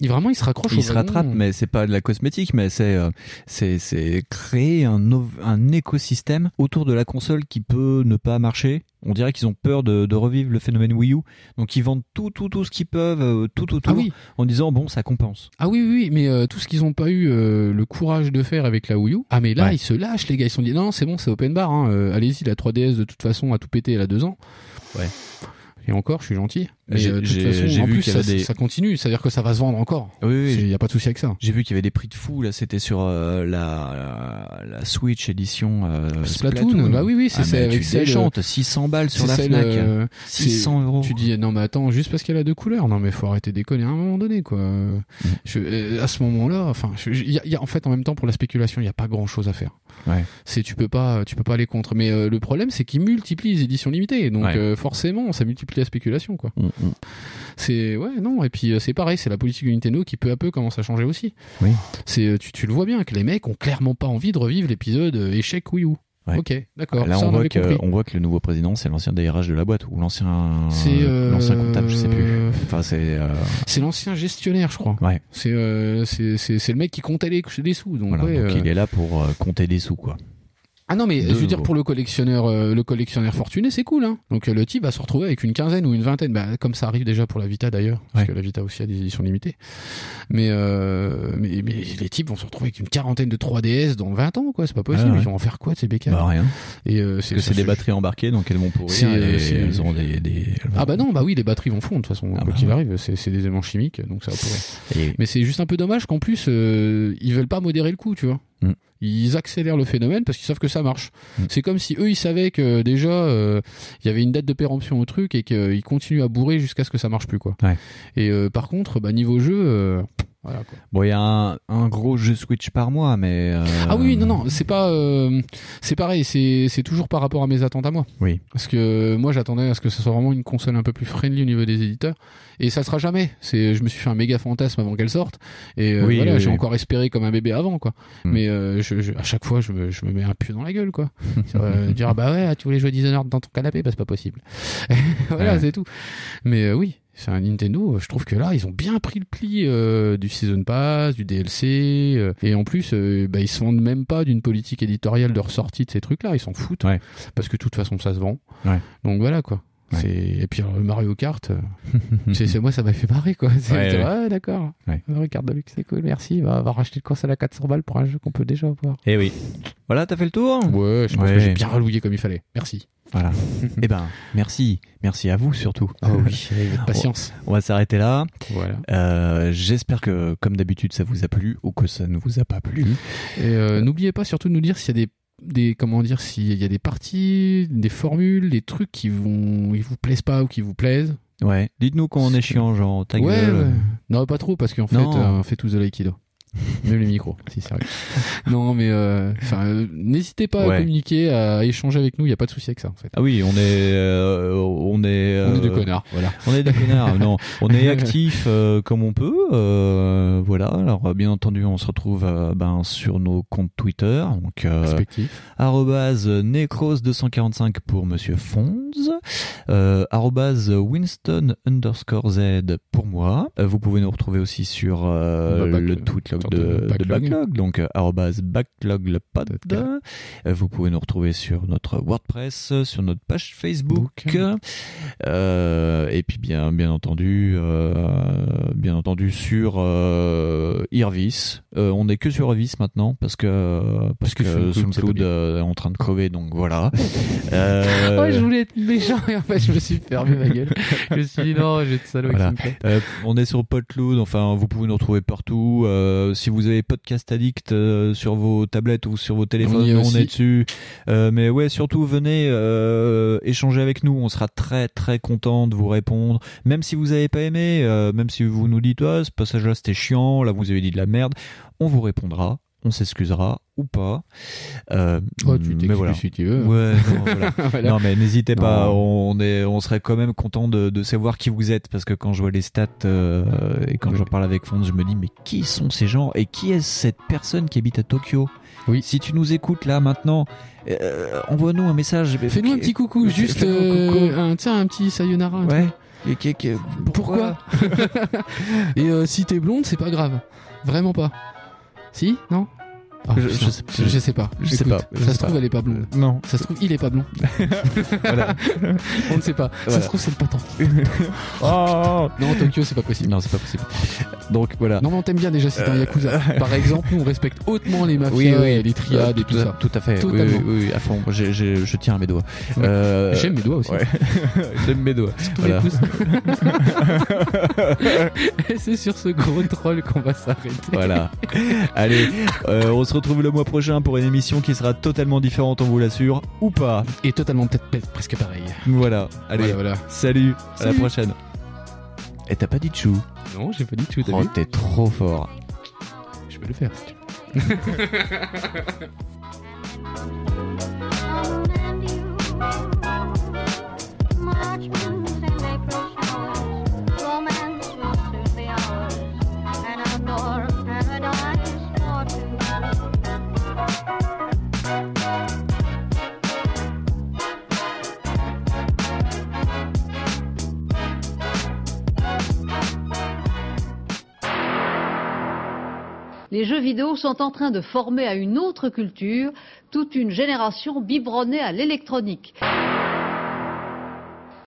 Vraiment, ils se raccrochent. Ils se rattrapent, mais c'est pas de la cosmétique, mais c'est créer un écosystème autour de la console qui peut ne pas marcher. On dirait qu'ils ont peur de revivre le phénomène Wii U, donc ils vendent tout ce qu'ils peuvent, tout autour, en disant bon, ça compense. Ah oui, mais tout ce qu'ils n'ont pas eu le courage de faire avec la Wii U. Ah mais là, ils se lâchent, les gars, ils se sont dit non, c'est bon, c'est open bar, hein, allez-y, la 3DS de toute façon a tout pété, elle a 2 ans. Ouais. Et encore, je suis gentil. Mais de toute façon, en plus, ça continue. C'est-à-dire que ça va se vendre encore. Oui. Il n'y a pas de souci avec ça. J'ai vu qu'il y avait des prix de fou. Là, c'était sur la Switch édition Splatoon. Bah oui, c'est ça. Tu déchantes 600 balles sur la Fnac. 600 €. Tu dis, non, mais attends, juste parce qu'elle a 2 couleurs. Non, mais faut arrêter de déconner à un moment donné, quoi. À ce moment-là, en fait, en même temps, pour la spéculation, il n'y a pas grand-chose à faire. Ouais. Tu peux pas aller contre. Mais le problème, c'est qu'ils multiplient les éditions limitées. Donc, forcément, ça multiplie la spéculation, quoi. Et puis c'est pareil, c'est la politique de Nintendo qui peu à peu commence à changer aussi. Oui. Tu le vois bien que les mecs ont clairement pas envie de revivre l'épisode échec Wii U. Ouais. Ok, d'accord. Là, on voit que le nouveau président, c'est l'ancien DRH de la boîte ou l'ancien comptable, je sais plus. Enfin, c'est l'ancien gestionnaire, je crois. Ouais. C'est le mec qui comptait les sous. Donc, voilà, ouais, donc il est là pour compter les sous, quoi. Ah non, mais je veux dire, pour le collectionneur fortuné, c'est cool, hein. Donc le type va se retrouver avec une quinzaine ou une vingtaine, bah, comme ça arrive déjà pour la Vita d'ailleurs, parce que la Vita aussi a des éditions limitées. Mais les types vont se retrouver avec une quarantaine de 3DS dans 20 ans, quoi. C'est pas possible. Ils vont en faire quoi de ces bécanes? Bah rien. Et c'est des batteries embarquées, donc elles vont pourrir. Elles auront des. Ah bah non, bah oui, les batteries vont fondre de toute façon, quoi qu'il arrive. C'est des éléments chimiques, donc ça va pourrir. Et... Mais c'est juste un peu dommage qu'en plus ils veulent pas modérer le coup, tu vois. Ils accélèrent le phénomène parce qu'ils savent que ça marche. C'est comme si eux ils savaient que déjà y avait une date de péremption au truc et qu'ils continuent à bourrer jusqu'à ce que ça marche plus, quoi. Ouais. Et par contre, bah, niveau jeu, voilà, quoi. Bon, il y a un gros jeu Switch par mois, mais ah oui, non, c'est pas c'est pareil, c'est toujours par rapport à mes attentes à moi. Oui. Parce que moi j'attendais à ce que ce soit vraiment une console un peu plus friendly au niveau des éditeurs. Et ça sera jamais. Je me suis fait un méga fantasme avant qu'elle sorte. Et voilà, j'ai encore espéré comme un bébé avant, quoi. Mais à chaque fois, je me mets un pieu dans la gueule, quoi. Dire ah bah ouais, tu voulais jouer Dishonored dans ton canapé, bah c'est pas possible. Voilà, c'est tout. Mais oui, c'est un Nintendo. Je trouve que là, ils ont bien pris le pli du Season Pass, du DLC. Et en plus, bah ils se vendent même pas d'une politique éditoriale de ressortie de ces trucs-là. Ils s'en foutent parce que de toute façon, ça se vend. Ouais. Donc voilà, quoi. C'est... Et puis alors, le Mario Kart, moi ça m'a fait marrer, quoi. D'accord. Ouais. Mario Kart Deluxe, c'est cool, merci. On va racheter le console à 400 balles pour un jeu qu'on peut déjà avoir. Et oui. Voilà, t'as fait le tour ? Ouais, je pense que j'ai bien relouillé comme il fallait. Merci. Voilà. Eh ben, merci. Merci à vous surtout. Ah oui, avec votre patience. On va s'arrêter là. Voilà. J'espère que, comme d'habitude, ça vous a plu ou que ça ne vous a pas plu. Et n'oubliez pas surtout de nous dire s'il y a s'il y a des parties, des formules, des trucs qui vous plaisent pas ou qui vous plaisent. Ouais, dites-nous quand on est chiant, genre ta gueule. Ouais. Non, pas trop, parce qu'en fait, on fait tous de l'aïkido. Même les micros, si c'est vrai. Non, mais n'hésitez pas à communiquer, à échanger avec nous, il n'y a pas de souci avec ça, en fait. Ah oui, on est des connards, voilà. On est des connards, non. On est actifs comme on peut, voilà. Alors, bien entendu, on se retrouve sur nos comptes Twitter, donc @necros245 pour Monsieur Fonz, @winston_z pour moi. Vous pouvez nous retrouver aussi sur le Twitch de Backlog, donc @backloglepod. Vous pouvez nous retrouver sur notre WordPress, sur notre page Facebook, et puis bien entendu sur Irvis. On n'est que sur Irvis maintenant parce que SoundCloud est en train de crever, donc voilà. Je voulais être méchant et en fait je me suis fermé ma gueule. Je me suis dit non, j'ai de salaud. Voilà. On est sur Podcloud, enfin vous pouvez nous retrouver partout. Si vous avez Podcast Addict sur vos tablettes ou sur vos téléphones, on est dessus. Mais ouais, surtout venez échanger avec nous. On sera très très content de vous répondre. Même si vous n'avez pas aimé, même si vous nous dites ce passage-là c'était chiant, là vous avez dit de la merde, on vous répondra. On s'excusera ou pas. Tu t'excuses si tu veux. Ouais, non, voilà. Voilà. Non, mais n'hésitez pas. On serait quand même content de savoir qui vous êtes, parce que quand je vois les stats et quand j'en parle avec Fonz, je me dis mais qui sont ces gens et qui est cette personne qui habite à Tokyo ? Oui. Si tu nous écoutes là maintenant, envoie-nous un message. Fais-nous un petit coucou, juste un petit sayonara. Ouais. Pourquoi Et si t'es blonde, c'est pas grave, vraiment pas. Si ? Non ? Je sais pas. Ça se trouve, elle est pas blonde. Non. Ça se trouve, il est pas blond. Voilà. On ne sait pas. Voilà. Ça se trouve, c'est le patent. Non, Tokyo, c'est pas possible. Non, c'est pas possible. Donc, voilà. Non, mais on t'aime bien déjà si t'es un Yakuza. Par exemple, nous, on respecte hautement les mafias et les triades et tout ça. Tout à fait. Oui, à fond. Je tiens à mes doigts. Ouais. J'aime mes doigts aussi. Ouais. J'aime mes doigts. Voilà. Et c'est sur ce gros troll qu'on va s'arrêter. Voilà. Allez, on se retrouve le mois prochain pour une émission qui sera totalement différente, on vous l'assure, ou pas. Et totalement peut-être presque pareil. Voilà, allez, voilà. Salut, à la prochaine. Et t'as pas dit tchou ? Non, j'ai pas dit tchou, t'as vu ? T'es trop fort. Je peux le faire si tu veux. les jeux vidéo sont en train de former à une autre culture toute une génération biberonnée à l'électronique.